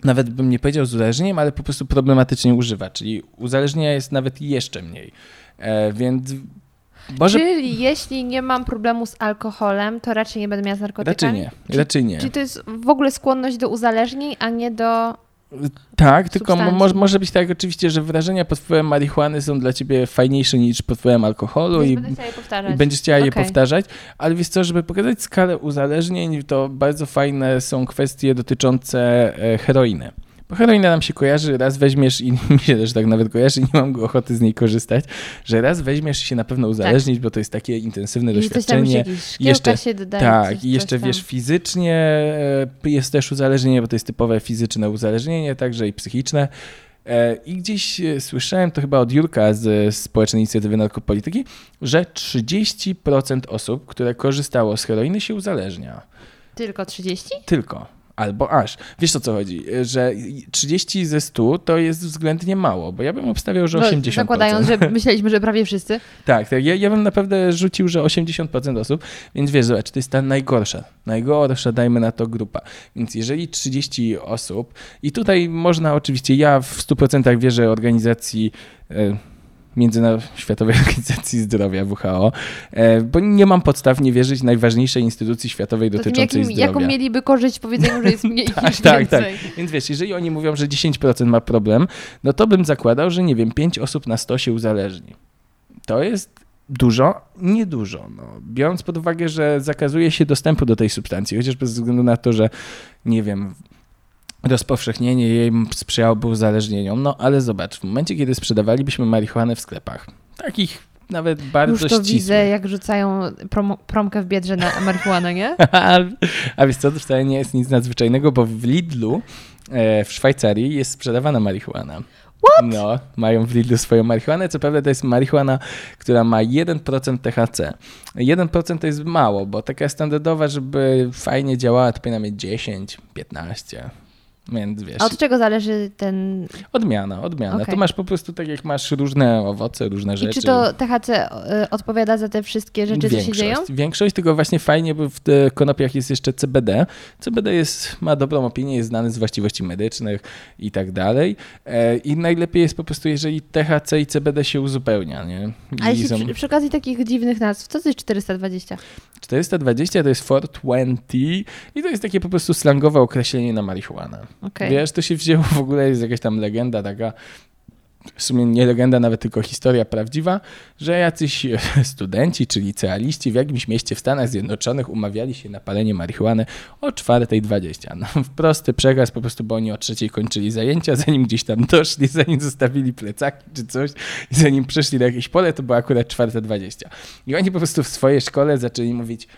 Nawet bym nie powiedział z uzależnieniem, ale po prostu problematycznie używa, czyli uzależnienia jest nawet jeszcze mniej, e, więc... Boże... Czyli jeśli nie mam problemu z alkoholem, to raczej nie będę miała z narkotykami? Raczej nie, raczej nie. Czyli to jest w ogóle skłonność do uzależnień, a nie do... Tak, tylko mo- może być tak oczywiście, że wrażenia pod wpływem marihuany są dla ciebie fajniejsze niż pod wpływem alkoholu i, chciała i będziesz chciała okay. je powtarzać, ale wiesz co, żeby pokazać skalę uzależnień, to bardzo fajne są kwestie dotyczące heroiny. Bo heroina nam się kojarzy, raz weźmiesz i mi się też tak nawet kojarzy, nie mam go ochoty z niej korzystać, że raz weźmiesz się na pewno uzależnić, tak. Bo to jest takie intensywne I doświadczenie. I jeszcze się dodaje. Tak, i jeszcze wiesz, tam. Fizycznie jest też uzależnienie, bo to jest typowe fizyczne uzależnienie, także i psychiczne. I gdzieś słyszałem to chyba od Jurka z Społecznej Inicjatywy Narkopolityki, że trzydzieści procent osób, które korzystało z heroiny, się uzależnia. Tylko trzydzieści? Tylko. Albo aż. Wiesz o co chodzi, że trzydzieści ze stu to jest względnie mało, bo ja bym obstawiał, że osiemdziesiąt procent. Zakładając, że myśleliśmy, że prawie wszyscy. Tak, tak. Ja, ja bym naprawdę rzucił, że osiemdziesiąt procent osób, więc wiesz, zobacz, to jest ta najgorsza, najgorsza, dajmy na to grupa. Więc jeżeli trzydzieści osób i tutaj można oczywiście, ja w stu procentach wierzę organizacji yy, Międzynarodowej Organizacji Zdrowia, W H O, bo nie mam podstaw nie wierzyć najważniejszej instytucji światowej dotyczącej jakim, zdrowia. Jaką mieliby korzyść powiedzeniu, że jest mniej niż tak, tak, tak. Więc wiesz, jeżeli oni mówią, że dziesięć procent ma problem, no to bym zakładał, że nie wiem, pięć osób na sto się uzależni. To jest dużo? Niedużo. No. Biorąc pod uwagę, że zakazuje się dostępu do tej substancji, chociażby ze względu na to, że nie wiem... Rozpowszechnienie jej sprzyjałoby uzależnieniom, no ale zobacz, w momencie, kiedy sprzedawalibyśmy marihuanę w sklepach, takich nawet bardzo ścisłych. Już to ścisłych. Widzę, jak rzucają prom- promkę w Biedrze na marihuanę, nie? A wiesz co, to wcale nie jest nic nadzwyczajnego, bo w Lidlu e, w Szwajcarii jest sprzedawana marihuana. What? No, mają w Lidlu swoją marihuanę. Co prawda to jest marihuana, która ma jeden procent T H C. jeden procent to jest mało, bo taka standardowa, żeby fajnie działała, to powinna mieć dziesięć, piętnaście. Więc wiesz, a od czego zależy ten... Odmiana, odmiana. Okay. To masz po prostu tak, jak masz różne owoce, różne rzeczy. I czy to T H C odpowiada za te wszystkie rzeczy, większość, co się dzieją? Większość, tylko właśnie fajnie, bo w konopiach jest jeszcze C B D. C B D jest, ma dobrą opinię, jest znany z właściwości medycznych i tak dalej. I najlepiej jest po prostu, jeżeli T H C i C B D się uzupełnia. Nie? A jeśli są... przy, przy okazji takich dziwnych nazw, co to jest czterysta dwadzieścia? czterysta dwadzieścia to jest czterysta dwadzieścia i to jest takie po prostu slangowe określenie na marihuanę. Okay. Wiesz, to się wzięło w ogóle, jest jakaś tam legenda taka, w sumie nie legenda, nawet tylko historia prawdziwa, że jacyś studenci czy licealiści w jakimś mieście w Stanach Zjednoczonych umawiali się na palenie marihuany o czwartej dwadzieścia. No, w prosty przekaz po prostu, bo oni o trzeciej kończyli zajęcia, zanim gdzieś tam doszli, zanim zostawili plecaki czy coś, zanim przyszli na jakieś pole, to było akurat czwarta dwadzieścia. I oni po prostu w swojej szkole zaczęli mówić czterysta dwadzieścia, czterysta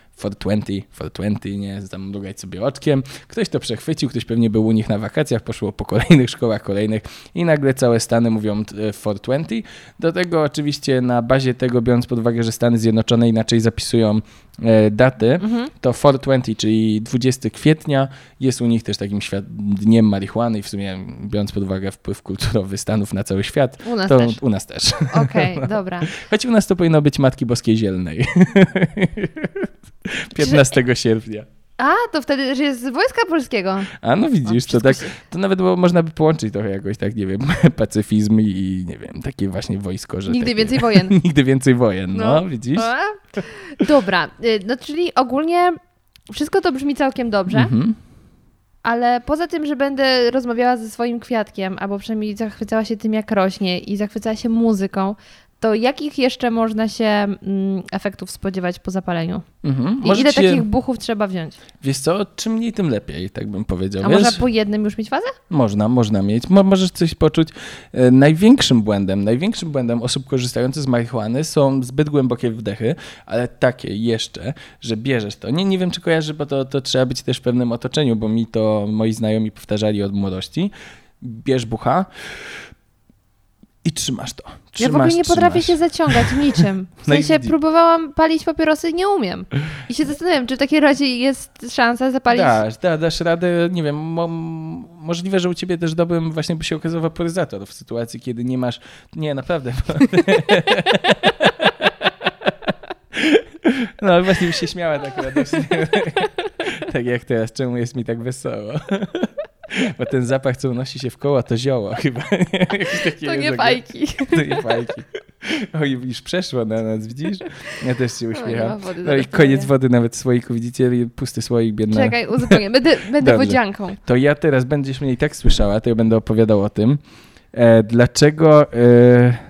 dwadzieścia, nie, tam mrugać sobie oczkiem. Ktoś to przechwycił, ktoś pewnie był u nich na wakacjach, poszło po kolejnych szkołach kolejnych i nagle całe Stany mówią czterysta dwadzieścia. Do tego oczywiście na bazie tego, biorąc pod uwagę, że Stany Zjednoczone inaczej zapisują e, daty, mhm. to czterysta dwadzieścia, czyli dwudziestego kwietnia jest u nich też takim świat- dniem marihuany i w sumie biorąc pod uwagę wpływ kulturowy Stanów na cały świat, u nas to też. U nas też. Okej, okay, dobra. Choć u nas to powinno być Matki Boskiej Zielnej. piętnastego sierpnia. A, to wtedy też jest z Wojska Polskiego. A, no widzisz, o, to tak, to nawet było, można by połączyć trochę jakoś, tak, nie wiem, pacyfizm i, nie wiem, takie właśnie wojsko, że... Nigdy takie, więcej wojen. Nigdy więcej wojen, no, no widzisz. A? Dobra, no czyli ogólnie wszystko to brzmi całkiem dobrze, mhm. ale poza tym, że będę rozmawiała ze swoim kwiatkiem, albo przynajmniej zachwycała się tym, jak rośnie i zachwycała się muzyką, to jakich jeszcze można się efektów spodziewać po zapaleniu? Mhm. I ile takich buchów trzeba wziąć? Wiesz co, czym mniej, tym lepiej, tak bym powiedział. A wiesz? Można po jednym już mieć fazę? Można, można mieć. Mo- możesz coś poczuć. E, największym błędem, największym błędem osób korzystających z marihuany są zbyt głębokie wdechy, ale takie jeszcze, że bierzesz to. Nie, nie wiem, czy kojarzy, bo to, to trzeba być też w pewnym otoczeniu, bo mi to moi znajomi powtarzali od młodości. Bierz bucha, i trzymasz to. Trzymasz, ja w ogóle nie trzymasz. Potrafię się zaciągać niczym. W sensie próbowałam palić papierosy, nie umiem. I się zastanawiam, czy w takiej razie jest szansa zapalić. Dasz, da, dasz radę, nie wiem, mo- możliwe, że u ciebie też dobrym właśnie by się okazał waporyzator w sytuacji, kiedy nie masz... Nie, naprawdę. No właśnie mi się śmiała tak radośnie. Tak jak teraz, czemu jest mi tak wesoło? Bo ten zapach, co unosi się w koła, to zioła chyba. Nie? To nie fajki. To nie fajki. Oj, już przeszło na nas, widzisz? Ja też się uśmiecham. No, no i koniec wody nawet w słoiku, widzicie? Pusty słoik, biedna. Czekaj, uzupełnię. Będę, będę wodzianką. To ja teraz, będziesz mnie i tak słyszała, to ja będę opowiadał o tym. E, dlaczego... E...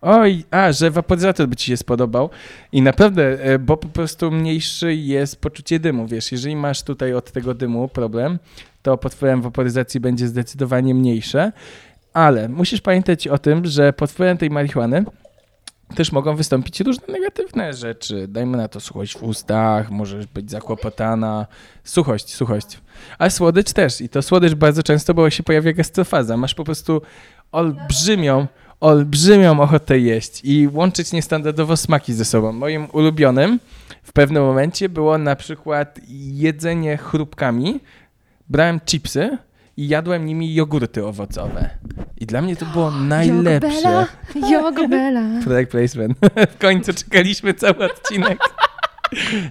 Oj, a, że waporyzator by ci się spodobał i naprawdę, bo po prostu mniejszy jest poczucie dymu, wiesz, jeżeli masz tutaj od tego dymu problem, to pod wpływem waporyzacji będzie zdecydowanie mniejsze, ale musisz pamiętać o tym, że pod wpływem tej marihuany też mogą wystąpić różne negatywne rzeczy. Dajmy na to suchość w ustach, możesz być zakłopotana. Suchość, suchość. Ale słodycz też i to słodycz bardzo często, bo się pojawia gastrofaza. Masz po prostu olbrzymią... olbrzymią ochotę jeść i łączyć niestandardowo smaki ze sobą. Moim ulubionym w pewnym momencie było na przykład jedzenie chrupkami. Brałem chipsy i jadłem nimi jogurty owocowe. I dla mnie to było najlepsze. Jogobella. Jogobella. Product placement. W końcu czekaliśmy cały odcinek.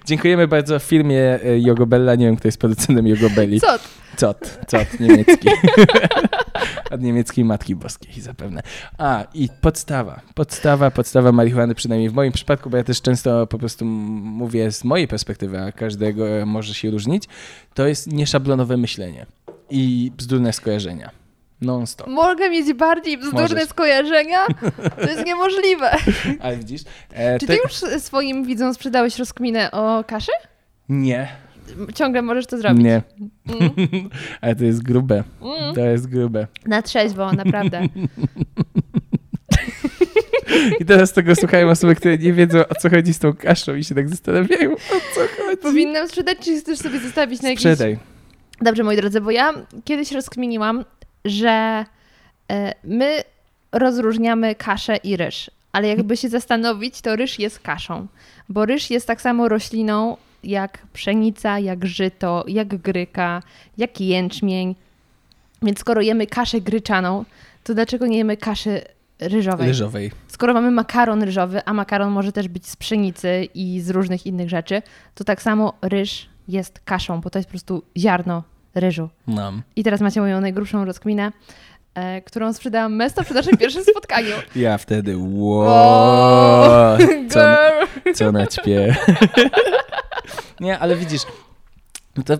Dziękujemy bardzo w firmie Jogobella. Nie wiem, kto jest producentem Jogobelli. Cot. Cot. Cot niemiecki. Od niemieckiej Matki Boskiej zapewne. A, i podstawa. Podstawa, podstawa marihuany, przynajmniej w moim przypadku, bo ja też często po prostu mówię z mojej perspektywy, a każdego może się różnić, to jest nieszablonowe myślenie i bzdurne skojarzenia. Non-stop. Mogę mieć bardziej bzdurne Możesz. skojarzenia? To jest niemożliwe. Ale widzisz... E, Czy ty te... już swoim widzom sprzedałeś rozkminę o kaszy? Nie. Ciągle możesz to zrobić. Nie. Mm. Ale to jest grube. Mm. To jest grube. Na trzeźwo, naprawdę. I teraz tego słuchają osoby, które nie wiedzą, o co chodzi z tą kaszą i się tak zastanawiają, o co chodzi. Powinnam sprzedać, czy chcesz sobie zostawić na jakiś... Sprzedaj. Dobrze, moi drodzy, bo ja kiedyś rozkminiłam, że my rozróżniamy kaszę i ryż. Ale jakby się zastanowić, to ryż jest kaszą. Bo ryż jest tak samo rośliną, jak pszenica, jak żyto, jak gryka, jak jęczmień. Więc skoro jemy kaszę gryczaną, to dlaczego nie jemy kaszy ryżowej? ryżowej? Skoro mamy makaron ryżowy, a makaron może też być z pszenicy i z różnych innych rzeczy, to tak samo ryż jest kaszą, bo to jest po prostu ziarno ryżu. Mam. I teraz macie moją najgrubszą rozkminę, e, którą sprzedałam Mesto przy naszym pierwszym spotkaniu. Ja wtedy wow, wow co, co na ćpie. Nie, ale widzisz, to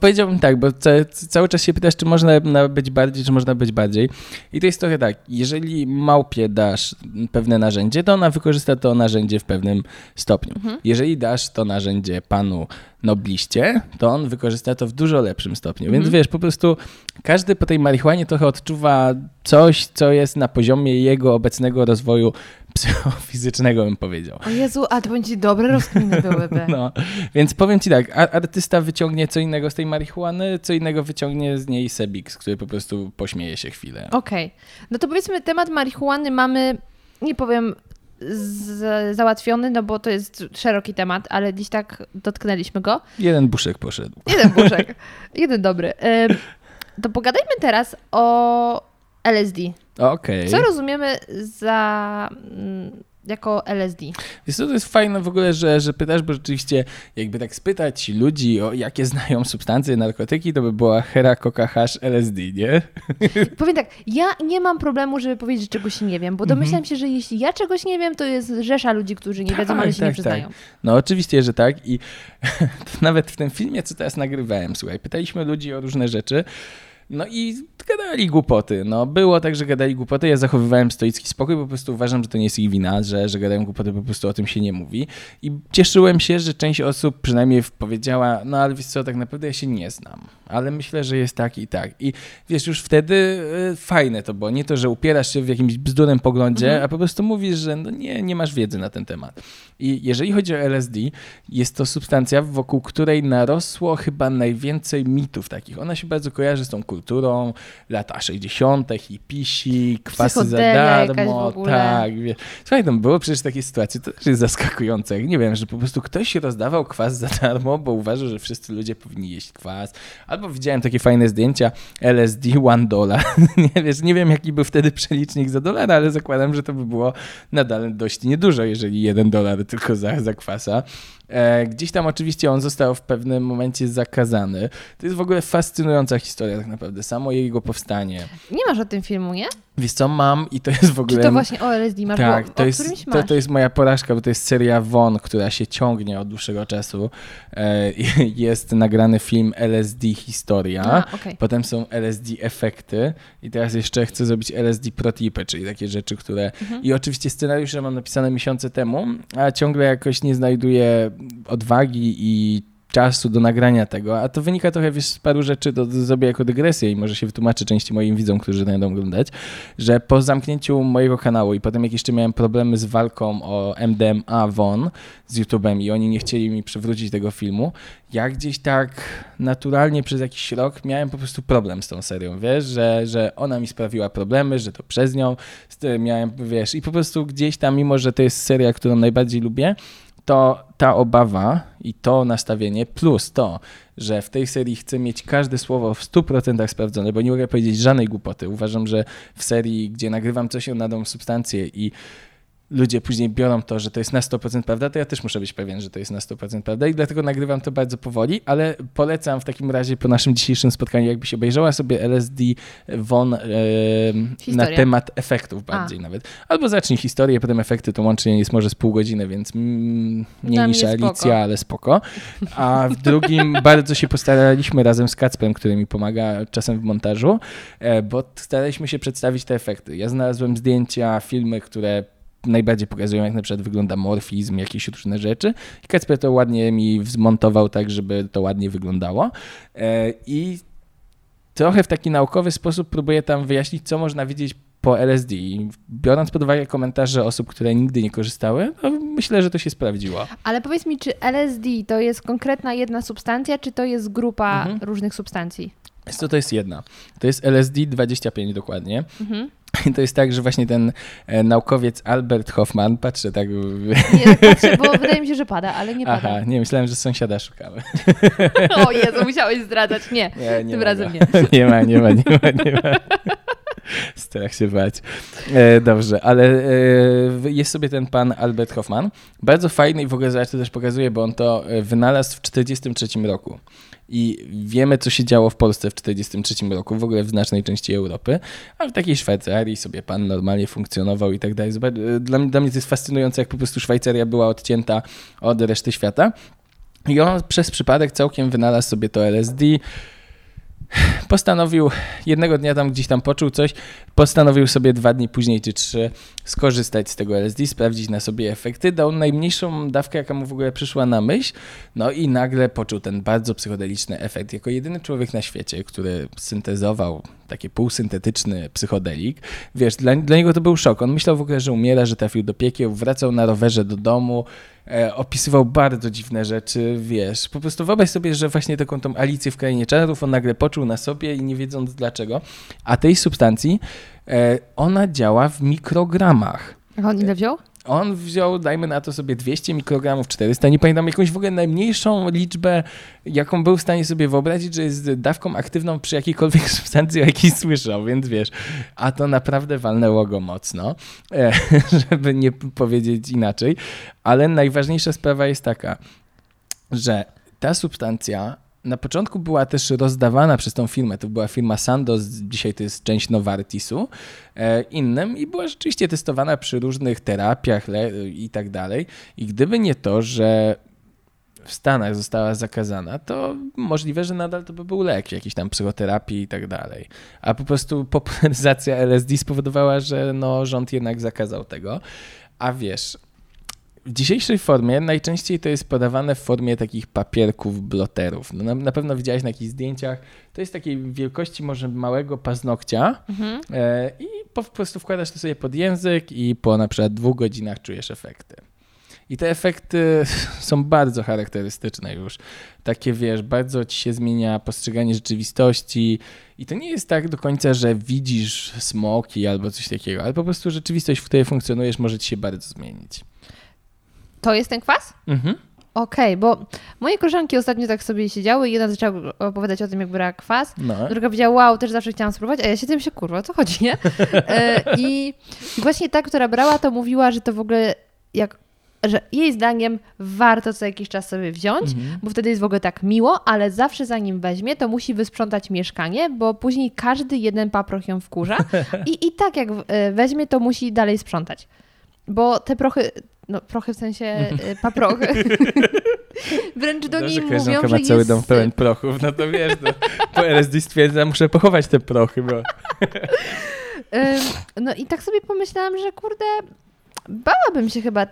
powiedziałbym tak, bo cały czas się pytasz, czy można być bardziej, czy można być bardziej. I to jest trochę tak, jeżeli małpie dasz pewne narzędzie, to ona wykorzysta to narzędzie w pewnym stopniu. Mhm. Jeżeli dasz to narzędzie panu nobliście, to on wykorzysta to w dużo lepszym stopniu. Więc mhm. wiesz, po prostu każdy po tej marihuanie trochę odczuwa coś, co jest na poziomie jego obecnego rozwoju psychofizycznego, bym powiedział. O Jezu, a to będzie dobre rozkminy byłyby. No, więc powiem ci tak, artysta wyciągnie co innego z tej marihuany, co innego wyciągnie z niej Sebix, który po prostu pośmieje się chwilę. Okej. Okay. No to powiedzmy, temat marihuany mamy, nie powiem z- załatwiony, no bo to jest szeroki temat, ale dziś tak dotknęliśmy go. Jeden buszek poszedł. Jeden buszek. Jeden dobry. To pogadajmy teraz o L S D. Okay. Co rozumiemy za jako L S D. Wiesz co, to jest fajne w ogóle, że, że pytasz, bo rzeczywiście jakby tak spytać ludzi, o jakie znają substancje, narkotyki, to by była hera, coca, hasz, L S D, nie? Powiem tak, ja nie mam problemu, żeby powiedzieć, że czegoś nie wiem, bo domyślam mm-hmm. się, że jeśli ja czegoś nie wiem, to jest rzesza ludzi, którzy nie tak, wiedzą, ale się tak, nie przyznają. Tak. No oczywiście, że tak i nawet w tym filmie, co teraz nagrywałem, słuchaj, pytaliśmy ludzi o różne rzeczy, no i gadali głupoty. No, było tak, że gadali głupoty. Ja zachowywałem stoicki spokój, bo po prostu uważam, że to nie jest ich wina, że, że gadają głupoty, po prostu o tym się nie mówi. I cieszyłem się, że część osób przynajmniej powiedziała, no ale wiesz co, tak naprawdę ja się nie znam. Ale myślę, że jest tak i tak. I wiesz, już wtedy fajne to było. Nie to, że upierasz się w jakimś bzdurem poglądzie, mhm. a po prostu mówisz, że no nie, nie masz wiedzy na ten temat. I jeżeli chodzi o L S D, jest to substancja, wokół której narosło chyba najwięcej mitów takich. Ona się bardzo kojarzy z tą kulturą, lata sześćdziesiąte, hipisi, kwasy za darmo. Tak, wiesz. Słuchaj, tam było przecież takie sytuacje, to też jest zaskakujące. Nie wiem, że po prostu ktoś rozdawał kwas za darmo, bo uważał, że wszyscy ludzie powinni jeść kwas. Albo widziałem takie fajne zdjęcia L S D one dollar. Nie, wiesz, nie wiem, jaki był wtedy przelicznik za dolar, ale zakładam, że to by było nadal dość niedużo, jeżeli jeden dolar tylko za, za kwasa. Gdzieś tam oczywiście on został w pewnym momencie zakazany. To jest w ogóle fascynująca historia tak naprawdę, samo jego powstanie. Nie masz o tym filmu, nie? Wiesz co, mam i to jest w ogóle... Czy to właśnie o L S D masz, tak, bo, to o jest, którymś masz. To, to jest moja porażka, bo to jest seria W O N, która się ciągnie od dłuższego czasu. E, jest nagrany film L S D Historia, a, okay. Potem są L S D Efekty i teraz jeszcze chcę zrobić L S D Protipy, czyli takie rzeczy, które... Mhm. I oczywiście scenariusze mam napisane miesiące temu, a ciągle jakoś nie znajduję odwagi i czasu do nagrania tego, a to wynika trochę, wiesz, z paru rzeczy, to zrobię jako dygresję i może się wytłumaczę części moim widzom, którzy będą oglądać, że po zamknięciu mojego kanału i potem jak jeszcze miałem problemy z walką o M D M A W O N z YouTube'em i oni nie chcieli mi przywrócić tego filmu, ja gdzieś tak naturalnie przez jakiś rok miałem po prostu problem z tą serią, wiesz, że, że ona mi sprawiła problemy, że to przez nią miałem, wiesz, i po prostu gdzieś tam, mimo że to jest seria, którą najbardziej lubię, to ta obawa i to nastawienie plus to, że w tej serii chcę mieć każde słowo w stu procentach sprawdzone, bo nie mogę powiedzieć żadnej głupoty. Uważam, że w serii, gdzie nagrywam coś, nadą substancję i ludzie później biorą to, że to jest na sto procent prawda, to ja też muszę być pewien, że to jest na sto procent prawda i dlatego nagrywam to bardzo powoli, ale polecam w takim razie po naszym dzisiejszym spotkaniu, jakbyś obejrzała sobie L S D W O N e, na temat efektów bardziej A. nawet. Albo zacznij historię, potem efekty, to łącznie jest może z pół godziny, więc mm, nie niż Alicja, spoko. Ale spoko. A w drugim bardzo się postaraliśmy razem z Kacprem, który mi pomaga czasem w montażu, e, bo staraliśmy się przedstawić te efekty. Ja znalazłem zdjęcia, filmy, które najbardziej pokazują, jak na przykład wygląda morfizm, jakieś różne rzeczy. I Kacper to ładnie mi zmontował tak, żeby to ładnie wyglądało. I trochę w taki naukowy sposób próbuję tam wyjaśnić, co można wiedzieć po L S D. Biorąc pod uwagę komentarze osób, które nigdy nie korzystały, no myślę, że to się sprawdziło. Ale powiedz mi, czy L S D to jest konkretna jedna substancja, czy to jest grupa mhm. różnych substancji? Więc to, to jest jedna. To jest L S D dwadzieścia pięć dokładnie. Mhm. I to jest tak, że właśnie ten naukowiec Albert Hofmann, patrzę tak... Nie, patrzę, bo wydaje mi się, że pada, ale nie pada. Aha, nie, myślałem, że sąsiada szukamy. O Jezu, musiałeś zdradzać. Nie, nie, nie tym razem go. nie. Nie ma, nie ma, nie ma, nie ma. Staram się bać. E, dobrze, ale e, jest sobie ten pan Albert Hofmann. Bardzo fajny i w ogóle zresztą też pokazuje, bo on to wynalazł w czterdziestym trzecim roku. I wiemy, co się działo w Polsce w czterdziestym trzecim roku, w ogóle w znacznej części Europy, ale w takiej Szwajcarii sobie pan normalnie funkcjonował i tak dalej. Dla mnie, dla mnie to jest fascynujące, jak po prostu Szwajcaria była odcięta od reszty świata. I on przez przypadek całkiem wynalazł sobie to L S D. Postanowił, jednego dnia tam gdzieś tam poczuł coś, postanowił sobie dwa dni później czy trzy skorzystać z tego L S D, sprawdzić na sobie efekty, dał najmniejszą dawkę, jaka mu w ogóle przyszła na myśl, no i nagle poczuł ten bardzo psychodeliczny efekt. Jako jedyny człowiek na świecie, który syntezował taki półsyntetyczny psychodelik, wiesz, dla, dla niego to był szok. On myślał w ogóle, że umiera, że trafił do piekieł, wracał na rowerze do domu, e, opisywał bardzo dziwne rzeczy, wiesz. Po prostu wyobraź sobie, że właśnie taką tą Alicję w Krainie Czarów on nagle poczuł na sobie i nie wiedząc dlaczego. A tej substancji, e, ona działa w mikrogramach. A on ile wziął? On wziął, dajmy na to sobie dwieście mikrogramów, czterysta, nie pamiętam, jakąś w ogóle najmniejszą liczbę, jaką był w stanie sobie wyobrazić, że jest dawką aktywną przy jakiejkolwiek substancji, o jakiej słyszał, więc wiesz, a to naprawdę walnęło go mocno, żeby nie powiedzieć inaczej, ale najważniejsza sprawa jest taka, że ta substancja na początku była też rozdawana przez tą firmę. To była firma Sandoz, dzisiaj to jest część Novartisu, e, innym i była rzeczywiście testowana przy różnych terapiach le- i tak dalej. I gdyby nie to, że w Stanach została zakazana, to możliwe, że nadal to by był lek, jakiś tam psychoterapii i tak dalej. A po prostu popularyzacja L S D spowodowała, że no, rząd jednak zakazał tego. A wiesz... W dzisiejszej formie najczęściej to jest podawane w formie takich papierków, bloterów. No, na, na pewno widziałeś na jakichś zdjęciach. To jest takiej wielkości może małego paznokcia mhm. e, i po, po prostu wkładasz to sobie pod język i po na przykład dwóch godzinach czujesz efekty. I te efekty są bardzo charakterystyczne już. Takie, wiesz, bardzo ci się zmienia postrzeganie rzeczywistości i to nie jest tak do końca, że widzisz smoki albo coś takiego, ale po prostu rzeczywistość, w której funkcjonujesz, może ci się bardzo zmienić. To jest ten kwas? Mhm. Okej, okay, bo moje koleżanki ostatnio tak sobie siedziały i jedna zaczęła opowiadać o tym, jak brała kwas, no. Druga powiedziała, wow, też zawsze chciałam spróbować, a ja siedzę i się, kurwa, o co chodzi, nie? I właśnie ta, która brała, to mówiła, że to w ogóle, jak, że jej zdaniem warto co jakiś czas sobie wziąć, mhm. bo wtedy jest w ogóle tak miło, ale zawsze zanim weźmie, to musi wysprzątać mieszkanie, bo później każdy jeden paproch ją wkurza i, i tak jak weźmie, to musi dalej sprzątać, bo te prochy... No, prochy w sensie paprochy. Wręcz do niej mówią, że jest... ma cały dom pełen prochów, no to wiesz, no, po L S D stwierdza, muszę pochować te prochy, bo... No i tak sobie pomyślałam, że kurde, bałabym się chyba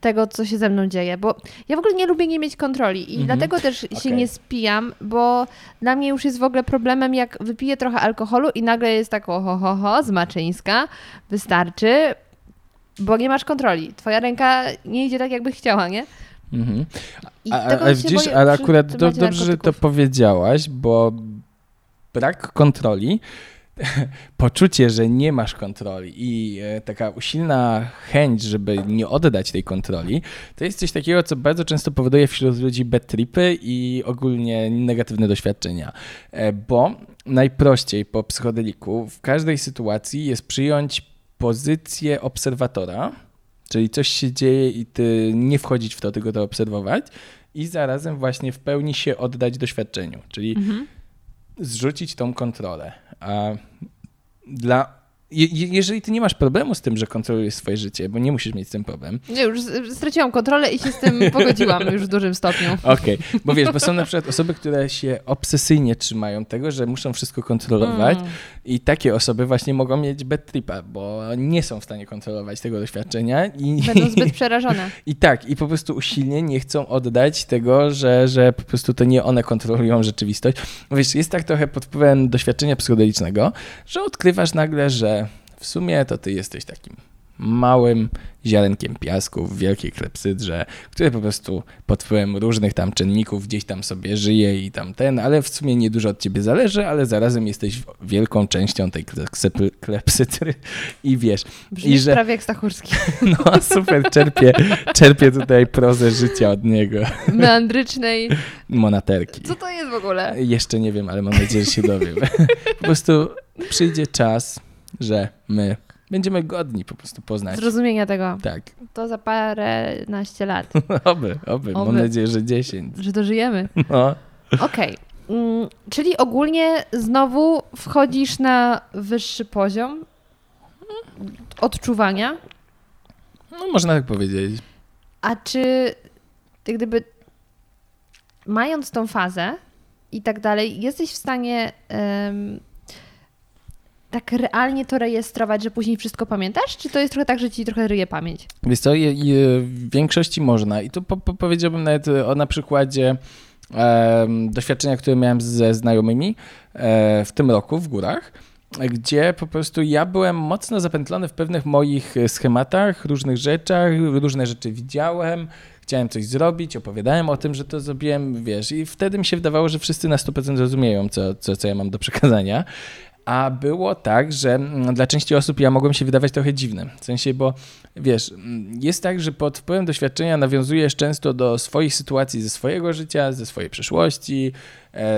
tego, co się ze mną dzieje, bo ja w ogóle nie lubię nie mieć kontroli i mhm. dlatego też się okay. nie spijam, bo dla mnie już jest w ogóle problemem, jak wypiję trochę alkoholu i nagle jest tak ho, ho, ho, ho z Maczyńska, wystarczy... Bo nie masz kontroli. Twoja ręka nie idzie tak, jakby chciała, nie? Mhm. A, a widzisz, ale akurat do, dobrze, że to powiedziałaś, bo brak kontroli, poczucie, że nie masz kontroli i taka usilna chęć, żeby nie oddać tej kontroli, to jest coś takiego, co bardzo często powoduje wśród ludzi bad tripy i ogólnie negatywne doświadczenia. Bo najprościej po psychodeliku w każdej sytuacji jest przyjąć pozycję obserwatora, czyli coś się dzieje i ty nie wchodzić w to, tylko to obserwować i zarazem właśnie w pełni się oddać doświadczeniu, czyli mhm. zrzucić tą kontrolę. A dla, je, jeżeli ty nie masz problemu z tym, że kontrolujesz swoje życie, bo nie musisz mieć z tym problem. Nie, już straciłam kontrolę i się z tym pogodziłam już w dużym stopniu. Okej, okay. Bo wiesz, bo są na przykład osoby, które się obsesyjnie trzymają tego, że muszą wszystko kontrolować mm. i takie osoby właśnie mogą mieć bad tripa, bo nie są w stanie kontrolować tego doświadczenia. I będą zbyt przerażone. I tak, i po prostu usilnie nie chcą oddać tego, że, że po prostu to nie one kontrolują rzeczywistość. Wiesz, jest tak trochę pod wpływem doświadczenia psychodelicznego, że odkrywasz nagle, że w sumie to ty jesteś takim małym ziarenkiem piasku w wielkiej klepsydrze, które po prostu pod wpływem różnych tam czynników gdzieś tam sobie żyje i tam ten, ale w sumie niedużo od ciebie zależy, ale zarazem jesteś wielką częścią tej klepsydry i wiesz. Brzmi że... prawie jak Stachurski. No super, czerpię, czerpię tutaj prozę życia od niego. Meandrycznej monaterki. Co to jest w ogóle? Jeszcze nie wiem, ale mam nadzieję, że się dowiem. Po prostu przyjdzie czas, że my będziemy godni po prostu poznać. Zrozumienia tego. Tak. To za parę naście lat. Oby, oby, oby. Mam nadzieję, że dziesięć. Że dożyjemy. No. Okej. Okay. Mm, czyli ogólnie znowu wchodzisz na wyższy poziom odczuwania. No można tak powiedzieć. A czy gdyby mając tą fazę i tak dalej, jesteś w stanie... Um, tak realnie to rejestrować, że później wszystko pamiętasz? Czy to jest trochę tak, że ci trochę ryje pamięć? Wiesz co, je, je, w większości można i tu po, po powiedziałbym nawet o na przykładzie e, doświadczenia, które miałem ze znajomymi e, w tym roku w górach, gdzie po prostu ja byłem mocno zapętlony w pewnych moich schematach, różnych rzeczach, różne rzeczy widziałem, chciałem coś zrobić, opowiadałem o tym, że to zrobiłem, wiesz, i wtedy mi się wydawało, że wszyscy na sto procent rozumieją, co, co, co ja mam do przekazania. A było tak, że dla części osób ja mogłem się wydawać trochę dziwnym. W sensie, bo wiesz, jest tak, że pod wpływem doświadczenia nawiązujesz często do swoich sytuacji ze swojego życia, ze swojej przeszłości,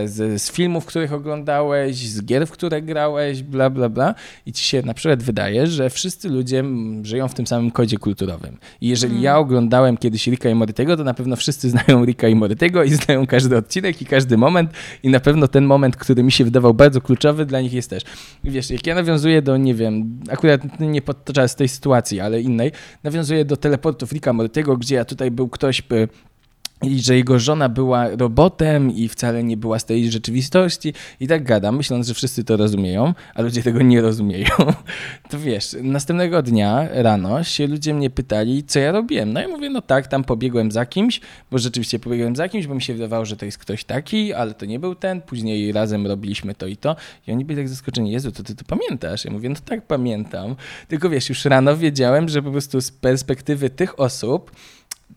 z, z filmów, których oglądałeś, z gier, w które grałeś, bla, bla, bla. I ci się na przykład wydaje, że wszyscy ludzie żyją w tym samym kodzie kulturowym. I jeżeli mm. ja oglądałem kiedyś Ricka i Mortego, to na pewno wszyscy znają Ricka i Mortego i znają każdy odcinek i każdy moment. I na pewno ten moment, który mi się wydawał bardzo kluczowy, dla nich jest też. Wiesz, jak ja nawiązuję do, nie wiem, akurat nie podczas tej sytuacji, ale innej, nawiązuję do teleportów Ricka Mortego, gdzie ja tutaj był ktoś... By i że jego żona była robotem i wcale nie była z tej rzeczywistości i tak gadam, myśląc, że wszyscy to rozumieją, a ludzie tego nie rozumieją. To wiesz, następnego dnia rano się ludzie mnie pytali, co ja robiłem. No ja mówię, no tak, tam pobiegłem za kimś, bo rzeczywiście pobiegłem za kimś, bo mi się wydawało, że to jest ktoś taki, ale to nie był ten. Później razem robiliśmy to i to. I oni byli tak zaskoczeni, Jezu, to ty to pamiętasz? Ja mówię, no tak, pamiętam. Tylko wiesz, już rano wiedziałem, że po prostu z perspektywy tych osób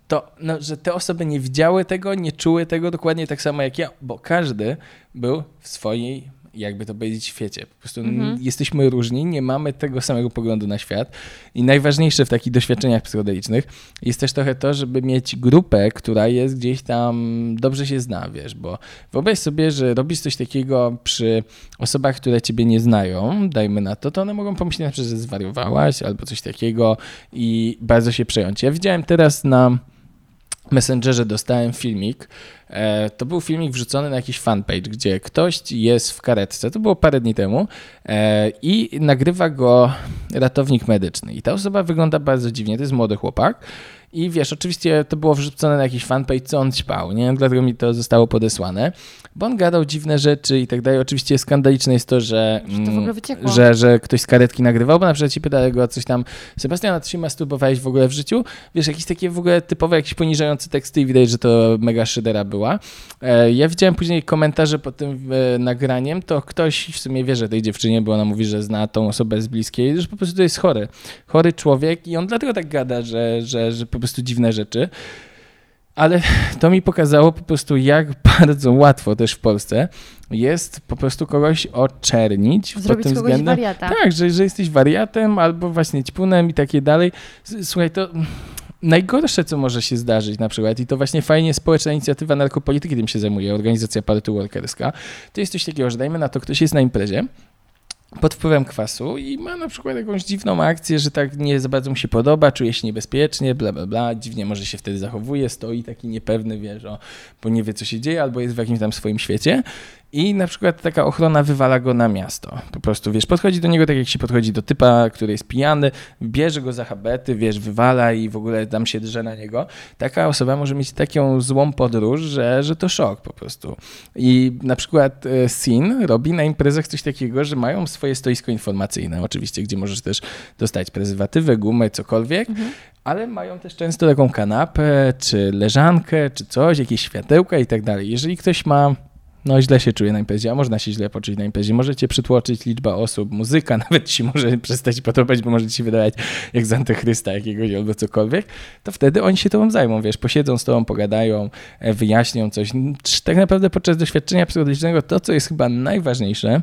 to, no, że te osoby nie widziały tego, nie czuły tego dokładnie tak samo jak ja, bo każdy był w swojej, jakby to powiedzieć, świecie. Po prostu mm-hmm. jesteśmy różni, nie mamy tego samego poglądu na świat i najważniejsze w takich doświadczeniach psychodelicznych jest też trochę to, żeby mieć grupę, która jest gdzieś tam, dobrze się zna, wiesz, bo wyobraź sobie, że robisz coś takiego przy osobach, które ciebie nie znają, dajmy na to, to one mogą pomyśleć na przykład, że zwariowałaś albo coś takiego i bardzo się przejąć. Ja widziałem teraz na Messengerze dostałem filmik. To był filmik wrzucony na jakiś fanpage, gdzie ktoś jest w karetce, to było parę dni temu, i nagrywa go ratownik medyczny. I ta osoba wygląda bardzo dziwnie, to jest młody chłopak. I wiesz, oczywiście to było wrzucone na jakiś fanpage, co on ćpał, nie? Dlatego mi to zostało podesłane, bo on gadał dziwne rzeczy i tak dalej. Oczywiście skandaliczne jest to, że, że, to w ogóle wyciekło. że, że ktoś z karetki nagrywał, bo na przykład ci pytał go coś tam, Sebastian, a ty się masturbowałeś w ogóle w życiu? Wiesz, jakieś takie w ogóle typowe, jakieś poniżające teksty i widać, że to mega szydera była. Ja widziałem później komentarze pod tym nagraniem, to ktoś w sumie wierzy tej dziewczynie, bo ona mówi, że zna tą osobę z bliskiej, że po prostu to jest chory. Chory człowiek i on dlatego tak gada, że, że, że po prostu dziwne rzeczy, ale to mi pokazało po prostu, jak bardzo łatwo też w Polsce jest po prostu kogoś oczernić. Zrobić pod tym względem, wariata. Tak, że, że jesteś wariatem albo właśnie ćpunem i takie dalej. Słuchaj, to najgorsze, co może się zdarzyć na przykład, i to właśnie fajnie Społeczna Inicjatywa Narkopolityki tym się zajmuje, organizacja party workerska, to jest coś takiego, że dajmy na to, ktoś jest na imprezie, pod wpływem kwasu i ma na przykład jakąś dziwną akcję, że tak nie za bardzo mu się podoba, czuje się niebezpiecznie, bla, bla, bla, dziwnie może się wtedy zachowuje, stoi taki niepewny, wiesz, o, bo nie wie, co się dzieje, albo jest w jakimś tam swoim świecie i na przykład taka ochrona wywala go na miasto. Po prostu, wiesz, podchodzi do niego tak, jak się podchodzi do typa, który jest pijany, bierze go za habety, wiesz, wywala i w ogóle tam się drze na niego. Taka osoba może mieć taką złą podróż, że, że to szok po prostu. I na przykład S I N robi na imprezach coś takiego, że mają swoje stoisko informacyjne, oczywiście, gdzie możesz też dostać prezerwatywę, gumę, cokolwiek, mhm. ale mają też często taką kanapę, czy leżankę, czy coś, jakieś światełka i tak dalej. Jeżeli ktoś ma no źle się czuje na imprezie, a można się źle poczuć na imprezie. Może cię przytłoczyć liczba osób, muzyka nawet ci może przestać podobać, bo może ci się wydawać jak z antychrysta jakiegoś albo cokolwiek, to wtedy oni się tobą zajmą, wiesz, posiedzą z tobą, pogadają, wyjaśnią coś. Tak naprawdę podczas doświadczenia psychodelicznego to, co jest chyba najważniejsze,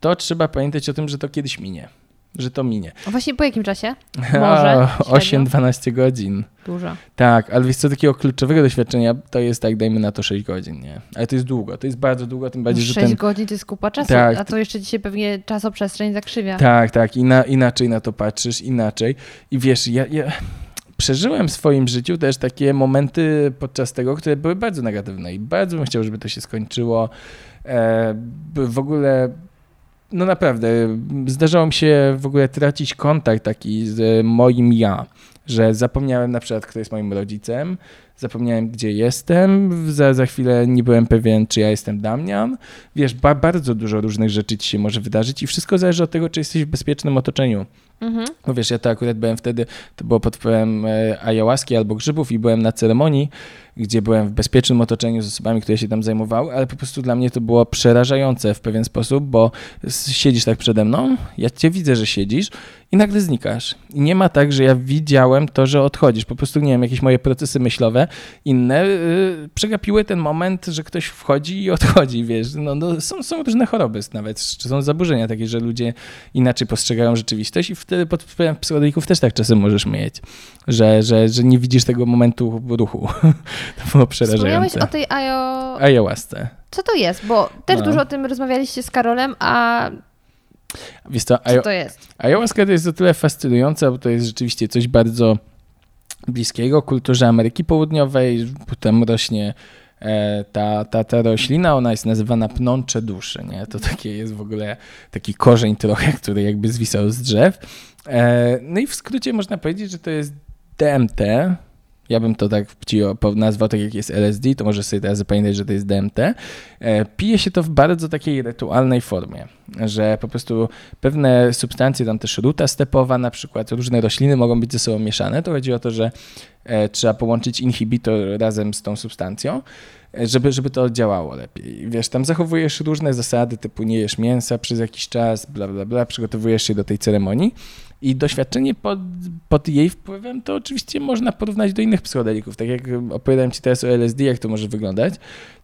to trzeba pamiętać o tym, że to kiedyś minie. Że to minie. A właśnie po jakim czasie? Może? osiem dwanaście godzin. Dużo. Tak, ale wiesz co, takiego kluczowego doświadczenia to jest tak, dajmy na to sześć godzin, nie? Ale to jest długo, to jest bardzo długo, tym bardziej, że sześć ten... godzin to jest kupa czasu, tak, a to jeszcze dzisiaj pewnie czasoprzestrzeń zakrzywia. Tak, tak, i na, inaczej na to patrzysz, inaczej. I wiesz, ja... ja... przeżyłem w swoim życiu też takie momenty podczas tego, które były bardzo negatywne i bardzo bym chciał, żeby to się skończyło. E, w ogóle... No naprawdę, zdarzało mi się w ogóle tracić kontakt taki z moim ja, że zapomniałem na przykład, kto jest moim rodzicem, zapomniałem, gdzie jestem, za, za chwilę nie byłem pewien, czy ja jestem Damian. Wiesz, ba, bardzo dużo różnych rzeczy ci się może wydarzyć i wszystko zależy od tego, czy jesteś w bezpiecznym otoczeniu. Mhm. Bo wiesz, ja to akurat byłem wtedy, to było pod wpływem ayahuaski albo grzybów i byłem na ceremonii, gdzie byłem w bezpiecznym otoczeniu z osobami, które się tam zajmowały, ale po prostu dla mnie to było przerażające w pewien sposób, bo siedzisz tak przede mną, ja cię widzę, że siedzisz i nagle znikasz. I nie ma tak, że ja widziałem to, że odchodzisz. Po prostu, nie wiem, jakieś moje procesy myślowe inne, inne yy, przegapiły ten moment, że ktoś wchodzi i odchodzi, wiesz. No, no, są, są różne choroby nawet, czy są zaburzenia takie, że ludzie inaczej postrzegają rzeczywistość i wtedy pod wpływem psychodelików też tak czasem możesz mieć, że, że, że nie widzisz tego momentu ruchu. To było przerażające. Wspomniałeś o tej ajo... ayahuasce. Co to jest? Bo też no. dużo o tym rozmawialiście z Karolem, a... Wiesz co, co to jest? Ayahuasca to jest o tyle fascynujące, bo to jest rzeczywiście coś bardzo bliskiego kulturze Ameryki Południowej. Potem rośnie ta, ta, ta roślina, ona jest nazywana pnącze duszy. Nie? To takie jest w ogóle taki korzeń trochę, który jakby zwisał z drzew. No i w skrócie można powiedzieć, że to jest D M T. Ja bym to tak ci nazwał, tak jak jest L S D, to może sobie teraz zapamiętać, że to jest D M T. Pije się to w bardzo takiej rytualnej formie, że po prostu pewne substancje, tam też ruta stepowa na przykład, różne rośliny mogą być ze sobą mieszane. To chodzi o to, że trzeba połączyć inhibitor razem z tą substancją, żeby, żeby to działało lepiej. Wiesz, tam zachowujesz różne zasady, typu nie jesz mięsa przez jakiś czas, bla, bla, bla, przygotowujesz się do tej ceremonii. I doświadczenie pod, pod jej wpływem to oczywiście można porównać do innych psychodelików. Tak jak opowiadałem ci teraz o L S D, jak to może wyglądać,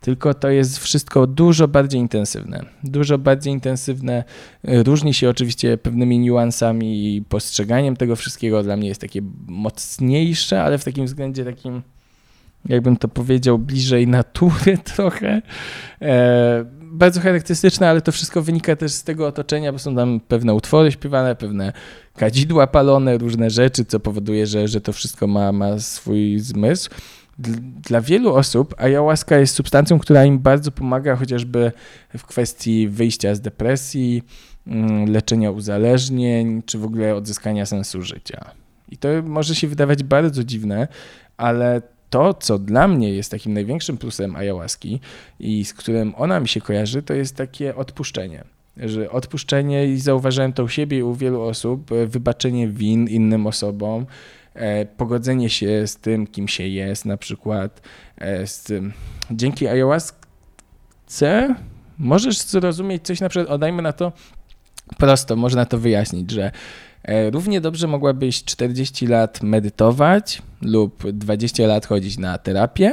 tylko to jest wszystko dużo bardziej intensywne. Dużo bardziej intensywne, różni się oczywiście pewnymi niuansami i postrzeganiem tego wszystkiego. Dla mnie jest takie mocniejsze, ale w takim względzie takim, jakbym to powiedział, bliżej natury trochę. E, bardzo charakterystyczne, ale to wszystko wynika też z tego otoczenia, bo są tam pewne utwory śpiewane, pewne kadzidła palone, różne rzeczy, co powoduje, że, że to wszystko ma, ma swój zmysł. Dla wielu osób ayahuasca jest substancją, która im bardzo pomaga chociażby w kwestii wyjścia z depresji, leczenia uzależnień, czy w ogóle odzyskania sensu życia. I to może się wydawać bardzo dziwne, ale to, co dla mnie jest takim największym plusem ayahuaski i z którym ona mi się kojarzy, to jest takie odpuszczenie. Że odpuszczenie i zauważyłem to u siebie i u wielu osób, wybaczenie win innym osobom, e, pogodzenie się z tym, kim się jest na przykład. E, z tym. Dzięki ayahuasce możesz zrozumieć coś, na przykład, dajmy na to prosto, można to wyjaśnić, że równie dobrze mogłabyś czterdzieści lat medytować lub dwadzieścia lat chodzić na terapię,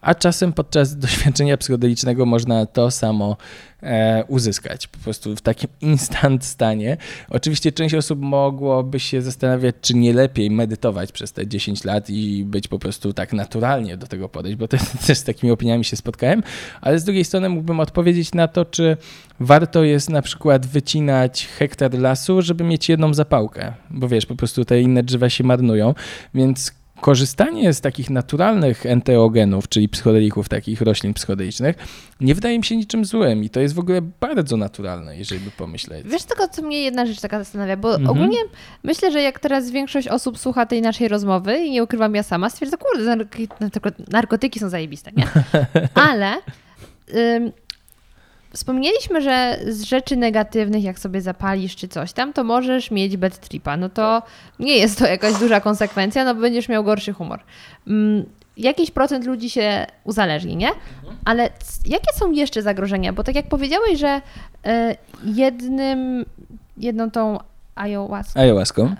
a czasem podczas doświadczenia psychodelicznego można to samo e, uzyskać, po prostu w takim instant stanie. Oczywiście część osób mogłoby się zastanawiać, czy nie lepiej medytować przez te dziesięć lat i być po prostu tak naturalnie do tego podejść, bo też, też z takimi opiniami się spotkałem, ale z drugiej strony mógłbym odpowiedzieć na to, czy warto jest na przykład wycinać hektar lasu, żeby mieć jedną zapałkę, bo wiesz, po prostu te inne drzewa się marnują, więc korzystanie z takich naturalnych enteogenów, czyli psychodelików, takich roślin psychodelicznych, nie wydaje mi się niczym złym i to jest w ogóle bardzo naturalne, jeżeli by pomyśleć. Wiesz tylko, co mnie jedna rzecz taka zastanawia, bo mm-hmm. ogólnie myślę, że jak teraz większość osób słucha tej naszej rozmowy i nie ukrywam, ja sama stwierdzę, kurde, narkotyki są zajebiste, nie? Ale ym, wspomnieliśmy, że z rzeczy negatywnych, jak sobie zapalisz czy coś tam, to możesz mieć bad tripa. No to nie jest to jakaś duża konsekwencja, no bo będziesz miał gorszy humor. Mm, jakiś procent ludzi się uzależni, nie? Ale jakie są jeszcze zagrożenia? Bo tak jak powiedziałeś, że y, jednym, jedną tą ayahuaską... Ayahuaską.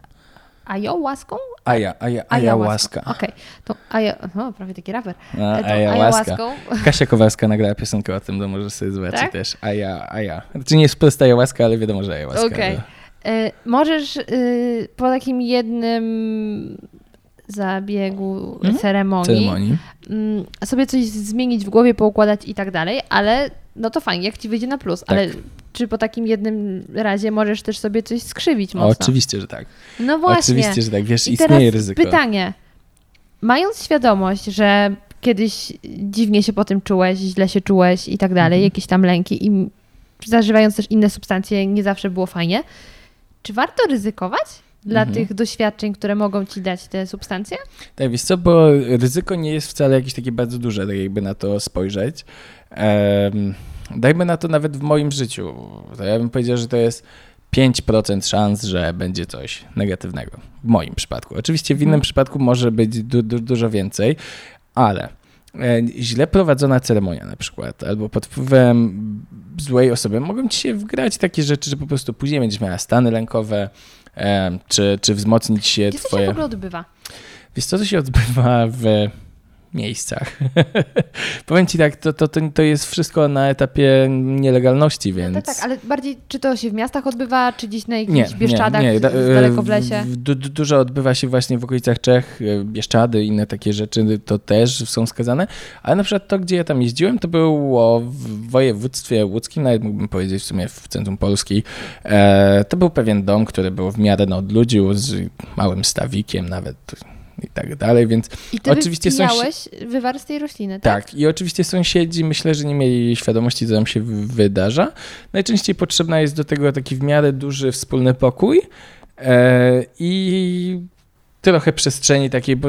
Ayahuaską? Aja, aja, ayahuasca. Okej, okay. to aja, no, prawie taki raper. No, ayahuasca. Kasia Kowalska nagrała piosenkę o tym, to może sobie zobaczyć tak? też. Aja, aja. Znaczy nie jest prosta ayahuasca, ale wiadomo, że ayahuasca. Okej. Okay. Y, możesz y, po takim jednym zabiegu mhm. ceremonii, ceremonii. Y, sobie coś zmienić w głowie, poukładać i tak dalej, ale no to fajnie, jak ci wyjdzie na plus, tak. ale... Czy po takim jednym razie możesz też sobie coś skrzywić mocno? O, oczywiście, że tak. No właśnie. Oczywiście, że tak. Wiesz, i istnieje ryzyko. Pytanie. Mając świadomość, że kiedyś dziwnie się po tym czułeś, źle się czułeś i tak dalej, mhm. jakieś tam lęki i zażywając też inne substancje nie zawsze było fajnie, czy warto ryzykować dla mhm. tych doświadczeń, które mogą ci dać te substancje? Tak, wiesz co, bo ryzyko nie jest wcale jakieś takie bardzo duże, tak jakby na to spojrzeć. Um, Dajmy na to nawet w moim życiu. To ja bym powiedział, że to jest pięć procent szans, że będzie coś negatywnego. W moim przypadku. Oczywiście w innym przypadku może być du- du- dużo więcej, ale źle prowadzona ceremonia na przykład, albo pod wpływem złej osoby mogą ci się wgrać takie rzeczy, że po prostu później będziesz miała stany lękowe, czy, czy wzmocnić się Gdzie twoje... Gdzie to się w ogóle odbywa? Wiesz co, to się odbywa w... miejscach. Powiem ci tak, to, to, to jest wszystko na etapie nielegalności, więc... No tak, tak, ale bardziej czy to się w miastach odbywa, czy gdzieś na jakichś nie, Bieszczadach, nie, nie. Da, daleko w lesie? Du, du, dużo odbywa się właśnie w okolicach Czech, Bieszczady, inne takie rzeczy to też są skazane, ale na przykład to, gdzie ja tam jeździłem, to było w województwie łódzkim, nawet mógłbym powiedzieć w sumie w centrum Polski. E, to był pewien dom, który był w miarę na odludziu, z małym stawikiem nawet... I tak dalej, więc. I ty oczywiście miałeś sąsi... wywar z tej rośliny, tak? Tak, i oczywiście sąsiedzi myślę, że nie mieli świadomości, co nam się wydarza. Najczęściej potrzebna jest do tego taki w miarę duży wspólny pokój yy, i trochę przestrzeni takiej, bo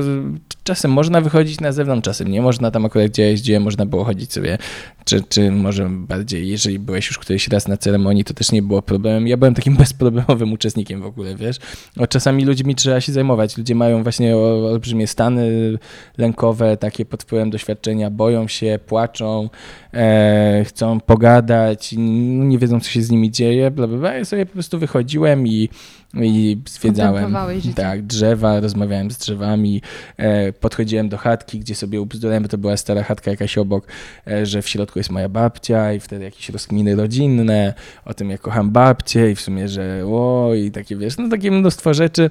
czasem można wychodzić na zewnątrz, czasem nie można. Tam akurat gdzie ja jeździłem, można było chodzić sobie, czy, czy może bardziej, jeżeli byłeś już któryś raz na ceremonii, to też nie było problemem. Ja byłem takim bezproblemowym uczestnikiem w ogóle, wiesz. O, czasami ludźmi trzeba się zajmować. Ludzie mają właśnie olbrzymie stany lękowe, takie pod wpływem doświadczenia, boją się, płaczą, e, chcą pogadać, nie wiedzą, co się z nimi dzieje, bla, bla, bla. Ja sobie po prostu wychodziłem i I zwiedzałem tak, drzewa, rozmawiałem z drzewami, e, podchodziłem do chatki, gdzie sobie ubzdurałem, bo to była stara chatka jakaś obok, e, że w środku jest moja babcia i wtedy jakieś rozkminy rodzinne o tym, jak kocham babcię i w sumie, że o i takie, wiesz, no takie mnóstwo rzeczy.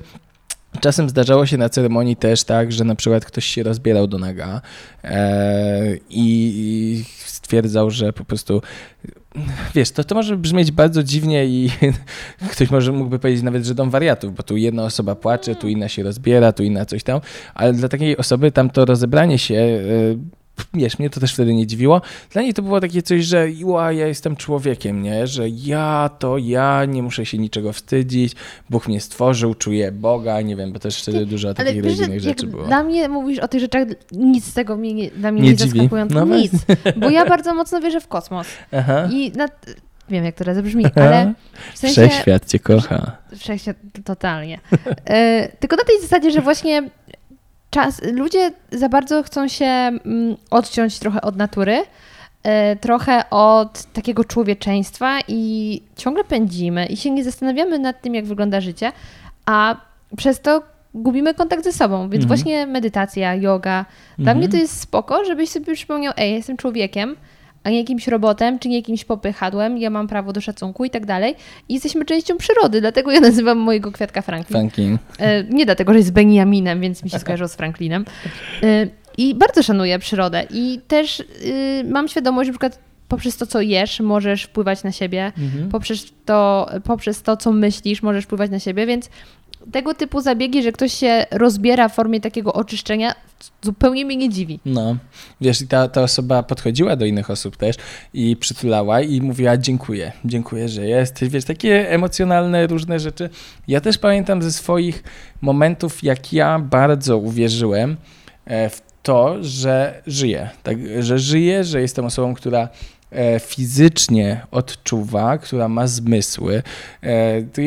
Czasem zdarzało się na ceremonii też tak, że na przykład ktoś się rozbierał do naga e, i stwierdzał, że po prostu... Wiesz, to, to może brzmieć bardzo dziwnie i ktoś może mógłby powiedzieć nawet, że dom wariatów, bo tu jedna osoba płacze, tu inna się rozbiera, tu inna coś tam, ale dla takiej osoby tamto rozebranie się... Yy, Wiesz, mnie to też wtedy nie dziwiło. Dla niej to było takie coś, że ła, ja jestem człowiekiem, nie? Że ja to ja, nie muszę się niczego wstydzić, Bóg mnie stworzył, czuję Boga, nie wiem, bo też wtedy Ty, dużo takich religijnych rzeczy było. Dla mnie mówisz o tych rzeczach, nic z tego mnie nie, dla mnie nie, nie zaskakujące, no nic, bo ja bardzo mocno wierzę w kosmos. Aha. I na, wiem, jak to raz brzmi, ale w sensie... Wszechświat cię kocha. Wszechświat, totalnie. E, tylko na tej zasadzie, że właśnie... Czas, ludzie za bardzo chcą się odciąć trochę od natury, trochę od takiego człowieczeństwa i ciągle pędzimy i się nie zastanawiamy nad tym, jak wygląda życie, a przez to gubimy kontakt ze sobą. Więc mhm. właśnie medytacja, yoga. Dla mhm. mnie to jest spoko, żebyś sobie przypomniał, ej, ja jestem człowiekiem, a nie jakimś robotem, czy nie jakimś popychadłem, ja mam prawo do szacunku i tak dalej. I jesteśmy częścią przyrody, dlatego ja nazywam mojego kwiatka Franklin. Franklin. E, nie dlatego, że jest Benjaminem, więc mi się skojarzyło z Franklinem. E, I bardzo szanuję przyrodę. I też e, mam świadomość, że na przykład poprzez to, co jesz, możesz wpływać na siebie. Mhm. Poprzez to, poprzez to, co myślisz, możesz wpływać na siebie, więc tego typu zabiegi, że ktoś się rozbiera w formie takiego oczyszczenia, zupełnie mnie nie dziwi. No, wiesz, i ta, ta osoba podchodziła do innych osób też i przytulała i mówiła dziękuję, dziękuję, że jesteś. Wiesz, takie emocjonalne różne rzeczy. Ja też pamiętam ze swoich momentów, jak ja bardzo uwierzyłem w to, że żyję. Tak, że żyję, że jestem osobą, która... fizycznie odczuwa, która ma zmysły.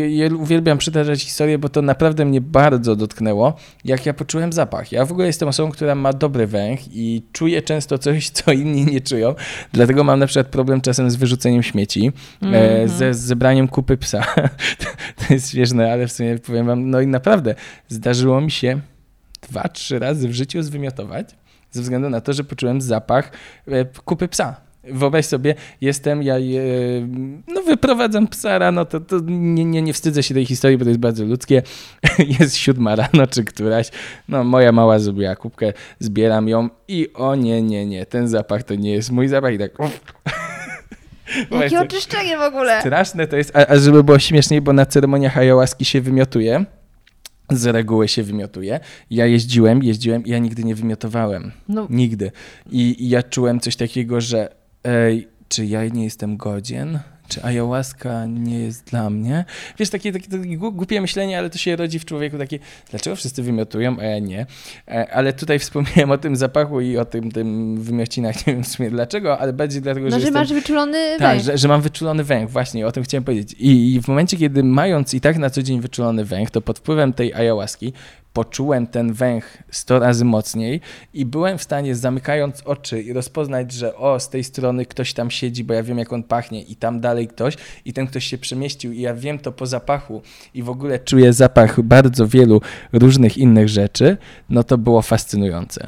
Ja uwielbiam przytaczać historię, bo to naprawdę mnie bardzo dotknęło, jak ja poczułem zapach. Ja w ogóle jestem osobą, która ma dobry węch i czuję często coś, co inni nie czują, dlatego mam na przykład problem czasem z wyrzuceniem śmieci, mm-hmm. ze z zebraniem kupy psa. To jest śmieszne, ale w sumie powiem wam, no i naprawdę zdarzyło mi się dwa, trzy razy w życiu zwymiotować ze względu na to, że poczułem zapach kupy psa. Wyobraź sobie, jestem, ja je, no wyprowadzam psa rano, to, to nie, nie, nie wstydzę się tej historii, bo to jest bardzo ludzkie. Jest siódma rano czy któraś, no moja mała zrobiła kubkę, zbieram ją i o nie, nie, nie, ten zapach to nie jest mój zapach i tak... Uff. Jakie oczyszczenie w ogóle! Straszne to jest, a, a żeby było śmieszniej, bo na ceremoniach ayahuaski się wymiotuje. Z reguły się wymiotuje. Ja jeździłem, jeździłem i ja nigdy nie wymiotowałem. No. Nigdy. I, i ja czułem coś takiego, że ej, czy ja nie jestem godzien? Czy ayahuaska nie jest dla mnie? Wiesz, takie, takie, takie głupie myślenie, ale to się rodzi w człowieku takie, dlaczego wszyscy wymiotują, a ja nie? Ale tutaj wspomniałem o tym zapachu i o tym, tym wymiocinach, nie wiem w sumie dlaczego, ale bardziej dlatego, no, że, że jestem... No, że masz wyczulony węch. Tak, że, że mam wyczulony węch, właśnie, o tym chciałem powiedzieć. I, I w momencie, kiedy mając i tak na co dzień wyczulony węch, to pod wpływem tej ayahuaski poczułem ten węch sto razy mocniej i byłem w stanie, zamykając oczy i rozpoznać, że o, z tej strony ktoś tam siedzi, bo ja wiem, jak on pachnie i tam dalej ktoś i ten ktoś się przemieścił i ja wiem to po zapachu i w ogóle czuję zapach bardzo wielu różnych innych rzeczy, no to było fascynujące.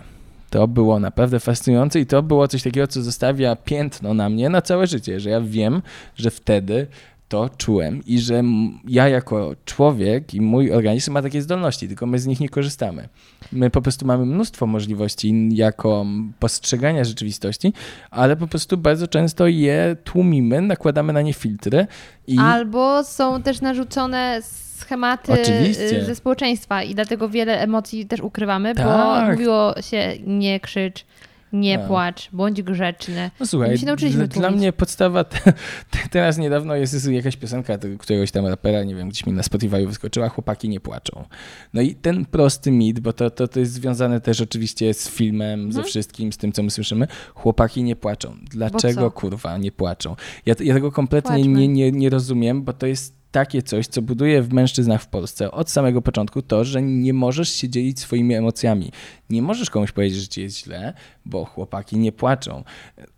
To było naprawdę fascynujące i to było coś takiego, co zostawia piętno na mnie na całe życie, że ja wiem, że wtedy to czułem i że ja jako człowiek i mój organizm ma takie zdolności, tylko my z nich nie korzystamy. My po prostu mamy mnóstwo możliwości jako postrzegania rzeczywistości, ale po prostu bardzo często je tłumimy, nakładamy na nie filtry. I... Albo są też narzucone schematy Oczywiście. ze społeczeństwa i dlatego wiele emocji też ukrywamy, tak. bo mówiło się nie krzycz, nie no. płacz, bądź grzeczny. No słuchaj, my się nauczyliśmy dla mnie podstawa, te, te, teraz niedawno jest jakaś piosenka któregoś tam rapera, nie wiem, gdzieś mi na Spotify wyskoczyła, chłopaki nie płaczą. No i ten prosty mit, bo to, to, to jest związane też oczywiście z filmem, hmm? ze wszystkim, z tym, co my słyszymy. Chłopaki nie płaczą. Dlaczego kurwa nie płaczą? Ja, ja tego kompletnie nie, nie, nie rozumiem, bo to jest takie coś, co buduje w mężczyznach w Polsce od samego początku to, że nie możesz się dzielić swoimi emocjami. Nie możesz komuś powiedzieć, że ci jest źle, bo chłopaki nie płaczą.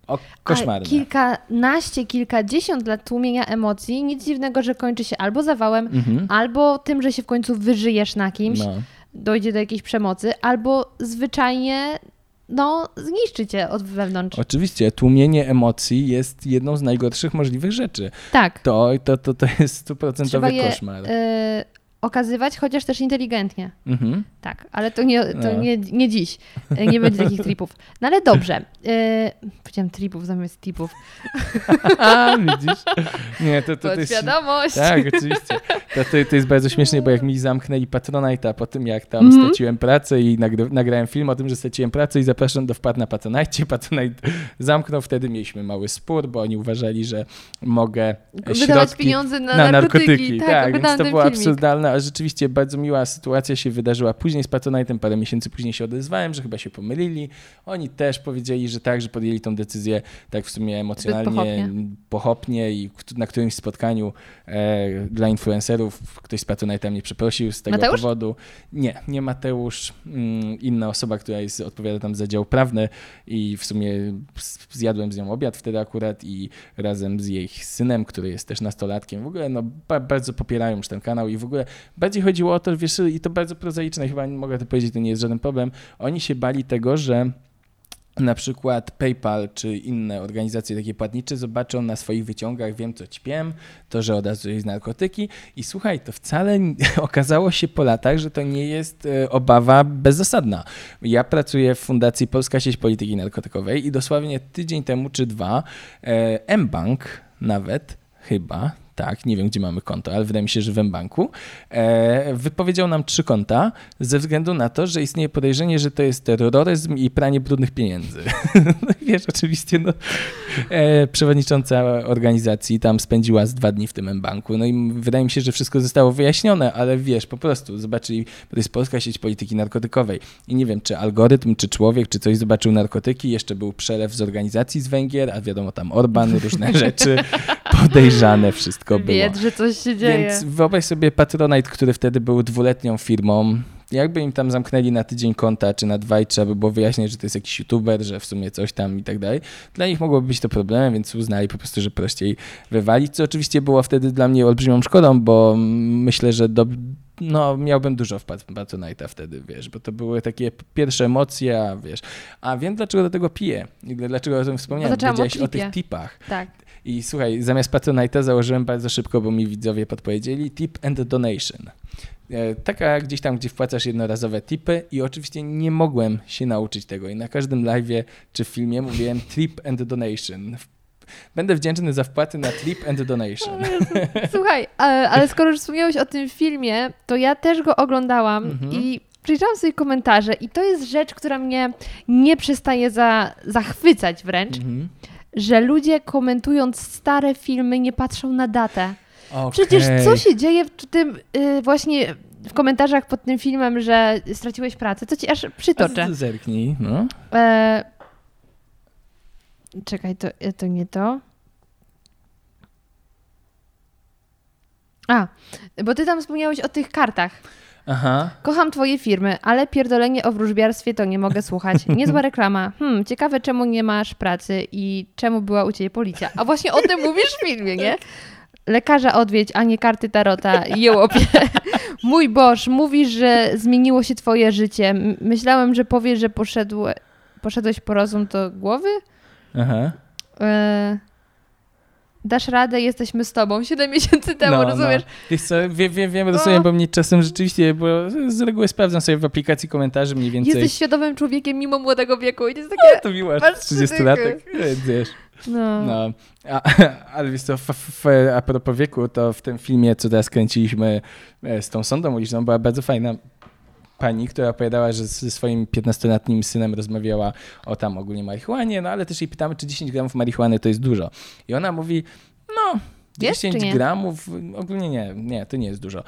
O, koszmarne. A kilkanaście, kilkadziesiąt lat tłumienia emocji, nic dziwnego, że kończy się albo zawałem, mhm. albo tym, że się w końcu wyżyjesz na kimś, no. dojdzie do jakiejś przemocy, albo zwyczajnie... no zniszczy cię od wewnątrz. Oczywiście, tłumienie emocji jest jedną z najgorszych możliwych rzeczy. Tak. To, to, to, to jest stuprocentowy koszmar. Je, y, okazywać, chociaż też inteligentnie. Mhm. Tak, ale to nie, to no. nie, nie dziś. Nie będzie takich tripów. No ale dobrze. Y, powiedziałem tripów zamiast tipów. A, widzisz? Nie, to, to, to jest... świadomość. Tak, oczywiście. To, to, to jest bardzo śmieszne, bo jak mi zamknęli Patronite'a po tym, jak tam mm-hmm. straciłem pracę i nagr- nagrałem film o tym, że straciłem pracę i zapraszam do wpad na Patronite. Patronite zamknął, wtedy mieliśmy mały spór, bo oni uważali, że mogę wydawać środki pieniądze na, na narkotyki. narkotyki. Tak, tak więc to była absurdalna, ale rzeczywiście bardzo miła sytuacja się wydarzyła później z Patronite'em. Parę miesięcy później się odezwałem, że chyba się pomylili. Oni też powiedzieli, że tak, że podjęli tą decyzję tak w sumie emocjonalnie, pochopnie. pochopnie i na którymś spotkaniu e, dla influencerów ktoś z Patronite'a mnie przeprosił z tego Mateusz? powodu. Nie, nie Mateusz. Inna osoba, która jest, odpowiada tam za dział prawny i w sumie zjadłem z nią obiad wtedy akurat i razem z jej synem, który jest też nastolatkiem. W ogóle no bardzo popierają już ten kanał i w ogóle bardziej chodziło o to, wiesz, i to bardzo prozaiczne, chyba mogę to powiedzieć, to nie jest żaden problem. Oni się bali tego, że na przykład PayPal czy inne organizacje takie płatnicze zobaczą na swoich wyciągach Wiem co ćpie, to, że od razu jest narkotyki i słuchaj, to wcale nie, okazało się po latach, że to nie jest obawa bezzasadna. Ja pracuję w Fundacji Polska Sieć Polityki Narkotykowej i dosłownie tydzień temu czy dwa M-Bank nawet chyba, tak, nie wiem gdzie mamy konto, ale wydaje mi się, że w M-Banku, e, wypowiedział nam trzy konta ze względu na to, że istnieje podejrzenie, że to jest terroryzm i pranie brudnych pieniędzy. No i wiesz, oczywiście no, e, przewodnicząca organizacji tam spędziła z dwa dni w tym M-Banku, no i wydaje mi się, że wszystko zostało wyjaśnione, ale wiesz, po prostu zobaczyli, bo to jest Polska Sieć Polityki Narkotykowej i nie wiem, czy algorytm, czy człowiek, czy coś zobaczył narkotyki, jeszcze był przelew z organizacji z Węgier, a wiadomo tam Orban, różne rzeczy, podejrzane wszystko. Wiedz, że coś się dzieje. Więc wyobraź sobie Patronite, który wtedy był dwuletnią firmą. Jakby im tam zamknęli na tydzień konta czy na dwa i trzeba by było wyjaśnić, że to jest jakiś youtuber, że w sumie coś tam i tak dalej. Dla nich mogłoby być to problemem, więc uznali po prostu, że prościej wywalić, co oczywiście było wtedy dla mnie olbrzymią szkodą, bo myślę, że do... no miałbym dużo w Patronite'a wtedy, wiesz, bo to były takie pierwsze emocje, a wiesz. A wiem, dlaczego do tego piję. Dlaczego o tym wspomniałem. Powiedziałeś o, o tych tipach. Tak. I słuchaj, zamiast Patronite'a założyłem bardzo szybko, bo mi widzowie podpowiedzieli, Tip and donation. Taka gdzieś tam, gdzie wpłacasz jednorazowe tipy i oczywiście nie mogłem się nauczyć tego i na każdym live'ie czy filmie mówiłem Tip and donation. Będę wdzięczny za wpłaty na Tip and donation. Słuchaj, ale skoro już wspomniałeś o tym filmie, to ja też go oglądałam mhm. i przejrzałam sobie komentarze i to jest rzecz, która mnie nie przestaje za, zachwycać wręcz. Mhm. Że ludzie komentując stare filmy nie patrzą na datę. Okay. Przecież co się dzieje w tym yy, właśnie w komentarzach pod tym filmem, że straciłeś pracę? Co ci aż przytoczę? A zerknij, no. E... Czekaj, to, to nie to. A, bo ty tam wspomniałeś o tych kartach. Aha. Kocham twoje firmy, ale pierdolenie o wróżbiarstwie to nie mogę słuchać. Niezła reklama. Hmm, ciekawe, czemu nie masz pracy i czemu była u ciebie policja. A właśnie o tym mówisz w filmie, nie? Lekarza odwiedź, a nie karty tarota. Jełopie. Mój Boż, mówisz, że zmieniło się twoje życie. Myślałem, że powiesz, że poszedł... poszedłeś po rozum do głowy? Aha. Y- Dasz radę, jesteśmy z tobą. Siedem miesięcy temu, no, rozumiesz? No. Wiesz co, wie, wie, wiem, rozumiem, bo mnie czasem rzeczywiście, bo z reguły sprawdzam sobie w aplikacji komentarzy mniej więcej. Jesteś świadomym człowiekiem mimo młodego wieku i to jest takie... O, to miło, trzydziestolatek, wiesz. No. no. A, ale wiesz co, f, f, a propos wieku, to w tym filmie, co teraz kręciliśmy z tą sondą uliczną, była bardzo fajna pani, która opowiadała, że ze swoim piętnastoletnim synem rozmawiała o tam ogólnie marihuanie, no ale też jej pytamy, czy dziesięć gramów marihuany to jest dużo. I ona mówi, no dziesięć gramów, ogólnie nie, nie, to nie jest dużo.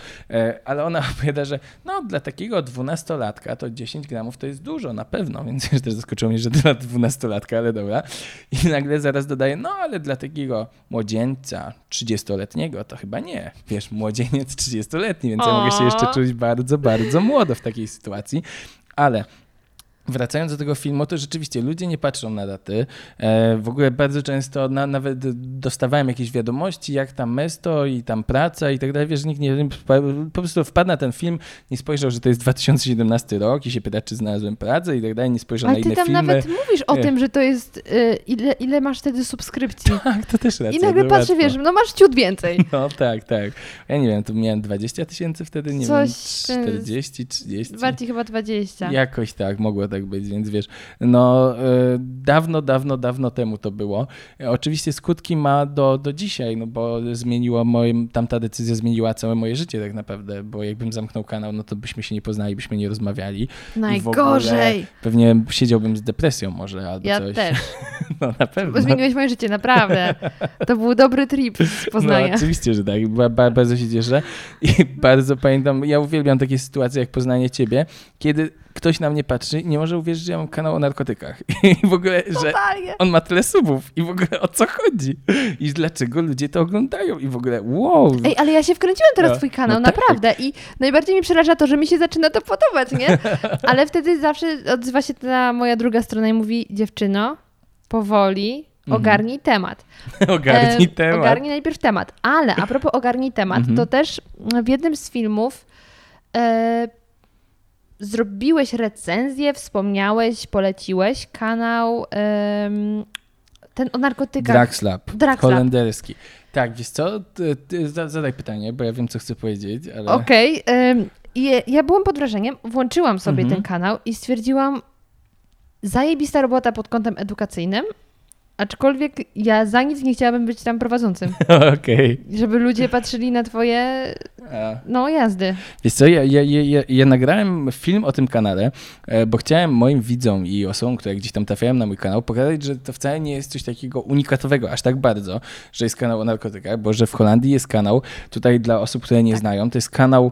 Ale ona opowiada, że no dla takiego dwunastolatka to dziesięć gramów to jest dużo, na pewno, więc też zaskoczyło mnie, że dla dwunastolatka, ale dobra. I nagle zaraz dodaje, no ale dla takiego młodzieńca trzydziestoletniego to chyba nie. Wiesz, młodzieniec trzydziestoletni, więc o. ja mogę się jeszcze czuć bardzo, bardzo młodo w takiej sytuacji. Ale... Wracając do tego filmu, to rzeczywiście ludzie nie patrzą na daty. W ogóle bardzo często na, nawet dostawałem jakieś wiadomości, jak tam mesto i tam praca i tak dalej. Wiesz, nikt nie, po prostu wpadł na ten film, nie spojrzał, że to jest dwa tysiące siedemnasty rok i się pyta, czy znalazłem pracę i tak dalej, nie spojrzał ale na inne filmy. Ale ty tam nawet mówisz o tym, że to jest, ile, ile masz wtedy subskrypcji. Tak, to też racja. I nagle patrzę, wiesz, no masz ciut więcej. No tak, tak. Ja nie wiem, to miałem dwadzieścia tysięcy wtedy, nie Coś, wiem, czterdzieści, trzydzieści. Bardziej chyba dwadzieścia. Jakoś tak, mogło tak być, więc wiesz, no y, dawno, dawno, dawno temu to było. Oczywiście skutki ma do, do dzisiaj, no bo zmieniło moje, tamta decyzja zmieniła całe moje życie tak naprawdę, bo jakbym zamknął kanał, no to byśmy się nie poznali, byśmy nie rozmawiali. Najgorzej! Pewnie siedziałbym z depresją może albo ja coś. Ja też. No na pewno. Zmieniłeś moje życie, naprawdę. To był dobry trip z Poznania. No oczywiście, że tak. Ba, ba, bardzo się cieszę i bardzo pamiętam, ja uwielbiam takie sytuacje jak poznanie ciebie, kiedy ktoś na mnie patrzy, nie może uwierzyć, że ja mam kanał o narkotykach. I w ogóle, że Totalnie. On ma tyle subów. I w ogóle o co chodzi? I dlaczego ludzie to oglądają? I w ogóle wow. Ej, ale ja się wkręciłam teraz w no, twój kanał, no naprawdę. Tak. I najbardziej mi przeraża to, że mi się zaczyna to podobać, nie? Ale wtedy zawsze odzywa się ta moja druga strona i mówi, dziewczyno, powoli ogarnij mhm. temat. ogarnij e, temat. Ogarnij najpierw temat. Ale a propos ogarnij temat, mhm. to też w jednym z filmów e, zrobiłeś recenzję, wspomniałeś, poleciłeś kanał ym, ten o narkotykach. Draxlab, Draxlab. Holenderski. Tak, wiesz co? Ty, ty, zadaj pytanie, bo ja wiem, co chcę powiedzieć. Ale... Okej. Okay, ja, ja byłam pod wrażeniem, włączyłam sobie mhm. ten kanał i stwierdziłam, zajebista robota pod kątem edukacyjnym, aczkolwiek ja za nic nie chciałabym być tam prowadzącym. Okej. Okay. Żeby ludzie patrzyli na twoje no, jazdy. Wiesz co, ja, ja, ja, ja nagrałem film o tym kanale, bo chciałem moim widzom i osobom, które gdzieś tam trafiają na mój kanał, pokazać, że to wcale nie jest coś takiego unikatowego, aż tak bardzo, że jest kanał o narkotykach, bo że w Holandii jest kanał, tutaj dla osób, które nie tak. znają, to jest kanał,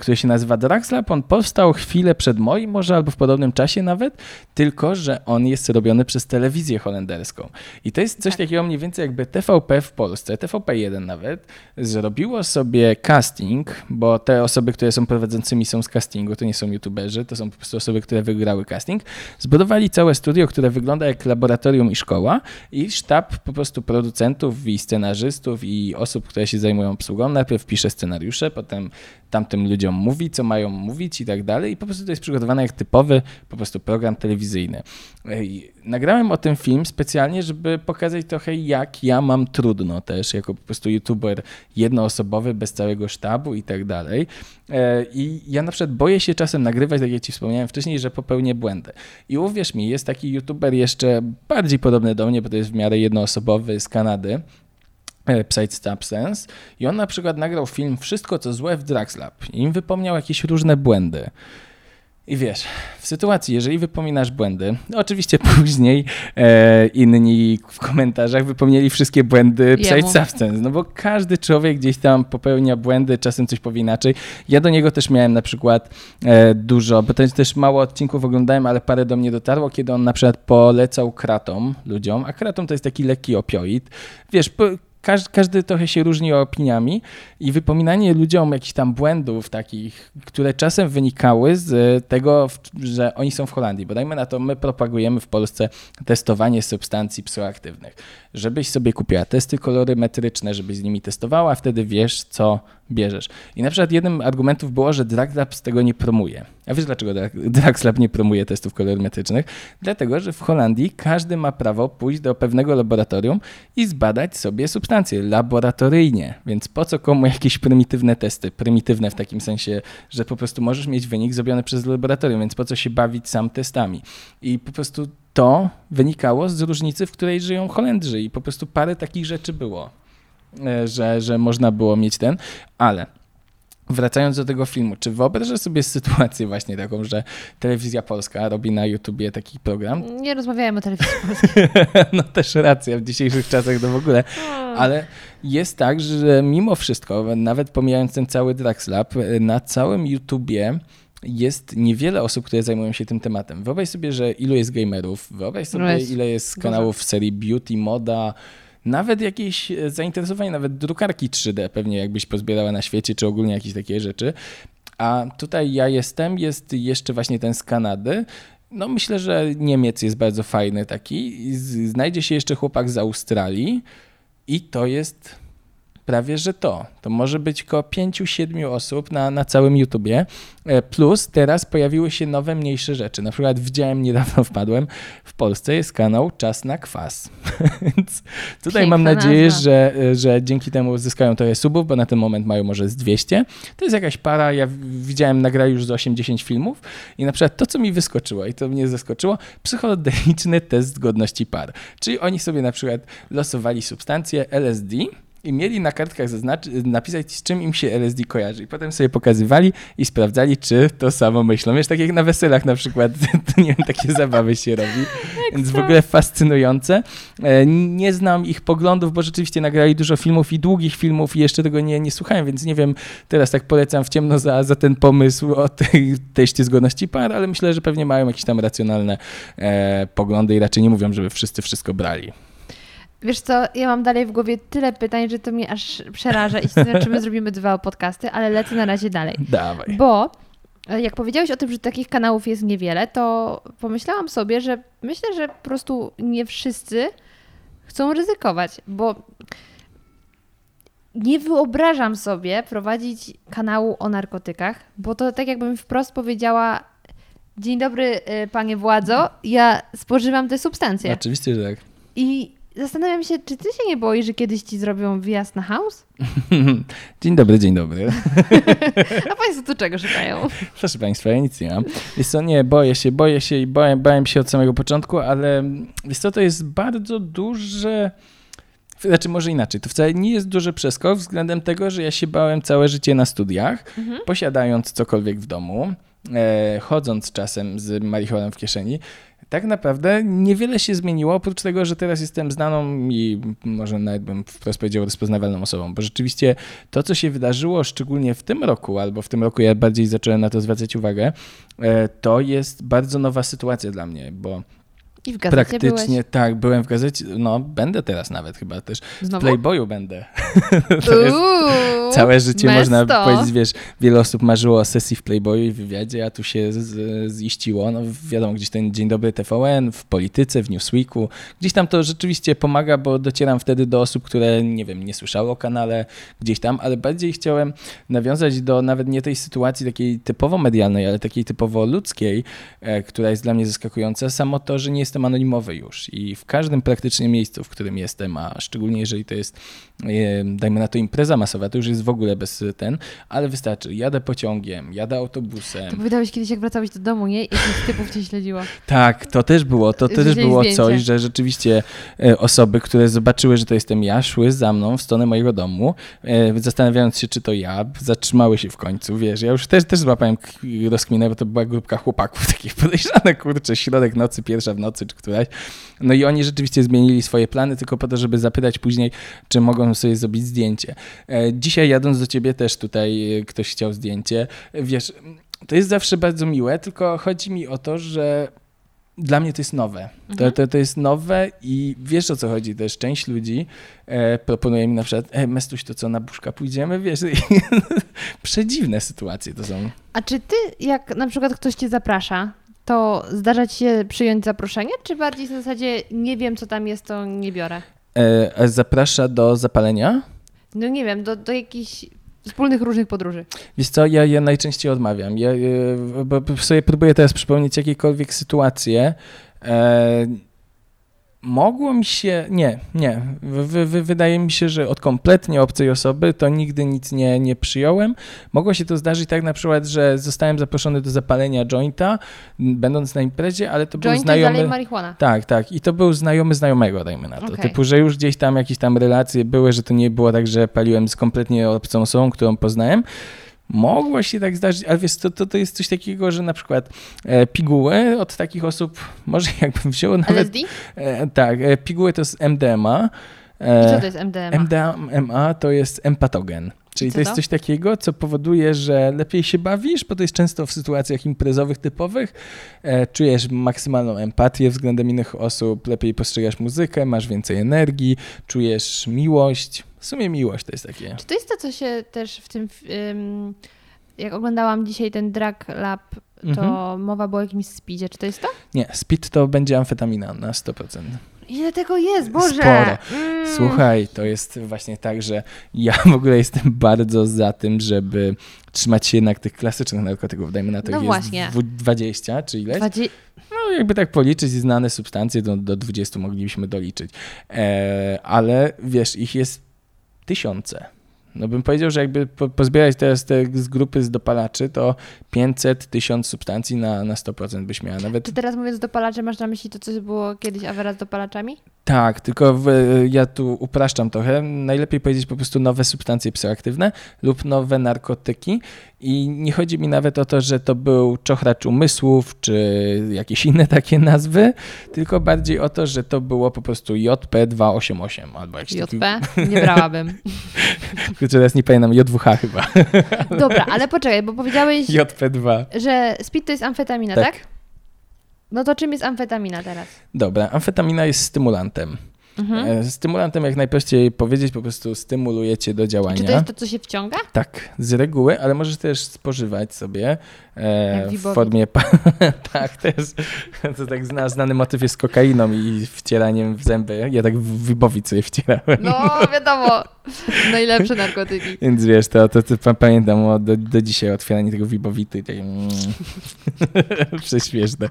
który się nazywa Draxlab. On powstał chwilę przed moim może, albo w podobnym czasie nawet, tylko że on jest robiony przez telewizję holenderską. I to jest coś tak. takiego mniej więcej jakby T V P w Polsce, T V P jeden nawet, zrobiło sobie casting, bo te osoby, które są prowadzącymi są z castingu, to nie są youtuberzy, to są po prostu osoby, które wygrały casting. Zbudowali całe studio, które wygląda jak laboratorium i szkoła i sztab po prostu producentów i scenarzystów i osób, które się zajmują obsługą. Najpierw pisze scenariusze, potem tamtym ludziom mówi, co mają mówić i tak dalej i po prostu to jest przygotowane jak typowy po prostu program telewizyjny. I nagrałem o tym film specjalnie, żeby pokazać trochę, jak ja mam trudno też, jako po prostu youtuber jednoosobowy, bez całego sztabu i tak dalej. I ja na przykład boję się czasem nagrywać, tak jak ci wspomniałem wcześniej, że popełnię błędy. I uwierz mi, jest taki youtuber jeszcze bardziej podobny do mnie, bo to jest w miarę jednoosobowy z Kanady, Psystop Sense i on na przykład nagrał film Wszystko co złe w Draxlab i im wypomniał jakieś różne błędy. I wiesz, w sytuacji, jeżeli wypominasz błędy, no oczywiście później e, inni w komentarzach wypomnieli wszystkie błędy Psystop Sense, no bo każdy człowiek gdzieś tam popełnia błędy, czasem coś powie inaczej. Ja do niego też miałem na przykład e, dużo, bo też mało odcinków oglądałem, ale parę do mnie dotarło, kiedy on na przykład polecał kratom ludziom, a kratom to jest taki lekki opioid. Wiesz, po, Każdy, każdy trochę się różni opiniami i wypominanie ludziom jakichś tam błędów takich, które czasem wynikały z tego, że oni są w Holandii, bo dajmy na to, my propagujemy w Polsce testowanie substancji psychoaktywnych. Żebyś sobie kupiła testy kolorymetryczne, żebyś z nimi testowała, wtedy wiesz, co bierzesz. I na przykład jednym z argumentów było, że Draxlab tego nie promuje. A wiesz dlaczego Draxlab nie promuje testów kolorimetrycznych? Dlatego, że w Holandii każdy ma prawo pójść do pewnego laboratorium i zbadać sobie substancje laboratoryjnie. Więc po co komu jakieś prymitywne testy? Prymitywne w takim sensie, że po prostu możesz mieć wynik zrobiony przez laboratorium, więc po co się bawić sam testami? I po prostu to wynikało z różnicy, w której żyją Holendrzy i po prostu parę takich rzeczy było. Że, że można było mieć ten, ale wracając do tego filmu, czy wyobrażasz sobie sytuację właśnie taką, że Telewizja Polska robi na YouTubie taki program? Nie rozmawiałem o Telewizji Polskiej. No też racja, w dzisiejszych czasach to w ogóle, ale jest tak, że mimo wszystko, nawet pomijając ten cały Draxlab, na całym YouTubie jest niewiele osób, które zajmują się tym tematem. Wyobraź sobie, że ilu jest gamerów, wyobraź sobie no jest, ile jest kanałów w serii beauty, moda, nawet jakieś zainteresowanie, nawet drukarki trzy D pewnie jakbyś pozbierała na świecie, czy ogólnie jakieś takie rzeczy. A tutaj ja jestem, jest jeszcze właśnie ten z Kanady. No myślę, że Niemiec jest bardzo fajny taki. Znajdzie się jeszcze chłopak z Australii i to jest prawie, że to. To może być koło pięciu siedmiu osób na, na całym YouTubie. Plus teraz pojawiły się nowe, mniejsze rzeczy. Na przykład widziałem, niedawno wpadłem, w Polsce jest kanał Czas na Kwas. Więc tutaj piękna mam nadzieję, nazwa. że, że dzięki temu zyskają trochę subów, bo na ten moment mają może z dwieście. To jest jakaś para, ja widziałem, nagrali już z osiemdziesięciu filmów i na przykład to, co mi wyskoczyło i to mnie zaskoczyło, psychodeliczny test zgodności par. Czyli oni sobie na przykład losowali substancję L S D, i mieli na kartkach zaznaczy- napisać, z czym im się L S D kojarzy. I potem sobie pokazywali i sprawdzali, czy to samo myślą. Wiesz, tak jak na weselach na przykład, to nie wiem, takie zabawy się robi. Więc w ogóle fascynujące. Nie znam ich poglądów, bo rzeczywiście nagrali dużo filmów i długich filmów i jeszcze tego nie, nie słuchałem, więc nie wiem, teraz tak polecam w ciemno za, za ten pomysł o tej teście zgodności par, ale myślę, że pewnie mają jakieś tam racjonalne e, poglądy i raczej nie mówią, żeby wszyscy wszystko brali. Wiesz co, ja mam dalej w głowie tyle pytań, że to mnie aż przeraża i znaczy my zrobimy dwa podcasty, ale lecę na razie dalej. Dawaj. Bo jak powiedziałeś o tym, że takich kanałów jest niewiele, to pomyślałam sobie, że myślę, że po prostu nie wszyscy chcą ryzykować, bo nie wyobrażam sobie prowadzić kanału o narkotykach, bo to tak jakbym wprost powiedziała: dzień dobry, panie władzo, ja spożywam te substancje. Oczywiście, że tak. I zastanawiam się, czy ty się nie boisz, że kiedyś ci zrobią wyjazd na house? Dzień dobry, dzień dobry. A państwo tu czego szukają? Proszę państwa, ja nic nie mam. Wiesz co, nie, boję się, boję się i bałem, bałem się od samego początku, ale wiesz co, to jest bardzo duże... Znaczy może inaczej, to wcale nie jest duży przeskok względem tego, że ja się bałem całe życie na studiach, mhm. posiadając cokolwiek w domu, e, chodząc czasem z marihuaną w kieszeni. Tak naprawdę niewiele się zmieniło, oprócz tego, że teraz jestem znaną i może nawet bym wprost powiedział rozpoznawalną osobą, bo rzeczywiście to, co się wydarzyło szczególnie w tym roku, albo w tym roku ja bardziej zacząłem na to zwracać uwagę, to jest bardzo nowa sytuacja dla mnie, bo i w gazecie praktycznie byłeś? Tak, byłem w gazecie, no będę teraz nawet chyba też. Znowu? W Playboyu będę. To jest całe życie mesto. Można powiedzieć, wiesz, wiele osób marzyło o sesji w Playboyu i wywiadzie, a tu się z, ziściło. No wiadomo, gdzieś ten Dzień Dobry T V N, w polityce, w Newsweeku. Gdzieś tam to rzeczywiście pomaga, bo docieram wtedy do osób, które nie wiem, nie słyszały o kanale gdzieś tam, ale bardziej chciałem nawiązać do nawet nie tej sytuacji takiej typowo medialnej, ale takiej typowo ludzkiej, e, która jest dla mnie zaskakująca. Samo to, że nie jestem anonimowy już i w każdym praktycznie miejscu, w którym jestem, a szczególnie jeżeli to jest, dajmy na to, impreza masowa, to już jest w ogóle bez ten, ale wystarczy. Jadę pociągiem, jadę autobusem. To powiedziałeś kiedyś, jak wracałeś do domu, nie? I tych typów cię śledziło. Tak, to też było, to, to też było zdjęcie. Coś, że rzeczywiście osoby, które zobaczyły, że to jestem ja, szły za mną w stronę mojego domu, zastanawiając się, czy to ja, zatrzymały się w końcu, wiesz, ja już też, też złapałem rozkminę, bo to była grupka chłopaków takich podejrzanych, kurczę, środek nocy, pierwsza w nocy, czy któraś. No i oni rzeczywiście zmienili swoje plany tylko po to, żeby zapytać później, czy mogą sobie zrobić zdjęcie. Dzisiaj jadąc do ciebie też tutaj ktoś chciał zdjęcie. Wiesz, to jest zawsze bardzo miłe, tylko chodzi mi o to, że dla mnie to jest nowe. To, to, to jest nowe i wiesz, o co chodzi też. Część ludzi e, proponuje mi na przykład: e, Mestuś, to co, na buszka pójdziemy? Wiesz, przedziwne sytuacje to są. A czy ty, jak na przykład ktoś cię zaprasza, to zdarza ci się przyjąć zaproszenie, czy bardziej w zasadzie nie wiem, co tam jest, to nie biorę? E, zaprasza do zapalenia? No nie wiem, do, do jakichś wspólnych różnych podróży? Wiesz co, ja je najczęściej odmawiam. Ja bo sobie próbuję teraz przypomnieć jakiekolwiek sytuację. E, mogło mi się... Nie, nie. W, w, wydaje mi się, że od kompletnie obcej osoby to nigdy nic nie, nie przyjąłem. Mogło się to zdarzyć tak na przykład, że zostałem zaproszony do zapalenia jointa, będąc na imprezie, ale to Joint był znajomy... Joint marihuana. Tak, tak. I to był znajomy znajomego, dajmy na to. Okay. Typu, że już gdzieś tam jakieś tam relacje były, że to nie było tak, że paliłem z kompletnie obcą osobą, którą poznałem. Mogło się tak zdarzyć, ale wiesz, to, to, to jest coś takiego, że na przykład e, piguły od takich osób, może jakbym wziął nawet... L S D? E, tak, e, piguły to jest M D M A. E, co to jest M D M A? M D M A to jest M-patogen. Czyli to, to jest coś takiego, co powoduje, że lepiej się bawisz, bo to jest często w sytuacjach imprezowych typowych. E, czujesz maksymalną empatię względem innych osób, lepiej postrzegasz muzykę, masz więcej energii, czujesz miłość. W sumie miłość to jest takie. Czy to jest to, co się też w tym... Ym, jak oglądałam dzisiaj ten Draxlab, to mhm. mowa była o jakimś speedzie. Czy to jest to? Nie, speed to będzie amfetamina na sto procent. Ile tego jest, Boże! Sporo. Mm. Słuchaj, to jest właśnie tak, że ja w ogóle jestem bardzo za tym, żeby trzymać się jednak tych klasycznych narkotyków. Dajmy na to, no jest dwadzieścia czy ileś. Dwadzie... No jakby tak policzyć, znane substancje do, do dwudziestu moglibyśmy doliczyć. E, ale wiesz, ich jest tysiące. No bym powiedział, że jakby po, pozbierać teraz te z grupy z dopalaczy, to pięćset, tysiąc substancji na, na sto procent byś miała. Nawet... Czy teraz mówiąc dopalacze, masz na myśli to, co było kiedyś awera z dopalaczami? Tak, tylko w, ja tu upraszczam trochę. Najlepiej powiedzieć po prostu nowe substancje psychoaktywne lub nowe narkotyki. I nie chodzi mi nawet o to, że to był czochracz umysłów czy jakieś inne takie nazwy, tylko bardziej o to, że to było po prostu J P dwieście osiemdziesiąt osiem. Albo jak J P? Taki... Nie brałabym. Kurczę, teraz nie pamiętam, J dwa H chyba. Dobra, ale poczekaj, bo powiedziałeś, J P dwa. Że speed to jest amfetamina, tak? tak? No to czym jest amfetamina teraz? Dobra, amfetamina jest stymulantem. Mhm. Stymulantem, jak najprościej powiedzieć, po prostu stymuluje cię do działania. Czy to jest to, co się wciąga? Tak, z reguły, ale możesz też spożywać sobie e, w formie... tak, też. To tak zna, znany motyw jest z kokainą i wcieraniem w zęby. Ja tak w wibowit sobie wcierałem. No, wiadomo. Najlepsze narkotyki. Więc wiesz, to, to, to pamiętam o, do, do dzisiaj otwieranie tego wibowity i tak... Mm, prześmieszne.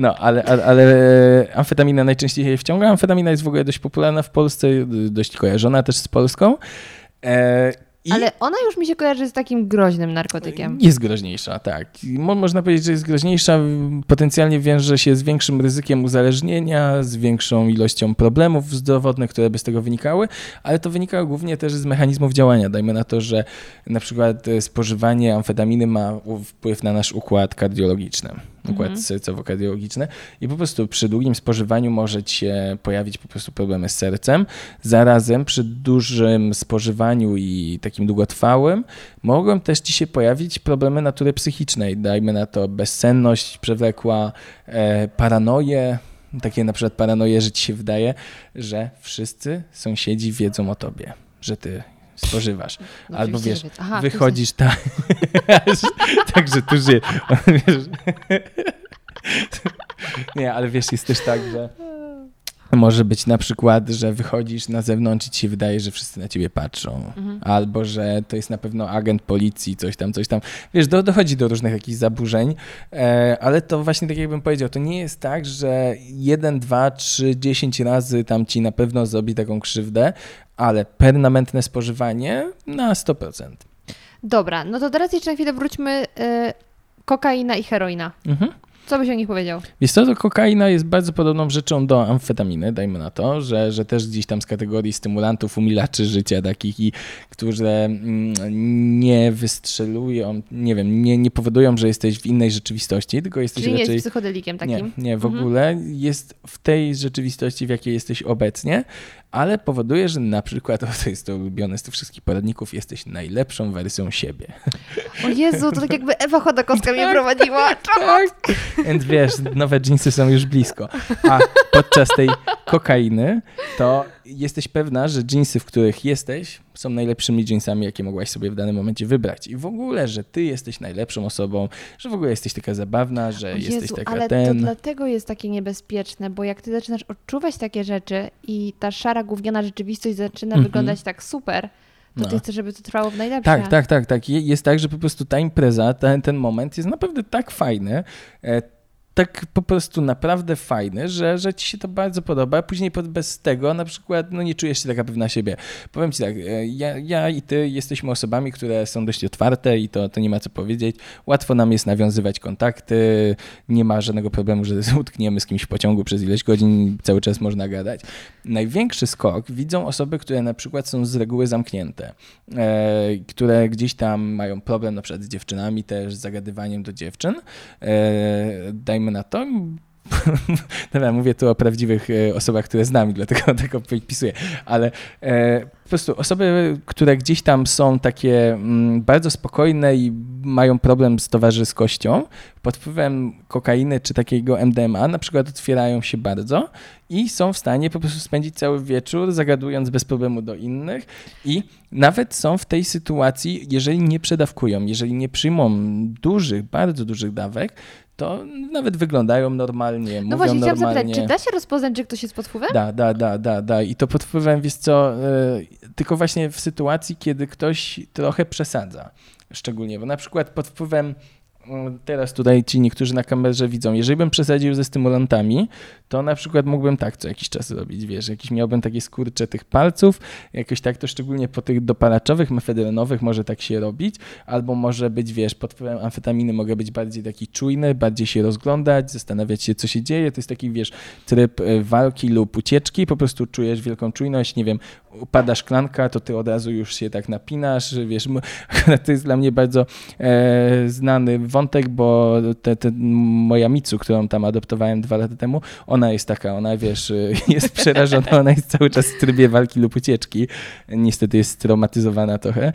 No, ale, ale, ale amfetamina najczęściej się wciąga. Amfetamina jest w ogóle dość popularna w Polsce, dość kojarzona też z Polską. E, i ale ona już mi się kojarzy z takim groźnym narkotykiem. Jest groźniejsza, tak. Mo- można powiedzieć, że jest groźniejsza. Potencjalnie wiąże się z większym ryzykiem uzależnienia, z większą ilością problemów zdrowotnych, które by z tego wynikały, ale to wynika głównie też z mechanizmów działania. Dajmy na to, że na przykład spożywanie amfetaminy ma wpływ na nasz układ kardiologiczny. układ mhm. sercowo-kardiologiczny i po prostu przy długim spożywaniu może się pojawić po prostu problemy z sercem. Zarazem przy dużym spożywaniu i takim długotrwałym mogą też ci się pojawić problemy natury psychicznej. Dajmy na to bezsenność przewlekła, e, paranoję, takie na przykład paranoję, że ci się wydaje, że wszyscy sąsiedzi wiedzą o tobie, że ty spożywasz. No, albo wiesz, Aha, wychodzisz tak, także tu żyje. Nie, ale wiesz, jest też tak, że może być na przykład, że wychodzisz na zewnątrz i ci się wydaje, że wszyscy na ciebie patrzą. Mhm. Albo, że to jest na pewno agent policji, coś tam, coś tam. Wiesz, do, dochodzi do różnych jakichś zaburzeń, e, ale to właśnie tak jakbym powiedział, to nie jest tak, że jeden, dwa, trzy, dziesięć razy tam ci na pewno zrobi taką krzywdę, ale permanentne spożywanie na sto procent. Dobra, no to teraz jeszcze na chwilę wróćmy y, kokaina i heroina. Mhm. Co byś o nich powiedział? Wiesz co, to kokaina jest bardzo podobną rzeczą do amfetaminy, dajmy na to, że, że też gdzieś tam z kategorii stymulantów, umilaczy życia takich, i które nie wystrzelują, nie wiem, nie, nie powodują, że jesteś w innej rzeczywistości, tylko jesteś Czyli raczej... nie jest psychodelikiem takim? Nie, nie w mhm. ogóle. Jest w tej rzeczywistości, w jakiej jesteś obecnie, ale powoduje, że na przykład, o to jest to ulubione z tych wszystkich poradników, jesteś najlepszą wersją siebie. O Jezu, to tak jakby Ewa Chodakowska mnie prowadziła. Tak. Więc wiesz, nowe dżinsy są już blisko. A podczas tej kokainy to jesteś pewna, że dżinsy, w których jesteś, są najlepszymi dżinsami, jakie mogłaś sobie w danym momencie wybrać. I w ogóle, że ty jesteś najlepszą osobą, że w ogóle jesteś taka zabawna, że Jezu, jesteś taka ale ten. Ale to dlatego jest takie niebezpieczne, bo jak ty zaczynasz odczuwać takie rzeczy i ta szara, gówniana rzeczywistość zaczyna mm-hmm. wyglądać tak super, Bo no. ty chcesz, żeby to trwało w najlepsze. Tak, tak, tak, tak. Jest tak, że po prostu ta impreza, ten, ten moment jest naprawdę tak fajny, tak po prostu naprawdę fajny, że, że ci się to bardzo podoba, a później bez tego na przykład no, nie czujesz się taka pewna siebie. Powiem ci tak, ja, ja i ty jesteśmy osobami, które są dość otwarte i to, to nie ma co powiedzieć. Łatwo nam jest nawiązywać kontakty, nie ma żadnego problemu, że utkniemy z kimś w pociągu przez ileś godzin, cały czas można gadać. Największy skok widzą osoby, które na przykład są z reguły zamknięte, e, które gdzieś tam mają problem na przykład z dziewczynami też, z zagadywaniem do dziewczyn. E, dajmy na to. Dobra, mówię tu o prawdziwych osobach, które znam i dlatego tak opisuję, ale e, po prostu osoby, które gdzieś tam są takie m, bardzo spokojne i mają problem z towarzyskością, pod wpływem kokainy czy takiego M D M A na przykład otwierają się bardzo i są w stanie po prostu spędzić cały wieczór zagadując bez problemu do innych i nawet są w tej sytuacji, jeżeli nie przedawkują, jeżeli nie przyjmą dużych, bardzo dużych dawek, to nawet wyglądają normalnie, no mówią właśnie, normalnie. No właśnie, chciałam zapytać, czy da się rozpoznać, że ktoś jest pod wpływem? Da, da, da, da, da. I to pod wpływem, wiesz co, yy, tylko właśnie w sytuacji, kiedy ktoś trochę przesadza. Szczególnie, bo na przykład pod wpływem, yy, teraz tutaj ci niektórzy na kamerze widzą, jeżeli bym przesadził ze stymulantami, to na przykład mógłbym tak co jakiś czas robić, wiesz, jakiś miałbym takie skurcze tych palców, jakoś tak to szczególnie po tych dopalaczowych, mefedrynowych może tak się robić, albo może być, wiesz, pod wpływem amfetaminy mogę być bardziej taki czujny, bardziej się rozglądać, zastanawiać się, co się dzieje, to jest taki, wiesz, tryb walki lub ucieczki, po prostu czujesz wielką czujność, nie wiem, upada szklanka, to ty od razu już się tak napinasz, wiesz, to jest dla mnie bardzo e, znany wątek, bo te, te moja Micu, którą tam adoptowałem dwa lata temu, ona Ona jest taka, ona wiesz, jest przerażona, ona jest cały czas w trybie walki lub ucieczki. Niestety jest traumatyzowana trochę,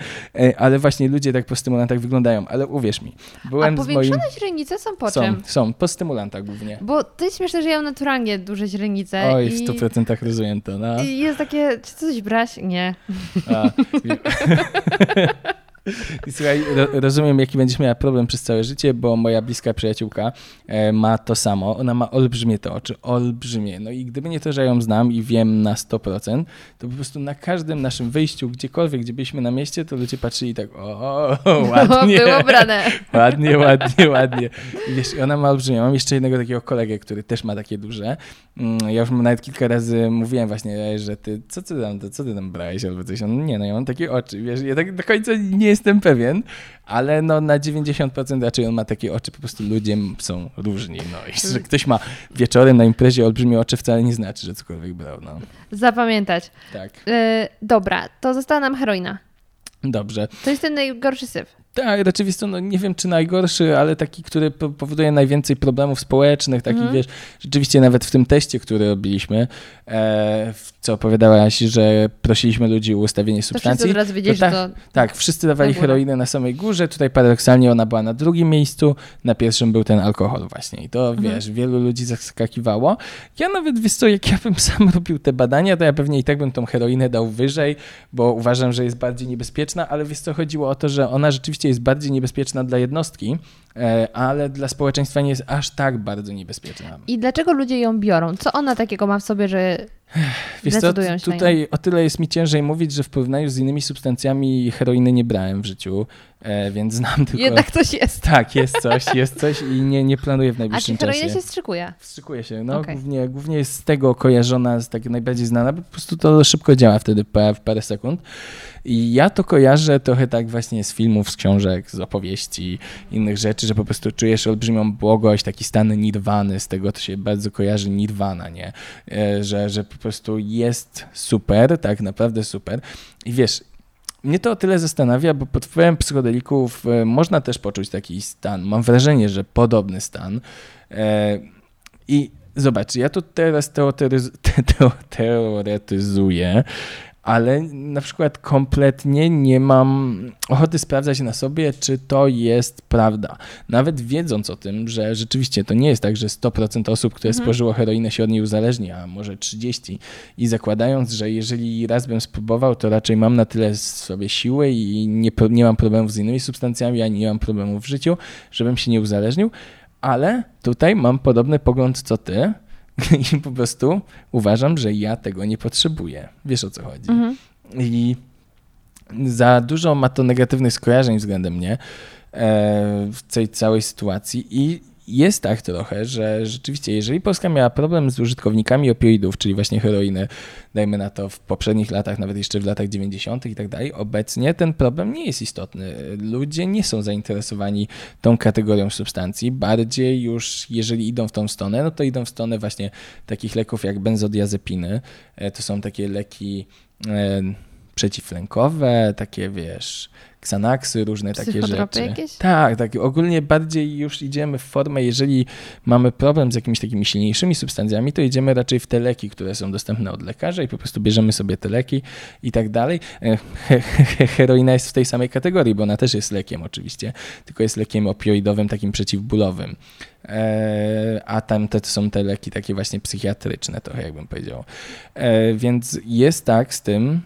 ale właśnie ludzie tak po stymulantach wyglądają, ale uwierz mi. Byłem A powiększone moim... źrenice są po są, czym? Są, po stymulantach głównie. Bo to jest śmieszne, że ja mam naturalnie duże źrenice. Oj, w stu procentach rozumiem to. No. I jest takie, czy coś brać? Nie. A, Słuchaj, rozumiem, jaki będziesz miała problem przez całe życie, bo moja bliska przyjaciółka ma to samo. Ona ma olbrzymie te oczy, olbrzymie. No i gdyby nie to, że ją znam i wiem na sto procent, to po prostu na każdym naszym wyjściu, gdziekolwiek, gdzie byliśmy na mieście, to ludzie patrzyli tak o, ładnie. No, było brane. Ładnie, ładnie, ładnie. I wiesz, ona ma olbrzymie. Mam jeszcze jednego takiego kolegę, który też ma takie duże. Ja już nawet kilka razy mówiłem właśnie, że ty, co ty tam, co ty tam brałeś albo coś. On, nie, no ja mam takie oczy, wiesz, ja tak do końca nie jestem pewien, ale no na dziewięćdziesiąt procent raczej on ma takie oczy, po prostu ludzie są różni. No i że ktoś ma wieczorem na imprezie olbrzymie oczy, wcale nie znaczy, że cokolwiek brał. No. Zapamiętać. Tak. Yy, dobra, to została nam heroina. Dobrze. To jest ten najgorszy syf. Tak, rzeczywiście, no nie wiem, czy najgorszy, ale taki, który powoduje najwięcej problemów społecznych, taki mm. wiesz, rzeczywiście nawet w tym teście, który robiliśmy, e, co opowiadałaś, że prosiliśmy ludzi o ustawienie substancji. To wszyscy wiedzieli, to tak, to tak, wszyscy dawali na heroinę na samej górze, tutaj paradoksalnie ona była na drugim miejscu, na pierwszym był ten alkohol właśnie i to mm. wiesz, wielu ludzi zaskakiwało. Ja nawet, wiesz co, jak ja bym sam robił te badania, to ja pewnie i tak bym tą heroinę dał wyżej, bo uważam, że jest bardziej niebezpieczna, ale wiesz co, chodziło o to, że ona rzeczywiście jest bardziej niebezpieczna dla jednostki, ale dla społeczeństwa nie jest aż tak bardzo niebezpieczna. I dlaczego ludzie ją biorą? Co ona takiego ma w sobie, że Wiesz decydują co, się tutaj na nią? O tyle jest mi ciężej mówić, że w porównaniu z innymi substancjami heroiny nie brałem w życiu, więc znam tylko... Jednak coś jest. Tak, jest coś, jest coś i nie, nie planuję w najbliższym czasie. A czy heroina czasie. się wstrzykuje? Wstrzykuje się, no okay. głównie, głównie jest z tego kojarzona, z tak najbardziej znana, bo po prostu to szybko działa wtedy w parę sekund. I ja to kojarzę trochę tak właśnie z filmów, z książek, z opowieści, innych rzeczy, że po prostu czujesz olbrzymią błogość, taki stan nirwany, z tego to się bardzo kojarzy nirwana, nie? Że, że po prostu jest super, tak naprawdę super. I wiesz, mnie to o tyle zastanawia, bo pod wpływem psychodelików można też poczuć taki stan. Mam wrażenie, że podobny stan. I zobacz, ja tu teraz teoryz- te- te- teoretyzuję, ale na przykład kompletnie nie mam ochoty sprawdzać na sobie, czy to jest prawda. Nawet wiedząc o tym, że rzeczywiście to nie jest tak, że sto procent osób, które mhm. spożyło heroinę, się od niej uzależni, a może trzydzieści procent. I zakładając, że jeżeli raz bym spróbował, to raczej mam na tyle sobie siły i nie, nie mam problemów z innymi substancjami, ani nie mam problemów w życiu, żebym się nie uzależnił. Ale tutaj mam podobny pogląd co ty, i po prostu uważam, że ja tego nie potrzebuję. Wiesz, o co chodzi. Mhm. I za dużo ma to negatywnych skojarzeń względem mnie w tej całej sytuacji i jest tak trochę, że rzeczywiście jeżeli Polska miała problem z użytkownikami opioidów, czyli właśnie heroiny, dajmy na to w poprzednich latach, nawet jeszcze w latach dziewięćdziesiątych i tak dalej, obecnie ten problem nie jest istotny. Ludzie nie są zainteresowani tą kategorią substancji. Bardziej już jeżeli idą w tą stronę, no to idą w stronę właśnie takich leków jak benzodiazepiny. To są takie leki przeciwlękowe, takie wiesz... Xanaxy, różne takie rzeczy. Jakieś? Tak, tak. Ogólnie bardziej już idziemy w formę, jeżeli mamy problem z jakimiś takimi silniejszymi substancjami, to idziemy raczej w te leki, które są dostępne od lekarza i po prostu bierzemy sobie te leki i tak dalej. Heroina jest w tej samej kategorii, bo ona też jest lekiem oczywiście, tylko jest lekiem opioidowym, takim przeciwbólowym. A tam te, to są te leki takie właśnie psychiatryczne, trochę jakbym powiedział. Więc jest tak z tym,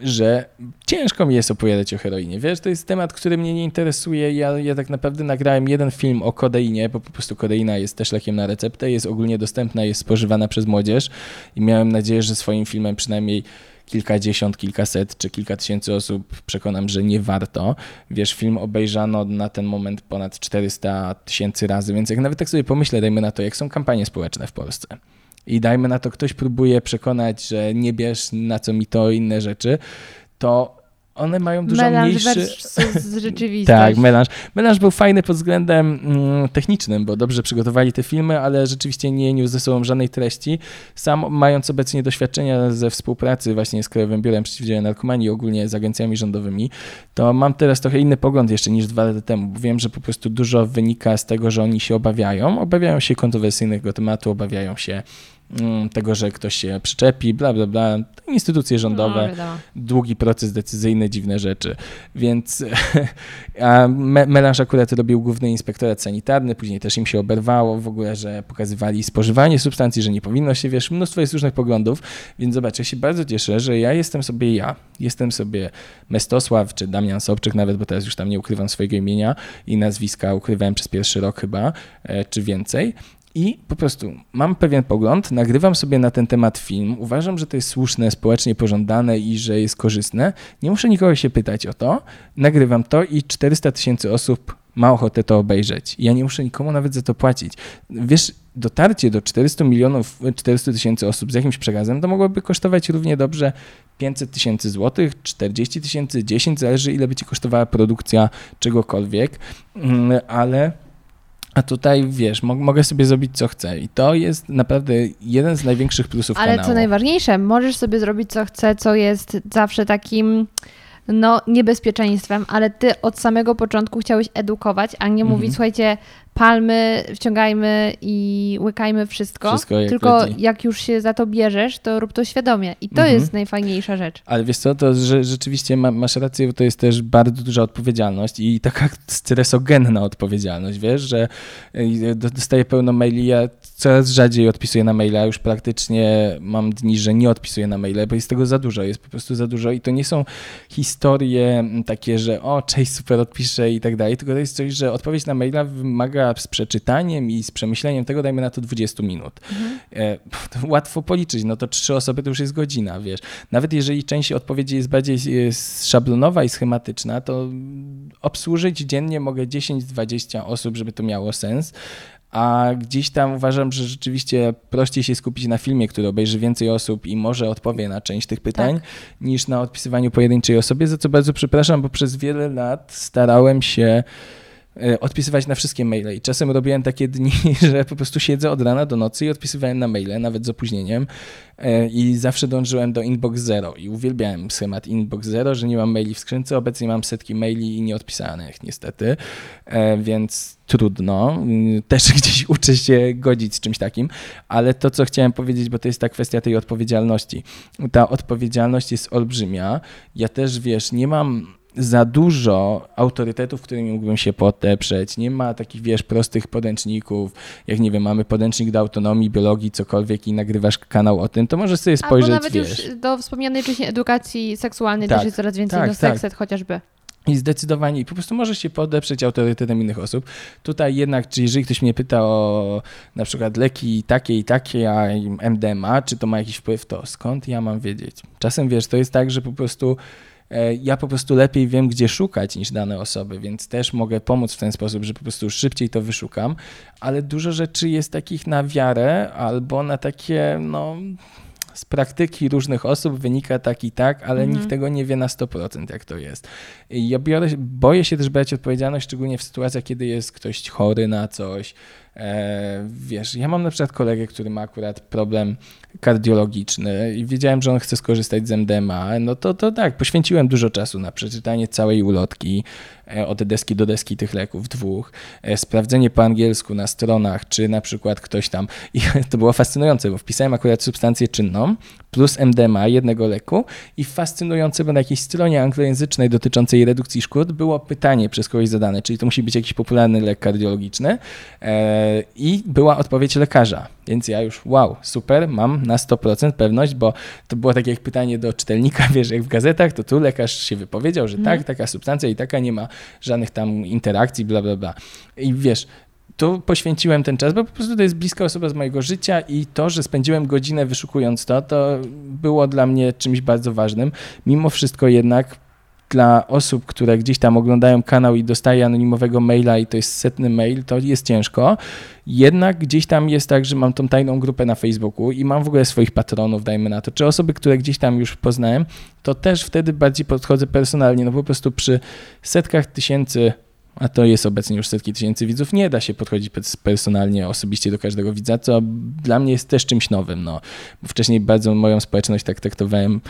że ciężko mi jest opowiadać o heroinie. Wiesz, to jest temat, który mnie nie interesuje. Ja, ja tak naprawdę nagrałem jeden film o kodeinie, bo po prostu kodeina jest też lekiem na receptę, jest ogólnie dostępna, jest spożywana przez młodzież i miałem nadzieję, że swoim filmem przynajmniej kilkadziesiąt, kilkaset czy kilka tysięcy osób przekonam, że nie warto. Wiesz, film obejrzano na ten moment ponad czterysta tysięcy razy, więc jak nawet tak sobie pomyślę, dajmy na to, jak są kampanie społeczne w Polsce. I dajmy na to, ktoś próbuje przekonać, że nie bierz na co mi to inne rzeczy, to one mają dużo melanż mniejszy... z rzeczywistość. Tak, melanż. Melanż był fajny pod względem mm, technicznym, bo dobrze przygotowali te filmy, ale rzeczywiście nie niósł ze sobą żadnej treści. Sam mając obecnie doświadczenia ze współpracy właśnie z Krajowym Biurem Przeciwdziałania Narkomanii, ogólnie z agencjami rządowymi, to mam teraz trochę inny pogląd jeszcze niż dwa lata temu, bo wiem, że po prostu dużo wynika z tego, że oni się obawiają, obawiają się kontrowersyjnego tematu, obawiają się tego, że ktoś się przyczepi, bla, bla, bla. Instytucje rządowe, no, długi proces decyzyjny, dziwne rzeczy. Więc a me, melanż akurat robił Główny Inspektorat Sanitarny, później też im się oberwało w ogóle, że pokazywali spożywanie substancji, że nie powinno się, wiesz, mnóstwo jest różnych poglądów, więc zobacz, ja się bardzo cieszę, że ja jestem sobie ja, jestem sobie Mestosław, czy Damian Sobczyk nawet, bo teraz już tam nie ukrywam swojego imienia i nazwiska ukrywałem przez pierwszy rok chyba, czy więcej. I po prostu mam pewien pogląd, nagrywam sobie na ten temat film, uważam, że to jest słuszne, społecznie pożądane i że jest korzystne. Nie muszę nikogo się pytać o to, nagrywam to i czterysta tysięcy osób ma ochotę to obejrzeć. Ja nie muszę nikomu nawet za to płacić. Wiesz, dotarcie do czterystu milionów, czterystu tysięcy osób z jakimś przekazem, to mogłoby kosztować równie dobrze pięćset tysięcy złotych, czterdzieści tysięcy, dziesięć, zależy ile by ci kosztowała produkcja czegokolwiek, ale... A tutaj, wiesz, mogę sobie zrobić co chcę i to jest naprawdę jeden z największych plusów Ale kanału. Ale co najważniejsze, możesz sobie zrobić co chcę, co jest zawsze takim... no niebezpieczeństwem, ale ty od samego początku chciałeś edukować, a nie mhm. mówić, słuchajcie, palmy, wciągajmy i łykajmy wszystko, wszystko jak tylko leci. Jak już się za to bierzesz, to rób to świadomie i to mhm. jest najfajniejsza rzecz. Ale wiesz co, to że, rzeczywiście ma, masz rację, bo to jest też bardzo duża odpowiedzialność i taka stresogenna odpowiedzialność, wiesz, że dostaję pełno maili, ja coraz rzadziej odpisuję na maila, już praktycznie mam dni, że nie odpisuję na maile, bo jest tego za dużo, jest po prostu za dużo i to nie są historie, historie takie, że o, cześć, super, odpiszę i tak dalej, tylko to jest coś, że odpowiedź na maila wymaga z przeczytaniem i z przemyśleniem tego, dajmy na to dwadzieścia minut. Mhm. E, to łatwo policzyć, no to trzy osoby to już jest godzina, wiesz. Nawet jeżeli część odpowiedzi jest bardziej szablonowa i schematyczna, to obsłużyć dziennie mogę dziesięć dwadzieścia osób, żeby to miało sens. A gdzieś tam uważam, że rzeczywiście prościej się skupić na filmie, który obejrzy więcej osób i może odpowie na część tych pytań, tak. niż na odpisywaniu pojedynczej osobie, za co bardzo przepraszam, bo przez wiele lat starałem się odpisywać na wszystkie maile i czasem robiłem takie dni, że po prostu siedzę od rana do nocy i odpisywałem na maile, nawet z opóźnieniem i zawsze dążyłem do inbox zero i uwielbiałem schemat inbox zero, że nie mam maili w skrzynce, obecnie mam setki maili i nieodpisanych niestety, więc trudno, też gdzieś uczę się godzić z czymś takim, ale to co chciałem powiedzieć, bo to jest ta kwestia tej odpowiedzialności. Ta odpowiedzialność jest olbrzymia, ja też wiesz, nie mam za dużo autorytetów, którymi mógłbym się podeprzeć. Nie ma takich, wiesz, prostych podręczników. Jak nie wiem, mamy podręcznik do autonomii, biologii, cokolwiek i nagrywasz kanał o tym, to możesz sobie spojrzeć, albo nawet wiesz. Już do wspomnianej wcześniej edukacji seksualnej tak, też jest coraz więcej, tak, no sekset tak. chociażby. I zdecydowanie, i po prostu możesz się podeprzeć autorytetem innych osób. Tutaj jednak, czy jeżeli ktoś mnie pyta o na przykład leki takie i takie, a M D M A, czy to ma jakiś wpływ, to skąd ja mam wiedzieć? Czasem, wiesz, to jest tak, że po prostu ja po prostu lepiej wiem, gdzie szukać niż dane osoby, więc też mogę pomóc w ten sposób, że po prostu szybciej to wyszukam, ale dużo rzeczy jest takich na wiarę albo na takie, no... z praktyki różnych osób wynika tak i tak, ale mm. nikt tego nie wie na sto procent, jak to jest. I ja biorę, boję się też brać odpowiedzialność, szczególnie w sytuacjach, kiedy jest ktoś chory na coś. E, wiesz, ja mam na przykład kolegę, który ma akurat problem kardiologiczny i wiedziałem, że on chce skorzystać z M D M A. No to, to tak, poświęciłem dużo czasu na przeczytanie całej ulotki e, od deski do deski tych leków dwóch, e, sprawdzenie po angielsku na stronach, czy na przykład ktoś tam... I to było fascynujące, bo wpisałem akurat substancję czynną plus M D M A jednego leku i fascynujące, bo na jakiejś stronie anglojęzycznej dotyczącej redukcji szkód było pytanie przez kogoś zadane, czyli to musi być jakiś popularny lek kardiologiczny, e, i była odpowiedź lekarza, więc ja już wow, super, mam na sto procent pewność, bo to było takie jak pytanie do czytelnika, wiesz, jak w gazetach, to tu lekarz się wypowiedział, że tak, taka substancja i taka, nie ma żadnych tam interakcji, bla, bla, bla. I wiesz, tu poświęciłem ten czas, bo po prostu to jest bliska osoba z mojego życia i to, że spędziłem godzinę wyszukując to, to było dla mnie czymś bardzo ważnym. Mimo wszystko jednak dla osób, które gdzieś tam oglądają kanał i dostaje anonimowego maila i to jest setny mail, to jest ciężko. Jednak gdzieś tam jest tak, że mam tą tajną grupę na Facebooku i mam w ogóle swoich patronów, dajmy na to, czy osoby, które gdzieś tam już poznałem, to też wtedy bardziej podchodzę personalnie, no po prostu przy setkach tysięcy, a to jest obecnie już setki tysięcy widzów, nie da się podchodzić personalnie, osobiście do każdego widza, co dla mnie jest też czymś nowym. No. Wcześniej bardzo moją społeczność tak traktowałem,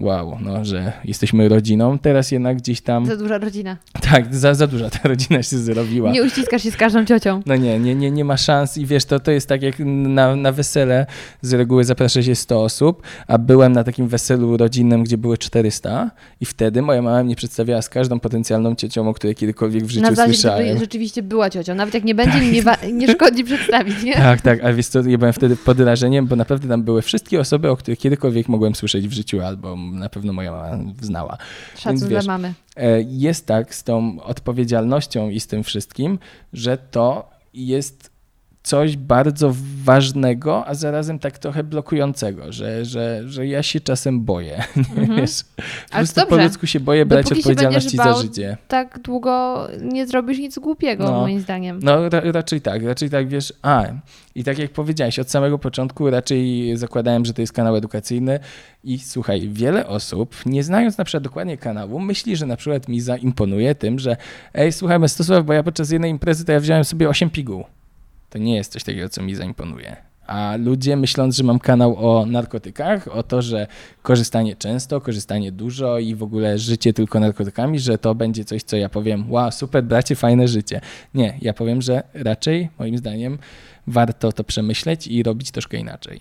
wow, no, że jesteśmy rodziną, teraz jednak gdzieś tam... Za duża rodzina. Tak, za, za duża ta rodzina się zrobiła. Nie uściskasz się z każdą ciocią. No nie, nie, nie, nie ma szans i wiesz, to, to jest tak jak na, na wesele, z reguły zaprasza się sto osób, a byłem na takim weselu rodzinnym, gdzie były czterysta i wtedy moja mama mnie przedstawiała z każdą potencjalną ciocią, o której kiedykolwiek w życiu na zasadzie, słyszałem. To rzeczywiście była ciocią, nawet jak nie będzie, tak. nie, wa- nie szkodzi przedstawić, nie? Tak, tak, a wiesz co, ja byłem wtedy pod wrażeniem, bo naprawdę tam były wszystkie osoby, o których kiedykolwiek mogłem słyszeć w życiu albo na pewno moja mama znała. Szacun dla mamy. Jest tak z tą odpowiedzialnością i z tym wszystkim, że to jest coś bardzo ważnego, a zarazem tak trochę blokującego, że, że, że ja się czasem boję. Mhm. Wiesz, po prostu po ludzku się boję brać Dopóki odpowiedzialności bał, za życie. Tak długo nie zrobisz nic głupiego, no, moim zdaniem. No ra- raczej tak, raczej tak, wiesz, a i tak jak powiedziałeś, od samego początku raczej zakładałem, że to jest kanał edukacyjny i słuchaj, wiele osób, nie znając na przykład dokładnie kanału, myśli, że na przykład mi zaimponuje tym, że ej, słuchaj, Mestosław, bo ja podczas jednej imprezy to ja wziąłem sobie osiem piguł. To nie jest coś takiego, co mi zaimponuje. A ludzie, myśląc, że mam kanał o narkotykach, o to, że korzystanie często, korzystanie dużo i w ogóle życie tylko narkotykami, że to będzie coś, co ja powiem, wow, super, bracie, fajne życie. Nie, ja powiem, że raczej, moim zdaniem, warto to przemyśleć i robić troszkę inaczej.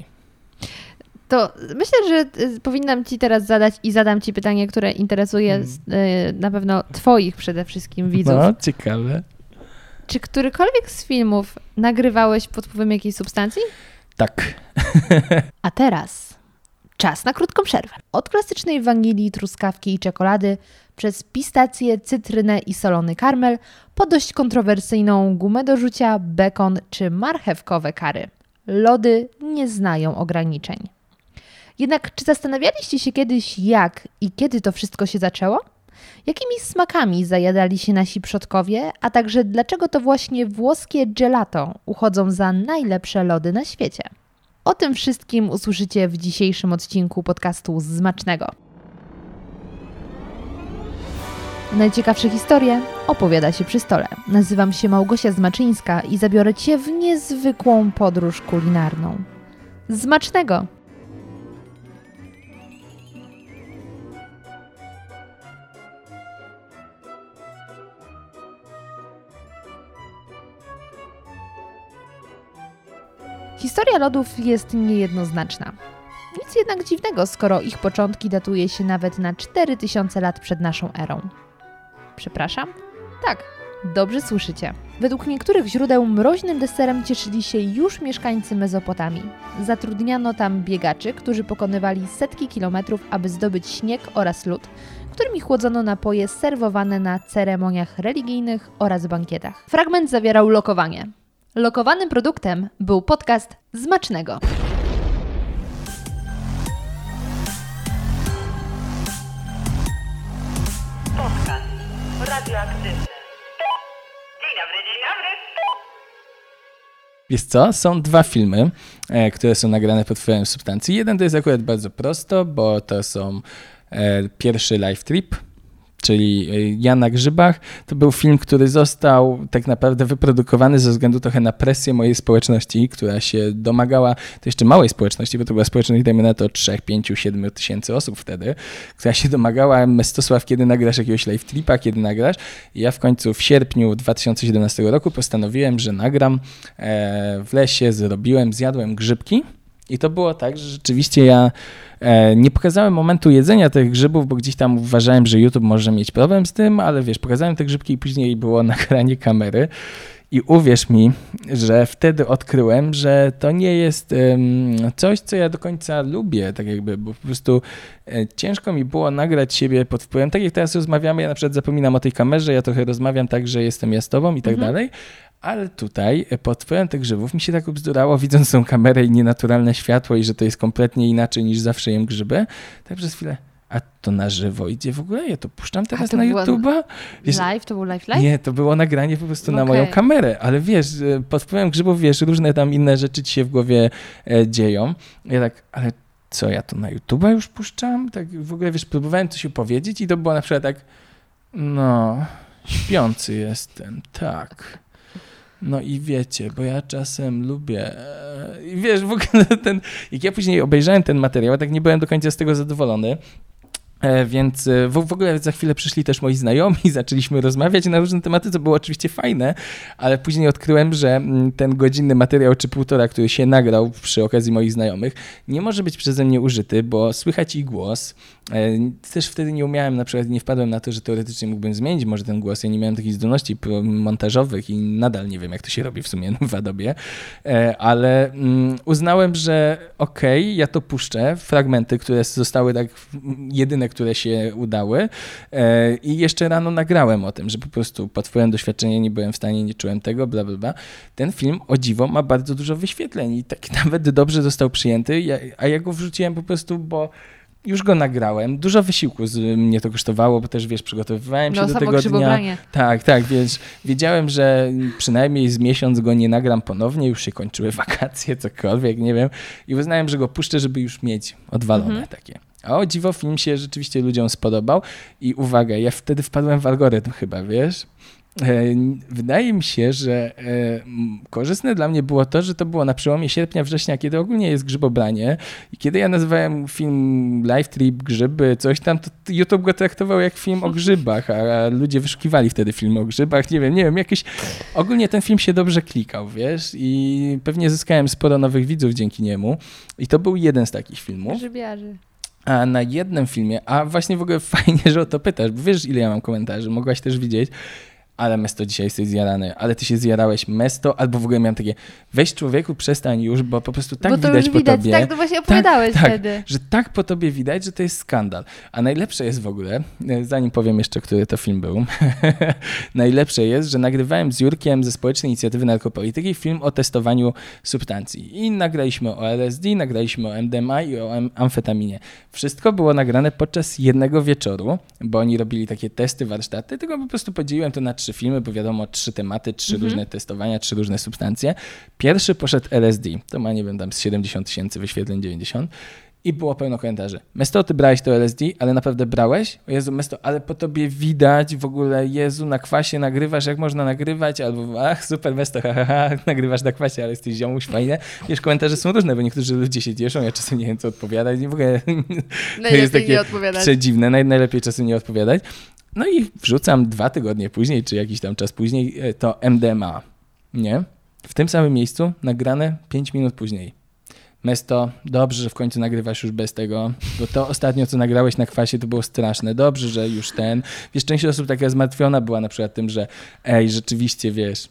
To myślę, że powinnam ci teraz zadać i zadam ci pytanie, które interesuje na pewno twoich przede wszystkim widzów. No, ciekawe. Czy którykolwiek z filmów nagrywałeś pod wpływem jakiejś substancji? Tak. A teraz czas na krótką przerwę. Od klasycznej wanilii, truskawki i czekolady przez pistacje, cytrynę i solony karmel po dość kontrowersyjną gumę do rzucia, bekon czy marchewkowe curry. Lody nie znają ograniczeń. Jednak czy zastanawialiście się kiedyś, jak i kiedy to wszystko się zaczęło? Jakimi smakami zajadali się nasi przodkowie, a także dlaczego to właśnie włoskie gelato uchodzą za najlepsze lody na świecie? O tym wszystkim usłyszycie w dzisiejszym odcinku podcastu Smacznego. Najciekawsze historie opowiada się przy stole. Nazywam się Małgosia Zmaczyńska i zabiorę Cię w niezwykłą podróż kulinarną. Smacznego! Historia lodów jest niejednoznaczna. Nic jednak dziwnego, skoro ich początki datuje się nawet na cztery tysiące lat przed naszą erą. Przepraszam? Tak, dobrze słyszycie. Według niektórych źródeł mroźnym deserem cieszyli się już mieszkańcy Mezopotamii. Zatrudniano tam biegaczy, którzy pokonywali setki kilometrów, aby zdobyć śnieg oraz lód, którymi chłodzono napoje serwowane na ceremoniach religijnych oraz bankietach. Fragment zawierał lokowanie. Lokowanym produktem był podcast Smacznego. Radioaktywny. Dzień dobry, dzień dobry. Wiesz co? Są dwa filmy, e, które są nagrane pod wpływem substancji. Jeden to jest akurat bardzo prosto, bo to są e, pierwszy live trip, czyli Ja na grzybach. To był film, który został tak naprawdę wyprodukowany ze względu trochę na presję mojej społeczności, która się domagała, to jeszcze małej społeczności, bo to była społeczność, dajmy na to trzy, pięć, siedem tysięcy osób wtedy, która się domagała: Mestosław, kiedy nagrasz jakiegoś live tripa, kiedy nagrasz? I ja w końcu w sierpniu dwa tysiące siedemnastego roku postanowiłem, że nagram. W lesie zrobiłem, zjadłem grzybki. I to było tak, że rzeczywiście ja nie pokazałem momentu jedzenia tych grzybów, bo gdzieś tam uważałem, że YouTube może mieć problem z tym, ale wiesz, pokazałem te grzybki i później było nagranie kamery. I uwierz mi, że wtedy odkryłem, że to nie jest coś, co ja do końca lubię, tak jakby, bo po prostu ciężko mi było nagrać siebie pod wpływem. Tak jak teraz rozmawiamy, ja na przykład zapominam o tej kamerze, ja trochę rozmawiam tak, że jestem ja z tobą i tak mhm. dalej. Ale tutaj pod wpływem tych grzybów mi się tak obzdurało, widząc tą kamerę i nienaturalne światło i że to jest kompletnie inaczej niż zawsze jem grzyby. Tak przez chwilę, a to na żywo idzie w ogóle? Ja to puszczam teraz to na YouTube'a? Wiesz, live? To był live live? Nie, to było nagranie po prostu okay. na moją kamerę. Ale wiesz, pod wpływem grzybów, wiesz, różne tam inne rzeczy ci się w głowie dzieją. Ja tak, ale co, ja to na YouTube'a już puszczam? Tak w ogóle, wiesz, próbowałem coś opowiedzieć i to było na przykład tak, no, śpiący jestem, tak. No i wiecie, bo ja czasem lubię... I wiesz, w ogóle ten... Jak ja później obejrzałem ten materiał, tak nie byłem do końca z tego zadowolony, więc w ogóle za chwilę przyszli też moi znajomi, zaczęliśmy rozmawiać na różne tematy, co było oczywiście fajne, ale później odkryłem, że ten godzinny materiał czy półtora, który się nagrał przy okazji moich znajomych, nie może być przeze mnie użyty, bo słychać i głos. Też wtedy nie umiałem, na przykład nie wpadłem na to, że teoretycznie mógłbym zmienić może ten głos. Ja nie miałem takich zdolności montażowych i nadal nie wiem, jak to się robi w sumie w Adobie, ale uznałem, że okej, okay, ja to puszczę, fragmenty, które zostały tak jedyne, które się udały, i jeszcze rano nagrałem o tym, że po prostu pod wpływem doświadczenia nie byłem w stanie, nie czułem tego, bla, bla, bla. Ten film, o dziwo, ma bardzo dużo wyświetleń i taki nawet dobrze został przyjęty, a ja go wrzuciłem po prostu, bo już go nagrałem. Dużo wysiłku z mnie to kosztowało, bo też, wiesz, przygotowywałem się no, do tego dnia. Tak, tak, wiesz, wiedziałem, że przynajmniej z miesiąc go nie nagram ponownie, już się kończyły wakacje, cokolwiek, nie wiem. I uznałem, że go puszczę, żeby już mieć odwalone mhm. takie. A o dziwo, film się rzeczywiście ludziom spodobał. I uwaga, ja wtedy wpadłem w algorytm chyba, wiesz. Wydaje mi się, że korzystne dla mnie było to, że to było na przełomie sierpnia, września, kiedy ogólnie jest grzybobranie i kiedy ja nazywałem film Live Trip, grzyby, coś tam, to YouTube go traktował jak film o grzybach, a ludzie wyszukiwali wtedy filmy o grzybach, nie wiem, nie wiem, jakiś... Ogólnie ten film się dobrze klikał, wiesz, i pewnie zyskałem sporo nowych widzów dzięki niemu i to był jeden z takich filmów. Grzybiarzy. A na jednym filmie, a właśnie w ogóle fajnie, że o to pytasz, bo wiesz, ile ja mam komentarzy, mogłaś też widzieć. Ale Mesto, dzisiaj jesteś zjarany, ale ty się zjarałeś, Mesto, albo w ogóle miałem takie, weź człowieku, przestań już, bo po prostu tak widać, już widać po tobie. Tak, to właśnie opowiadałeś tak, wtedy. Tak, że tak po tobie widać, że to jest skandal. A najlepsze jest w ogóle, zanim powiem jeszcze, który to film był, najlepsze jest, że nagrywałem z Jurkiem ze Społecznej Inicjatywy Narkopolityki film o testowaniu substancji. I nagraliśmy o L S D, nagraliśmy o M D M A i o amfetaminie. Wszystko było nagrane podczas jednego wieczoru, bo oni robili takie testy, warsztaty, tylko po prostu podzieliłem to na trzy. Trzy filmy, bo wiadomo, trzy tematy, trzy mhm. różne testowania, trzy różne substancje. Pierwszy poszedł L S D, to ma, nie wiem, tam z siedemdziesiąt tysięcy wyświetleń, dziewięćdziesiąt. I było pełno komentarzy. Mesto, ty brałeś to L S D, ale naprawdę brałeś? O Jezu, Mesto, ale po tobie widać w ogóle, Jezu, na kwasie nagrywasz, jak można nagrywać? Albo, ach, super, Mesto, ha, ha, ha, nagrywasz na kwasie, ale jesteś ziomuś, fajne. Wiesz, komentarze są różne, bo niektórzy ludzie się cieszą, ja czasem nie wiem, co odpowiadać. I w ogóle to jest takie przedziwne, Naj, najlepiej czasem nie odpowiadać. No i wrzucam dwa tygodnie później, czy jakiś tam czas później, to M D M A, nie? W tym samym miejscu, nagrane pięć minut później. Mesto, dobrze, że w końcu nagrywasz już bez tego, bo to ostatnio, co nagrałeś na kwasie, to było straszne. Dobrze, że już ten... Wiesz, część osób taka zmartwiona była na przykład tym, że ej, rzeczywiście, wiesz...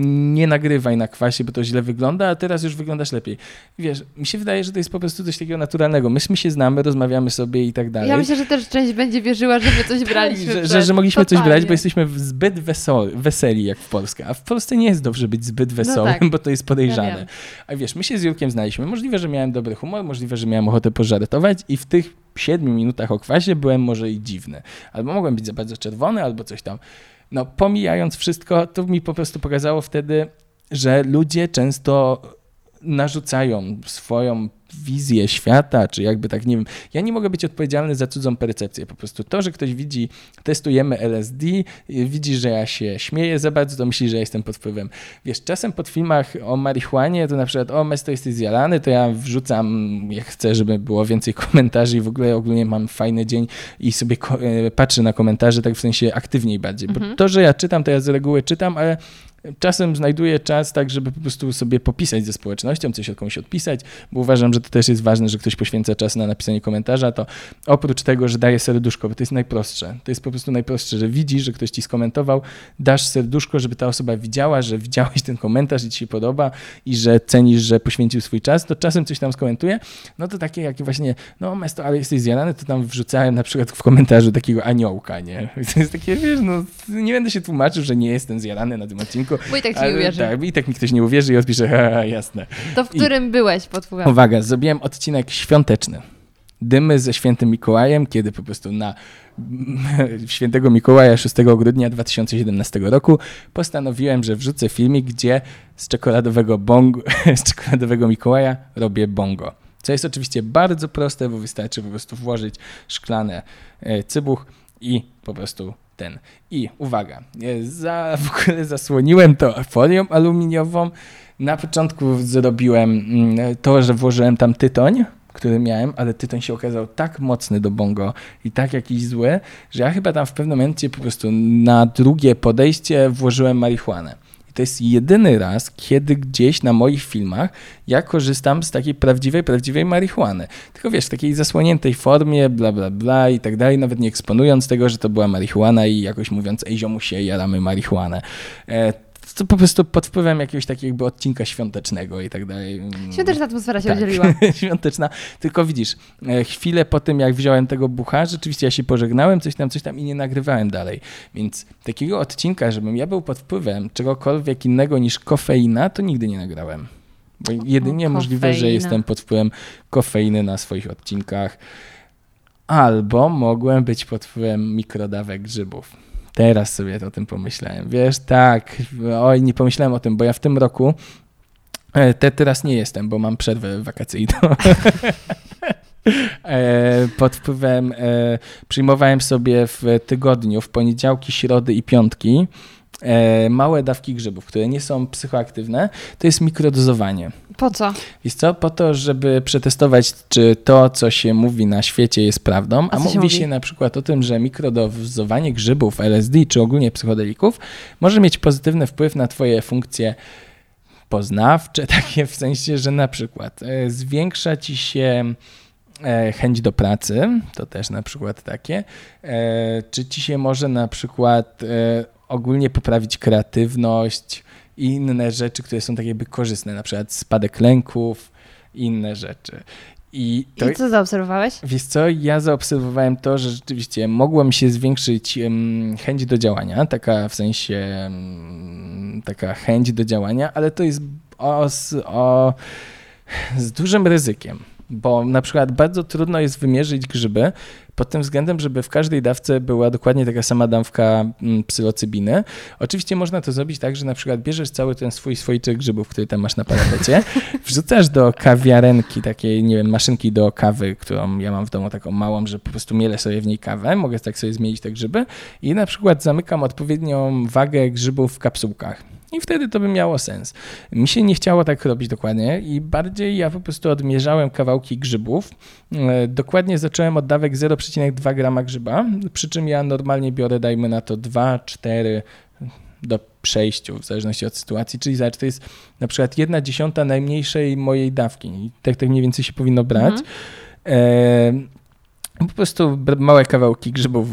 nie nagrywaj na kwasie, bo to źle wygląda, a teraz już wyglądasz lepiej. Wiesz, mi się wydaje, że to jest po prostu coś takiego naturalnego. Myśmy się znamy, rozmawiamy sobie i tak dalej. Ja myślę, że też część będzie wierzyła, że my coś braliśmy. że, że, że mogliśmy totalnie coś brać, bo jesteśmy zbyt wesoli, weseli jak w Polsce. A w Polsce nie jest dobrze być zbyt wesołym, no tak, bo to jest podejrzane. Ja a wiesz, my się z Jurkiem znaliśmy. Możliwe, że miałem dobry humor, możliwe, że miałem ochotę pożartować i w tych siedmiu minutach o kwasie byłem może i dziwny. Albo mogłem być za bardzo czerwony, albo coś tam. No pomijając wszystko, to mi po prostu pokazało wtedy, że ludzie często narzucają swoją wizję świata, czy jakby tak, nie wiem. Ja nie mogę być odpowiedzialny za cudzą percepcję. Po prostu to, że ktoś widzi, testujemy L S D, widzi, że ja się śmieję za bardzo, to myśli, że ja jestem pod wpływem. Wiesz, czasem pod filmach o marihuanie, to na przykład o, Mesto, jesteś zjalany, to ja wrzucam, jak chcę, żeby było więcej komentarzy i w ogóle ogólnie mam fajny dzień i sobie ko- patrzę na komentarze, tak w sensie aktywniej bardziej. Mhm. Bo to, że ja czytam, to ja z reguły czytam, ale czasem znajduję czas tak, żeby po prostu sobie popisać ze społecznością, coś od komuś odpisać, bo uważam, że to też jest ważne, że ktoś poświęca czas na napisanie komentarza, to oprócz tego, że daje serduszko, bo to jest najprostsze, to jest po prostu najprostsze, że widzisz, że ktoś ci skomentował, dasz serduszko, żeby ta osoba widziała, że widziałeś ten komentarz i ci się podoba i że cenisz, że poświęcił swój czas, to czasem coś tam skomentuje, no to takie jak właśnie, no Mesto, ale jesteś zjarany, to tam wrzucałem na przykład w komentarzu takiego aniołka, nie? To jest takie, wiesz, no nie będę się tłumaczył, że nie jestem zjarany na tym odcinku. Bo i tak ci nie uwierzy. Tak, i tak mi ktoś nie uwierzy i odpisze, haha, jasne. To w którym I... byłeś pod wpływem? Uwaga, zrobiłem odcinek świąteczny. Dymy ze Świętym Mikołajem, kiedy po prostu na Świętego Mikołaja szóstego grudnia dwa tysiące siedemnastego roku postanowiłem, że wrzucę filmik, gdzie z czekoladowego, bongo, z czekoladowego Mikołaja robię bongo. Co jest oczywiście bardzo proste, bo wystarczy po prostu włożyć szklane cybuch i po prostu... Ten. I uwaga, za, w ogóle zasłoniłem to folią aluminiową. Na początku zrobiłem to, że włożyłem tam tytoń, który miałem, ale tytoń się okazał tak mocny do bongo i tak jakiś zły, że ja chyba tam w pewnym momencie po prostu na drugie podejście włożyłem marihuanę. I to jest jedyny raz, kiedy gdzieś na moich filmach ja korzystam z takiej prawdziwej, prawdziwej marihuany. Tylko wiesz, w takiej zasłoniętej formie, bla, bla, bla i tak dalej, nawet nie eksponując tego, że to była marihuana i jakoś mówiąc, ej ziomu się, jaramy marihuanę. E, to po prostu pod wpływem jakiegoś takiego jakby odcinka świątecznego i tak dalej. Świąteczna atmosfera się tak oddzieliła. Świąteczna, tylko widzisz, chwilę po tym jak wziąłem tego bucha, rzeczywiście ja się pożegnałem, coś tam, coś tam i nie nagrywałem dalej. Więc takiego odcinka, żebym ja był pod wpływem czegokolwiek innego niż kofeina, to nigdy nie nagrałem. Bo jedynie o, możliwe, że jestem pod wpływem kofeiny na swoich odcinkach. Albo mogłem być pod wpływem mikrodawek grzybów. Teraz sobie o tym pomyślałem. Wiesz, tak, oj, nie pomyślałem o tym, bo ja w tym roku te, teraz nie jestem, bo mam przerwę wakacyjną. Pod wpływem przyjmowałem sobie w tygodniu, w poniedziałki, środy i piątki małe dawki grzybów, które nie są psychoaktywne. To jest mikrodozowanie. Po co? Wiesz co? Po to, żeby przetestować, czy to, co się mówi na świecie jest prawdą. A, a mówi się, mówi się na przykład o tym, że mikrodozowanie grzybów, L S D czy ogólnie psychodelików może mieć pozytywny wpływ na twoje funkcje poznawcze, takie w sensie, że na przykład zwiększa ci się chęć do pracy, to też na przykład takie, czy ci się może na przykład ogólnie poprawić kreatywność i inne rzeczy, które są tak jakby korzystne, na przykład spadek lęków i inne rzeczy. I, to, I co zaobserwowałeś? Wiesz co, ja zaobserwowałem to, że rzeczywiście mogła mi się zwiększyć um, chęć do działania, taka w sensie um, taka chęć do działania, ale to jest o, z, o, z dużym ryzykiem, bo na przykład bardzo trudno jest wymierzyć grzyby pod tym względem, żeby w każdej dawce była dokładnie taka sama dawka psylocybiny. Oczywiście można to zrobić tak, że na przykład bierzesz cały ten swój słoiczek grzybów, który tam masz na parapecie, wrzucasz do kawiarenki takiej, nie wiem, maszynki do kawy, którą ja mam w domu taką małą, że po prostu mielę sobie w niej kawę, mogę tak sobie zmienić te grzyby i na przykład zamykam odpowiednią wagę grzybów w kapsułkach. I wtedy to by miało sens. Mi się nie chciało tak robić dokładnie i bardziej ja po prostu odmierzałem kawałki grzybów. Dokładnie zacząłem od dawek zero przecinek dwa grama grzyba, przy czym ja normalnie biorę, dajmy na to dwa, cztery do sześciu, w zależności od sytuacji, czyli to jest na przykład jedna dziesiąta najmniejszej mojej dawki. Tak, tak mniej więcej się powinno brać. Mhm. E- Po prostu małe kawałki grzybów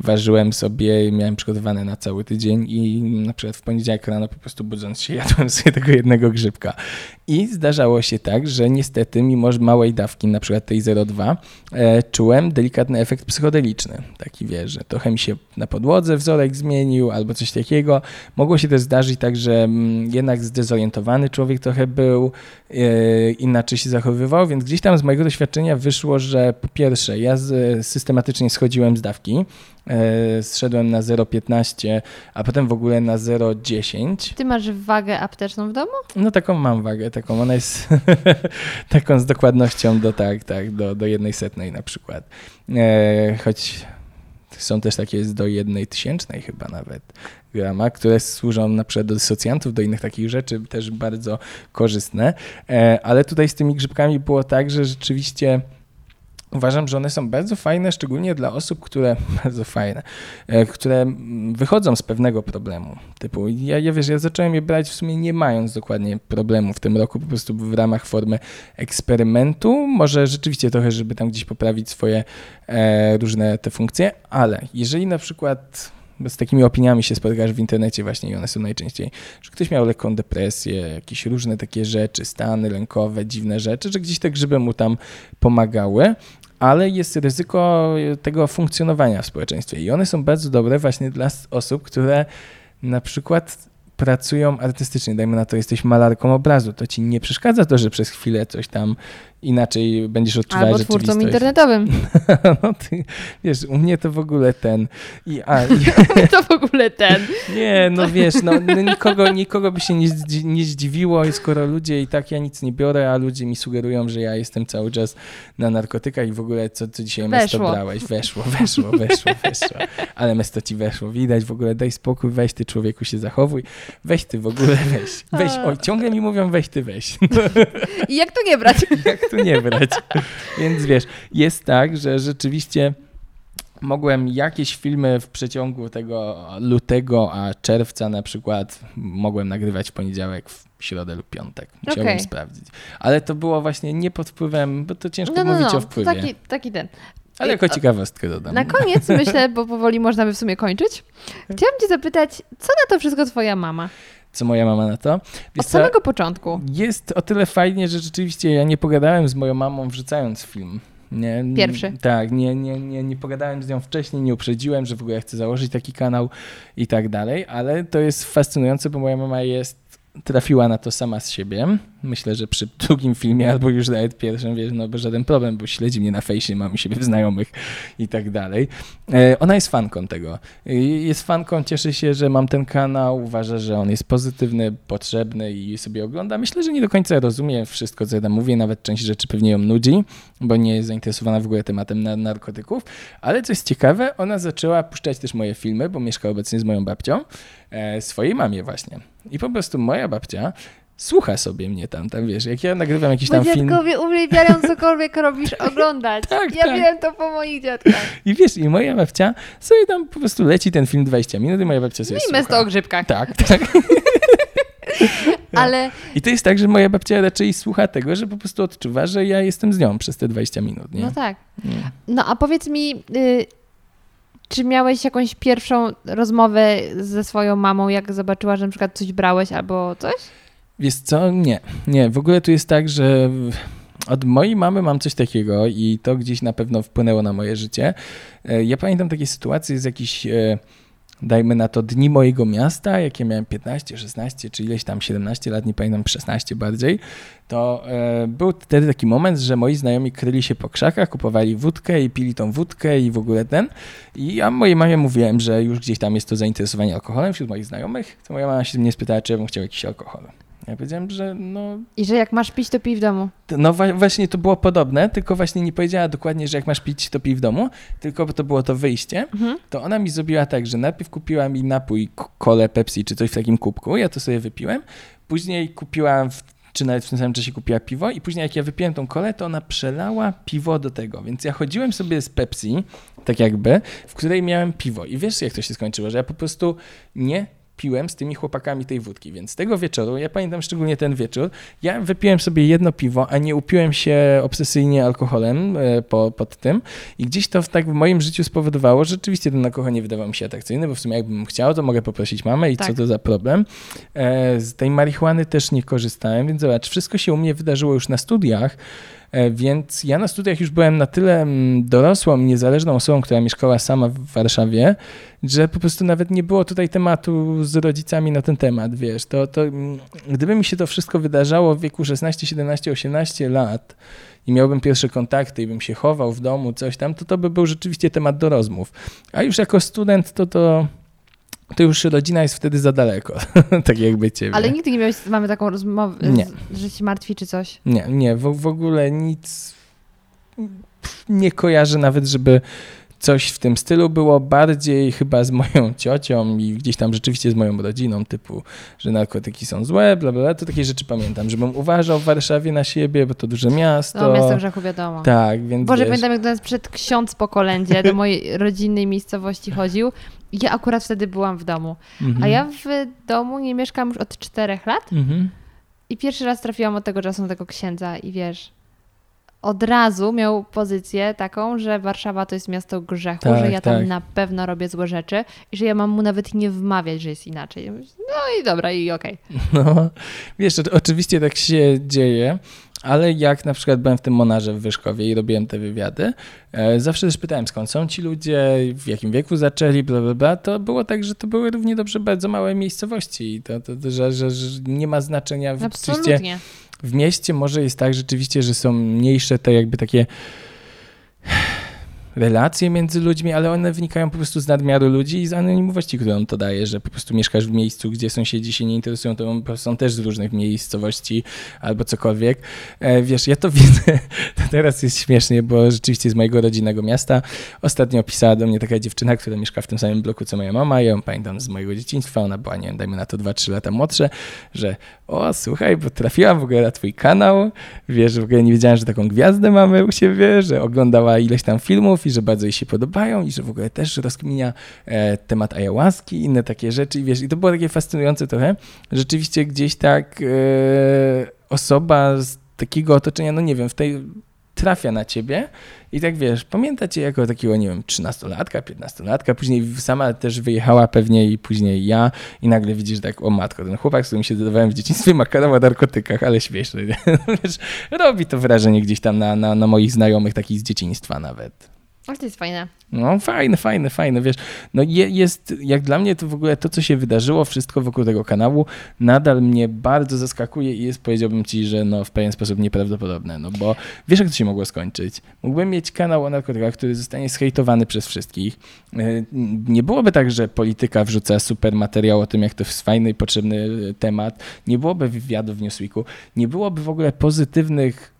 ważyłem sobie i miałem przygotowane na cały tydzień i na przykład w poniedziałek rano po prostu budząc się jadłem sobie tego jednego grzybka. I zdarzało się tak, że niestety mimo małej dawki, na przykład tej zero przecinek dwa, e, czułem delikatny efekt psychodeliczny. Taki wiesz, że trochę mi się na podłodze wzorek zmienił albo coś takiego. Mogło się też zdarzyć tak, że m, jednak zdezorientowany człowiek trochę był, e, inaczej się zachowywał, więc gdzieś tam z mojego doświadczenia wyszło, że po pierwsze ja z, systematycznie schodziłem z dawki, e, zszedłem na zero przecinek piętnaście, a potem w ogóle na zero przecinek dziesięć. Ty masz wagę apteczną w domu? No taką mam wagę. Taką, ona jest taką z dokładnością do tak, tak, do, do jednej setnej na przykład. E, choć są też takie do jednej tysięcznej chyba nawet grama, które służą na przykład do dysocjantów, do innych takich rzeczy, też bardzo korzystne. E, ale tutaj z tymi grzybkami było tak, że rzeczywiście uważam, że one są bardzo fajne, szczególnie dla osób, które bardzo fajne, które wychodzą z pewnego problemu. Typu, ja, ja wiesz, ja zacząłem je brać w sumie nie mając dokładnie problemu w tym roku, po prostu w ramach formy eksperymentu. Może rzeczywiście trochę, żeby tam gdzieś poprawić swoje e, różne te funkcje, ale jeżeli na przykład z takimi opiniami się spotykasz w internecie właśnie i one są najczęściej, że ktoś miał lekką depresję, jakieś różne takie rzeczy, stany lękowe, dziwne rzeczy, że gdzieś te grzyby mu tam pomagały, ale jest ryzyko tego funkcjonowania w społeczeństwie i one są bardzo dobre właśnie dla osób, które na przykład pracują artystycznie, dajmy na to, jesteś malarką obrazu, to ci nie przeszkadza to, że przez chwilę coś tam inaczej będziesz odczuwać albo rzeczywistość. Albo twórcą internetowym. No ty, wiesz, u mnie to w ogóle ten. I, a, i... to w ogóle ten. Nie, no wiesz, no, no nikogo, nikogo by się nie, nie zdziwiło, skoro ludzie i tak ja nic nie biorę, a ludzie mi sugerują, że ja jestem cały czas na narkotykach i w ogóle co, co dzisiaj mesto brałeś. Weszło, weszło, weszło, weszło. Ale mesto ci weszło. Widać w ogóle, daj spokój, weź ty człowieku się zachowuj. Weź ty w ogóle, weź. Weź, oj, ciągle mi mówią, weź ty, weź. I jak to nie brać? Jak to nie brać? Więc wiesz, jest tak, że rzeczywiście mogłem jakieś filmy w przeciągu tego lutego, a czerwca na przykład mogłem nagrywać w poniedziałek, w środę lub piątek. Musiałbym okay. sprawdzić. Ale to było właśnie nie pod wpływem, bo to ciężko no, no, mówić no, o wpływie. Taki, taki ten. Ale jako ciekawostkę dodam. Na koniec myślę, bo powoli można by w sumie kończyć. Chciałam cię zapytać, co na to wszystko twoja mama? Co moja mama na to? Wiesz, od samego początku. Jest o tyle fajnie, że rzeczywiście ja nie pogadałem z moją mamą wrzucając film. Nie, Pierwszy. Tak, nie, nie, nie, nie pogadałem z nią wcześniej, nie uprzedziłem, że w ogóle ja chcę założyć taki kanał i tak dalej, ale to jest fascynujące, bo moja mama jest trafiła na to sama z siebie. Myślę, że przy drugim filmie albo już nawet pierwszym, wiesz, no bo żaden problem, bo śledzi mnie na fejsie, mam u siebie znajomych i tak dalej. E, ona jest fanką tego. E, jest fanką, cieszy się, że mam ten kanał, uważa, że on jest pozytywny, potrzebny i sobie ogląda. Myślę, że nie do końca rozumie wszystko, co ja tam mówię, nawet część rzeczy pewnie ją nudzi, bo nie jest zainteresowana w ogóle tematem na- narkotyków, ale co jest ciekawe, ona zaczęła puszczać też moje filmy, bo mieszka obecnie z moją babcią, e, swojej mamie właśnie. I po prostu moja babcia słucha sobie mnie tam, tam wiesz, jak ja nagrywam jakiś tam film. Bo dziadkowie uwielbiają cokolwiek robisz oglądać. Tak, ja tak. Wiem to po moich dziadkach. I wiesz, i moja babcia sobie tam po prostu leci ten film dwadzieścia minut i moja babcia sobie słucha. I mesto o grzybkach. Tak, tak. Ale... I to jest tak, że moja babcia raczej słucha tego, że po prostu odczuwa, że ja jestem z nią przez te dwadzieścia minut. Nie? No tak. Nie. No a powiedz mi... Y- Czy miałeś jakąś pierwszą rozmowę ze swoją mamą, jak zobaczyła, że na przykład coś brałeś albo coś? Wiesz co? Nie. Nie. W ogóle tu jest tak, że od mojej mamy mam coś takiego i to gdzieś na pewno wpłynęło na moje życie. Ja pamiętam takie sytuacje z jakichś, dajmy na to, dni mojego miasta, jakie miałem piętnaście, szesnaście czy ileś tam siedemnaście lat, nie pamiętam, szesnaście bardziej, to e, był wtedy taki moment, że moi znajomi kryli się po krzakach, kupowali wódkę i pili tą wódkę i w ogóle ten. I ja mojej mamie mówiłem, że już gdzieś tam jest to zainteresowanie alkoholem wśród moich znajomych, to moja mama się mnie spytała, czy ja bym chciał jakiś alkohol. Ja powiedziałem, że no... I że jak masz pić, to pij w domu. No właśnie to było podobne, tylko właśnie nie powiedziała dokładnie, że jak masz pić, to pij w domu, tylko to było to wyjście. Mhm. To ona mi zrobiła tak, że najpierw kupiła mi napój, kolę, Pepsi czy coś w takim kubku, ja to sobie wypiłem, później kupiła... W czy nawet w tym samym czasie kupiła piwo i później jak ja wypiłem tą kolę, to ona przelała piwo do tego, więc ja chodziłem sobie z Pepsi, tak jakby, w której miałem piwo i wiesz jak to się skończyło, że ja po prostu nie piłem z tymi chłopakami tej wódki, więc tego wieczoru, ja pamiętam szczególnie ten wieczór, ja wypiłem sobie jedno piwo, a nie upiłem się obsesyjnie alkoholem po, pod tym i gdzieś to w, tak w moim życiu spowodowało, że rzeczywiście ten alkohol nie wydawał mi się atrakcyjny, bo w sumie jakbym chciał, to mogę poprosić mamę i tak. Co to za problem. Z tej marihuany też nie korzystałem, więc zobacz, wszystko się u mnie wydarzyło już na studiach, więc ja na studiach już byłem na tyle dorosłą, niezależną osobą, która mieszkała sama w Warszawie, że po prostu nawet nie było tutaj tematu z rodzicami na ten temat, wiesz. To, to, gdyby mi się to wszystko wydarzało w wieku szesnaście, siedemnaście, osiemnaście lat i miałbym pierwsze kontakty i bym się chował w domu, coś tam, to to by był rzeczywiście temat do rozmów. A już jako student to to... to już rodzina jest wtedy za daleko, tak jakby ciebie. Ale nigdy nie miałeś, mamy taką rozmowę, że się martwi czy coś? Nie, nie, w, w ogóle nic nie kojarzę nawet, żeby coś w tym stylu było, bardziej chyba z moją ciocią i gdzieś tam rzeczywiście z moją rodziną, typu, że narkotyki są złe, bla, bla, bla, to takie rzeczy pamiętam, żebym uważał w Warszawie na siebie, bo to duże miasto. No, miasto grzechu wiadomo. Tak, więc Boże, wiesz... pamiętam jak do nas przed ksiądz po kolędzie do mojej rodzinnej miejscowości chodził. Ja akurat wtedy byłam w domu, mm-hmm. a ja w domu nie mieszkam już od czterech lat mm-hmm. i pierwszy raz trafiłam od tego czasu na tego księdza i wiesz, od razu miał pozycję taką, że Warszawa to jest miasto grzechu, tak, że ja tak. tam na pewno robię złe rzeczy i że ja mam mu nawet nie wmawiać, że jest inaczej. No i dobra, i okej. Okay. No, wiesz, oczywiście tak się dzieje. Ale jak na przykład byłem w tym Monarze w Wyszkowie i robiłem te wywiady, e, zawsze też pytałem, skąd są ci ludzie, w jakim wieku zaczęli, bla, bla, bla. To było tak, że to były równie dobrze bardzo małe miejscowości i to, to, to że, że, że nie ma znaczenia. Absolutnie. W mieście może jest tak rzeczywiście, że są mniejsze te jakby takie relacje między ludźmi, ale one wynikają po prostu z nadmiaru ludzi i z anonimowości, którą to daje, że po prostu mieszkasz w miejscu, gdzie sąsiedzi się nie interesują, to są też z różnych miejscowości albo cokolwiek. Wiesz, ja to widzę, to teraz jest śmiesznie, bo rzeczywiście z mojego rodzinnego miasta ostatnio pisała do mnie taka dziewczyna, która mieszka w tym samym bloku co moja mama, ja ją pamiętam z mojego dzieciństwa, ona była, nie wiem, dajmy na to dwa trzy lata młodsze, że o, słuchaj, bo trafiłam w ogóle na twój kanał, wiesz, w ogóle nie wiedziałem, że taką gwiazdę mamy u siebie, że oglądała ileś tam filmów i że bardzo jej się podobają i że w ogóle też rozkminia e, temat ayahuaski i inne takie rzeczy. I wiesz, i to było takie fascynujące trochę. Rzeczywiście gdzieś tak e, osoba z takiego otoczenia, no nie wiem, w tej trafia na ciebie i tak wiesz, pamięta cię jako takiego, nie wiem, trzynastolatka, piętnastolatka, później sama też wyjechała pewnie i później ja i nagle widzisz tak, o matko, ten chłopak, z którym się dodawałem w dzieciństwie, ma kanał o narkotykach, ale śmieszne. Wiesz, robi to wrażenie gdzieś tam na, na, na moich znajomych takich z dzieciństwa nawet. Ale to jest fajne. No fajne, fajne, fajne, wiesz. No je, jest, jak dla mnie to w ogóle to, co się wydarzyło, wszystko wokół tego kanału nadal mnie bardzo zaskakuje i jest, powiedziałbym ci, że no w pewien sposób nieprawdopodobne, no bo wiesz, jak to się mogło skończyć. Mógłbym mieć kanał o narkotykach, który zostanie zhejtowany przez wszystkich. Nie byłoby tak, że polityka wrzuca super materiał o tym, jak to jest fajny i potrzebny temat. Nie byłoby wywiadów w Newsweeku. Nie byłoby w ogóle pozytywnych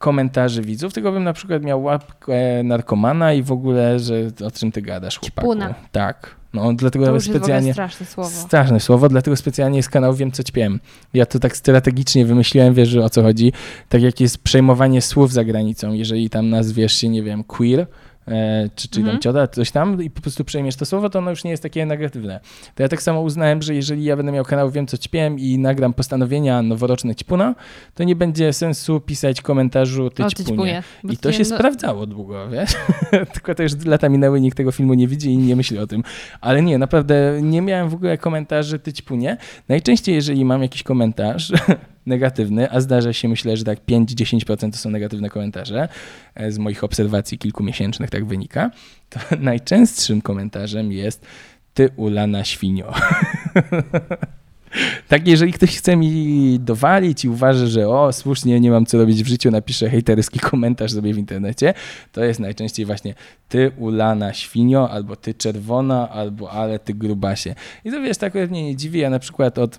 komentarzy widzów, tylko bym na przykład miał łapkę narkomana i w ogóle, że o czym ty gadasz, chłopaku. Ćpuna. Tak. No, dlatego to nawet już specjalnie. Jest straszne słowo. Straszne słowo, dlatego specjalnie jest kanał Wiem co ćpie. Ja to tak strategicznie wymyśliłem, wiesz, o co chodzi. Tak jak jest przejmowanie słów za granicą, jeżeli tam nazwiesz się, nie wiem, queer, czy, czy mhm. tam cioda, coś tam i po prostu przejmiesz to słowo, to ono już nie jest takie negatywne. To ja tak samo uznałem, że jeżeli ja będę miał kanał Wiem co ćpiem i nagram postanowienia noworoczne ćpuna, to nie będzie sensu pisać komentarzu ty, o, ty ćpunie. I to się no... sprawdzało długo, wiesz? Tylko to już lata minęły, nikt tego filmu nie widzi i nie myśli o tym. Ale nie, naprawdę nie miałem w ogóle komentarzy ty ćpunie. Najczęściej, jeżeli mam jakiś komentarz negatywny, a zdarza się, myślę, że tak pięć do dziesięciu procent to są negatywne komentarze. Z moich obserwacji kilkumiesięcznych tak wynika. To najczęstszym komentarzem jest ty ulana świnio. Tak, jeżeli ktoś chce mi dowalić i uważa, że o, słusznie, nie mam co robić w życiu, napiszę hejterski komentarz sobie w internecie, to jest najczęściej właśnie ty ulana świnio, albo ty czerwona, albo ale ty grubasie. I to wiesz, tak akurat mnie nie dziwi. Ja na przykład od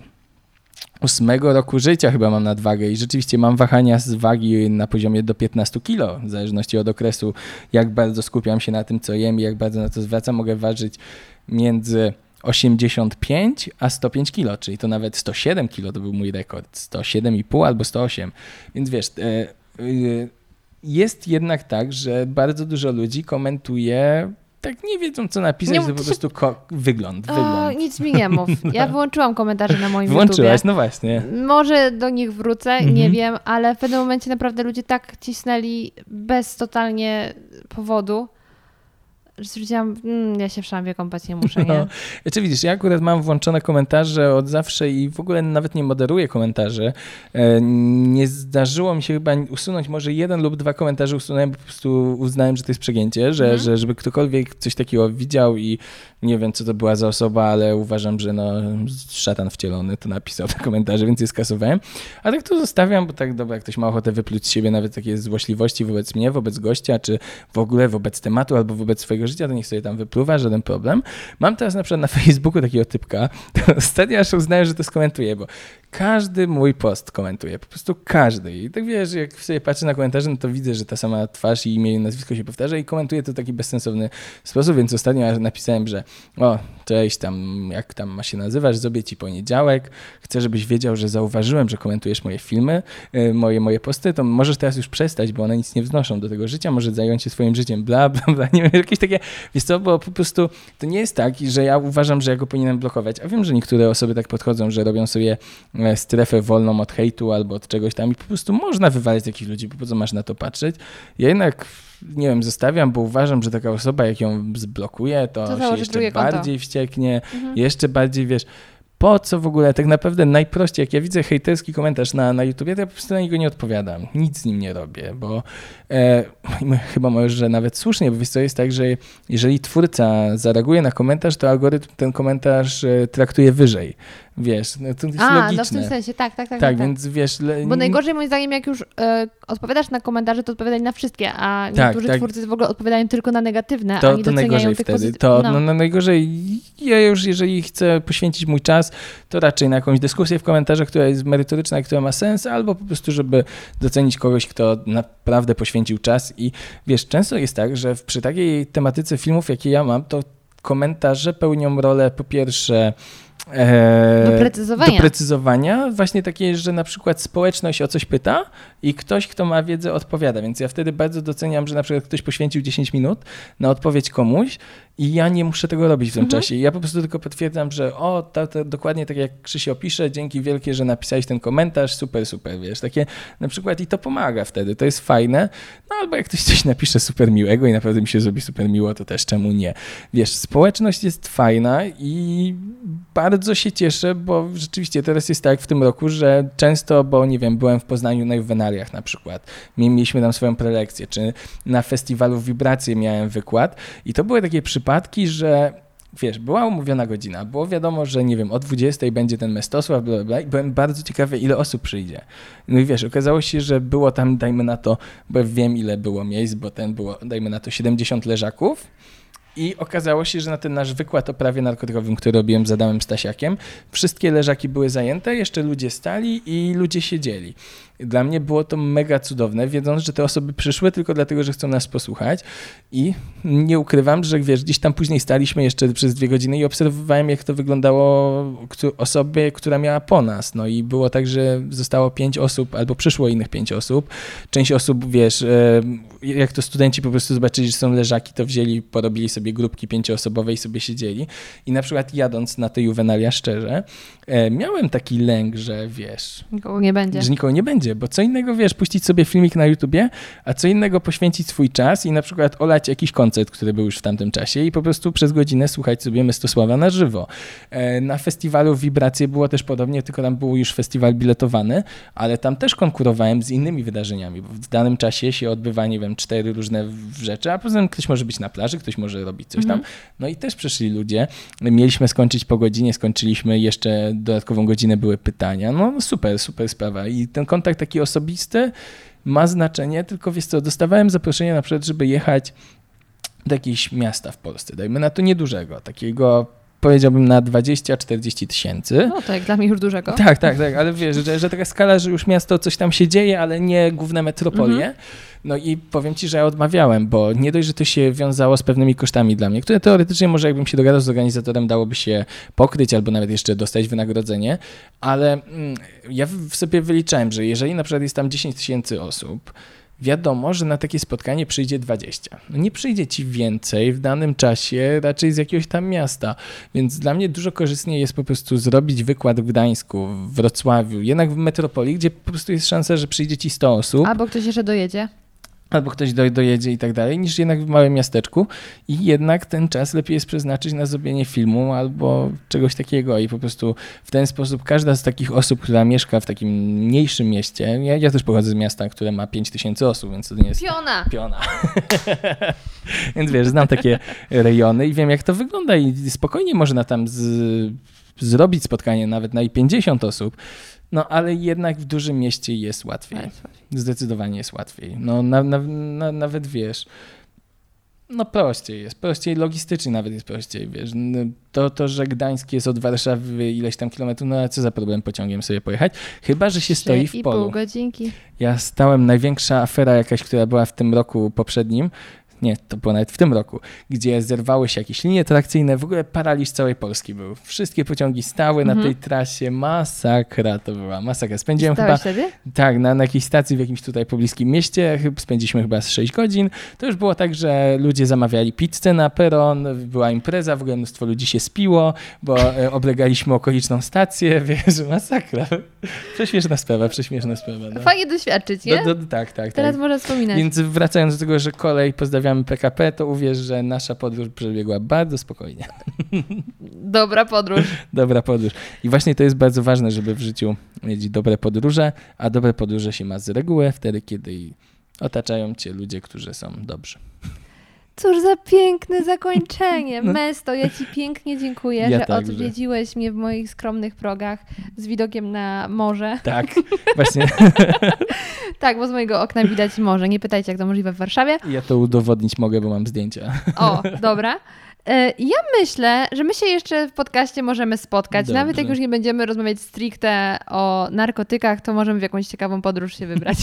ósmego roku życia chyba mam nadwagę i rzeczywiście mam wahania z wagi na poziomie do piętnastu kilo, w zależności od okresu, jak bardzo skupiam się na tym, co jem i jak bardzo na to zwracam. Mogę ważyć między osiemdziesiąt pięć a sto pięć kilo, czyli to nawet sto siedem kilo to był mój rekord, sto siedem i pół albo sto osiem. Więc wiesz, jest jednak tak, że bardzo dużo ludzi komentuje tak nie wiedzą, co napisać, nie, to po prostu ko- wygląd, o, wygląd. Nic mi nie mów. Ja wyłączyłam komentarze na moim YouTubie. Włączyłaś, no właśnie. Może do nich wrócę, mhm. nie wiem, ale w pewnym momencie naprawdę ludzie tak cisnęli bez totalnie powodu, że stwierdziłam, mm, ja się w szambie kąpać nie muszę, nie? No. Czy widzisz, ja akurat mam włączone komentarze od zawsze i w ogóle nawet nie moderuję komentarzy. Nie zdarzyło mi się chyba usunąć, może jeden lub dwa komentarze usunąłem, bo po prostu uznałem, że to jest przegięcie, że, mm. że żeby ktokolwiek coś takiego widział i nie wiem, co to była za osoba, ale uważam, że no, szatan wcielony to napisał te komentarze, więc je skasowałem. A tak to zostawiam, bo tak dobra, jak ktoś ma ochotę wypluć z siebie nawet takie złośliwości wobec mnie, wobec gościa, czy w ogóle wobec tematu, albo wobec swojego życia, to niech sobie tam wypluwa, żaden problem. Mam teraz na przykład na Facebooku takiego typka, to ostatnio aż uznałem, że to skomentuję, bo każdy mój post komentuje, po prostu każdy. I tak wiesz, jak sobie patrzę na komentarze, no to widzę, że ta sama twarz i imię i nazwisko się powtarza i komentuje to w taki bezsensowny sposób, więc ostatnio napisałem, że o, cześć, tam, jak tam ma się nazywasz, zrobię ci poniedziałek, chcę, żebyś wiedział, że zauważyłem, że komentujesz moje filmy, moje, moje posty, to możesz teraz już przestać, bo one nic nie wnoszą do tego życia, może zająć się swoim życiem, bla, bla, bla, nie wiem, jakieś takie, wiesz co, bo po prostu to nie jest tak, że ja uważam, że ja go powinienem blokować, a wiem, że niektóre osoby tak podchodzą, że robią sobie strefę wolną od hejtu albo od czegoś tam i po prostu można wywalać takich ludzi, bo po co masz na to patrzeć, ja jednak nie wiem, zostawiam, bo uważam, że taka osoba, jak ją zblokuje, to, to się jeszcze bardziej konto. wścieknie, mhm. jeszcze bardziej, wiesz, po co w ogóle, tak naprawdę najprościej, jak ja widzę hejterski komentarz na, na YouTubie, to ja po prostu na niego nie odpowiadam, nic z nim nie robię, bo e, chyba może nawet słusznie, bo wiesz co, jest tak, że jeżeli twórca zareaguje na komentarz, to algorytm ten komentarz traktuje wyżej. Wiesz, no to jest A, logiczne. No w tym sensie, tak, tak, tak. Tak, tak. Więc wiesz, le... Bo najgorzej moim zdaniem, jak już y, odpowiadasz na komentarze, to odpowiadaj na wszystkie, a niektórzy tak, tak. twórcy w ogóle odpowiadają tylko na negatywne, to, a nie to doceniają najgorzej tych wtedy. Pozyty- to no. No, no, najgorzej, ja już jeżeli chcę poświęcić mój czas, to raczej na jakąś dyskusję w komentarzach, która jest merytoryczna i która ma sens, albo po prostu, żeby docenić kogoś, kto naprawdę poświęcił czas i wiesz, często jest tak, że przy takiej tematyce filmów, jakie ja mam, to komentarze pełnią rolę po pierwsze Doprecyzowania. doprecyzowania, właśnie takie, że na przykład społeczność o coś pyta i ktoś, kto ma wiedzę, odpowiada, więc ja wtedy bardzo doceniam, że na przykład ktoś poświęcił dziesięć minut na odpowiedź komuś i ja nie muszę tego robić w tym mhm. czasie. Ja po prostu tylko potwierdzam, że o, to, to dokładnie tak jak Krzysiu opisze, dzięki wielkie, że napisałeś ten komentarz, super, super, wiesz, takie na przykład i to pomaga wtedy, to jest fajne, no albo jak ktoś coś napisze super miłego i naprawdę mi się zrobi super miło, to też czemu nie. Wiesz, społeczność jest fajna i bardzo się cieszę, bo rzeczywiście teraz jest tak w tym roku, że często, bo nie wiem, byłem w Poznaniu na juwenaliach na przykład, mieliśmy tam swoją prelekcję, czy na festiwalu Wibracje miałem wykład i to były takie przypadki, że wiesz, była umówiona godzina, było wiadomo, że nie wiem, o dwudziestej będzie ten Mestosław, bla, bla, bla i byłem bardzo ciekawy, ile osób przyjdzie. No i wiesz, okazało się, że było tam, dajmy na to, bo wiem ile było miejsc, bo ten było, dajmy na to, siedemdziesiąt leżaków. I okazało się, że na ten nasz wykład o prawie narkotykowym, który robiłem z Adamem Stasiakiem, wszystkie leżaki były zajęte, jeszcze ludzie stali i ludzie siedzieli. Dla mnie było to mega cudowne, wiedząc, że te osoby przyszły tylko dlatego, że chcą nas posłuchać i nie ukrywam, że wiesz, gdzieś tam później staliśmy jeszcze przez dwie godziny i obserwowałem, jak to wyglądało osobie, która miała po nas. No i było tak, że zostało pięć osób, albo przyszło innych pięć osób. Część osób, wiesz, jak to studenci po prostu zobaczyli, że są leżaki, to wzięli, porobili sobie grupki pięcioosobowe i sobie siedzieli. I na przykład jadąc na te juwenalia, szczerze, miałem taki lęk, że wiesz... Nikogo nie będzie. Że nikogo nie będzie. Bo co innego, wiesz, puścić sobie filmik na YouTubie, a co innego poświęcić swój czas i na przykład olać jakiś koncert, który był już w tamtym czasie i po prostu przez godzinę słuchać sobie Mestosława na żywo. Na festiwalu Wibracje było też podobnie, tylko tam był już festiwal biletowany, ale tam też konkurowałem z innymi wydarzeniami, bo w danym czasie się odbywa, nie wiem, cztery różne rzeczy, a poza tym ktoś może być na plaży, ktoś może robić coś mhm. tam. No i też przyszli ludzie. Mieliśmy skończyć po godzinie, skończyliśmy jeszcze dodatkową godzinę, były pytania. No super, super sprawa. I ten kontakt taki osobisty ma znaczenie, tylko wiesz co, dostawałem zaproszenie na przykład, żeby jechać do jakiegoś miasta w Polsce, dajmy na to niedużego, takiego powiedziałbym na dwadzieścia czterdzieści tysięcy. No to jak dla mnie już dużego. Tak, tak, tak, ale wiesz, że, że taka skala, że już miasto coś tam się dzieje, ale nie główne metropolie. Mhm. No i powiem ci, że ja odmawiałem, bo nie dość, że to się wiązało z pewnymi kosztami dla mnie, które teoretycznie może jakbym się dogadał z organizatorem, dałoby się pokryć albo nawet jeszcze dostać wynagrodzenie, ale ja sobie wyliczałem, że jeżeli na przykład jest tam dziesięć tysięcy osób, wiadomo, że na takie spotkanie przyjdzie dwadzieścia. No nie przyjdzie ci więcej w danym czasie, raczej z jakiegoś tam miasta. Więc dla mnie dużo korzystniej jest po prostu zrobić wykład w Gdańsku, w Wrocławiu, jednak w metropolii, gdzie po prostu jest szansa, że przyjdzie ci sto osób. Albo ktoś jeszcze dojedzie. Albo ktoś do, dojedzie i tak dalej, niż jednak w małym miasteczku. I jednak ten czas lepiej jest przeznaczyć na zrobienie filmu albo czegoś takiego. I po prostu w ten sposób każda z takich osób, która mieszka w takim mniejszym mieście, ja, ja też pochodzę z miasta, które ma pięć tysięcy osób, więc to nie jest... Piona! Piona. Więc wiesz, znam takie rejony i wiem, jak to wygląda i spokojnie można tam z, zrobić spotkanie nawet na i pięćdziesiąt osób. No ale jednak w dużym mieście jest łatwiej. Jest łatwiej. Zdecydowanie jest łatwiej. No na, na, na, nawet wiesz, no prościej jest, prościej logistycznie nawet jest prościej, wiesz. To, to, że Gdańsk jest od Warszawy ileś tam kilometrów, no ale co za problem pociągiem sobie pojechać? Chyba, że się stoi w polu. Pół godzinki. Ja stałem, największa afera jakaś, która była w tym roku poprzednim, nie, to było nawet w tym roku, gdzie zerwały się jakieś linie trakcyjne, w ogóle paraliż całej Polski był. Wszystkie pociągi stały mm-hmm. na tej trasie, masakra to była, masakra. Spędziłem chyba... Siebie? Tak, na, na jakiejś stacji w jakimś tutaj pobliskim mieście, spędziliśmy chyba z sześć godzin. To już było tak, że ludzie zamawiali pizzę na peron, była impreza, w ogóle mnóstwo ludzi się spiło, bo oblegaliśmy okoliczną stację, wiesz, masakra. Prześmieszna sprawa, prześmieszna sprawa. No. Fajnie doświadczyć, nie? Do, do, tak, tak. Teraz tak. Można wspominać. Więc wracając do tego, że kolej, pozdrawiam P K P, to uwierz, że nasza podróż przebiegła bardzo spokojnie. Dobra podróż. Dobra podróż. I właśnie to jest bardzo ważne, żeby w życiu mieć dobre podróże, a dobre podróże się ma z reguły wtedy, kiedy otaczają cię ludzie, którzy są dobrzy. Cóż za piękne zakończenie. Mesto, ja ci pięknie dziękuję, ja że także. Odwiedziłeś mnie w moich skromnych progach z widokiem na morze. Tak, właśnie. Tak, bo z mojego okna widać morze. Nie pytajcie, jak to możliwe w Warszawie. Ja to udowodnić mogę, bo mam zdjęcia. O, dobra. Ja myślę, że my się jeszcze w podcaście możemy spotkać. Dobrze. Nawet jak już nie będziemy rozmawiać stricte o narkotykach, to możemy w jakąś ciekawą podróż się wybrać.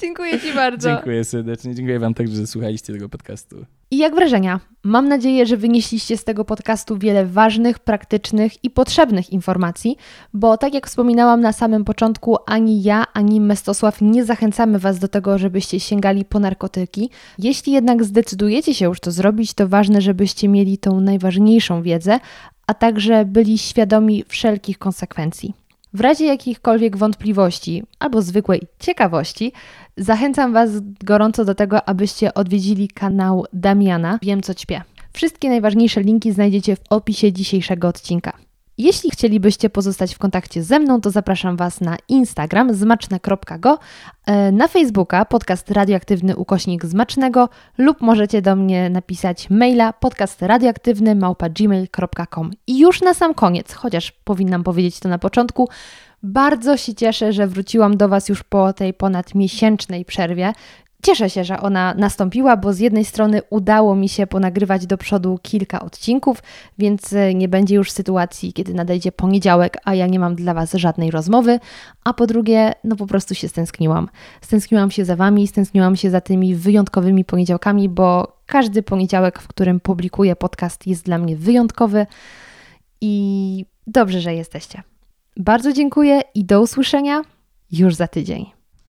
Dziękuję ci bardzo. Dziękuję serdecznie. Dziękuję wam także, że słuchaliście tego podcastu. I jak wrażenia? Mam nadzieję, że wynieśliście z tego podcastu wiele ważnych, praktycznych i potrzebnych informacji, bo tak jak wspominałam na samym początku, ani ja, ani Mestosław nie zachęcamy was do tego, żebyście sięgali po narkotyki. Jeśli jednak zdecydujecie się już to zrobić, to ważne, żebyście mieli tą najważniejszą wiedzę, a także byli świadomi wszelkich konsekwencji. W razie jakichkolwiek wątpliwości albo zwykłej ciekawości, zachęcam was gorąco do tego, abyście odwiedzili kanał Damiana Wiem co ćpie. Wszystkie najważniejsze linki znajdziecie w opisie dzisiejszego odcinka. Jeśli chcielibyście pozostać w kontakcie ze mną, to zapraszam was na Instagram zmaczne kropka go, na Facebooka podcast radioaktywny ukośnik zmacznego lub możecie do mnie napisać maila podcast radioaktywny małpa gmail kropka com. I już na sam koniec, chociaż powinnam powiedzieć to na początku, bardzo się cieszę, że wróciłam do was już po tej ponad miesięcznej przerwie. Cieszę się, że ona nastąpiła, bo z jednej strony udało mi się ponagrywać do przodu kilka odcinków, więc nie będzie już sytuacji, kiedy nadejdzie poniedziałek, a ja nie mam dla was żadnej rozmowy, a po drugie, no po prostu się stęskniłam. Stęskniłam się za wami, stęskniłam się za tymi wyjątkowymi poniedziałkami, bo każdy poniedziałek, w którym publikuję podcast, jest dla mnie wyjątkowy i dobrze, że jesteście. Bardzo dziękuję i do usłyszenia już za tydzień.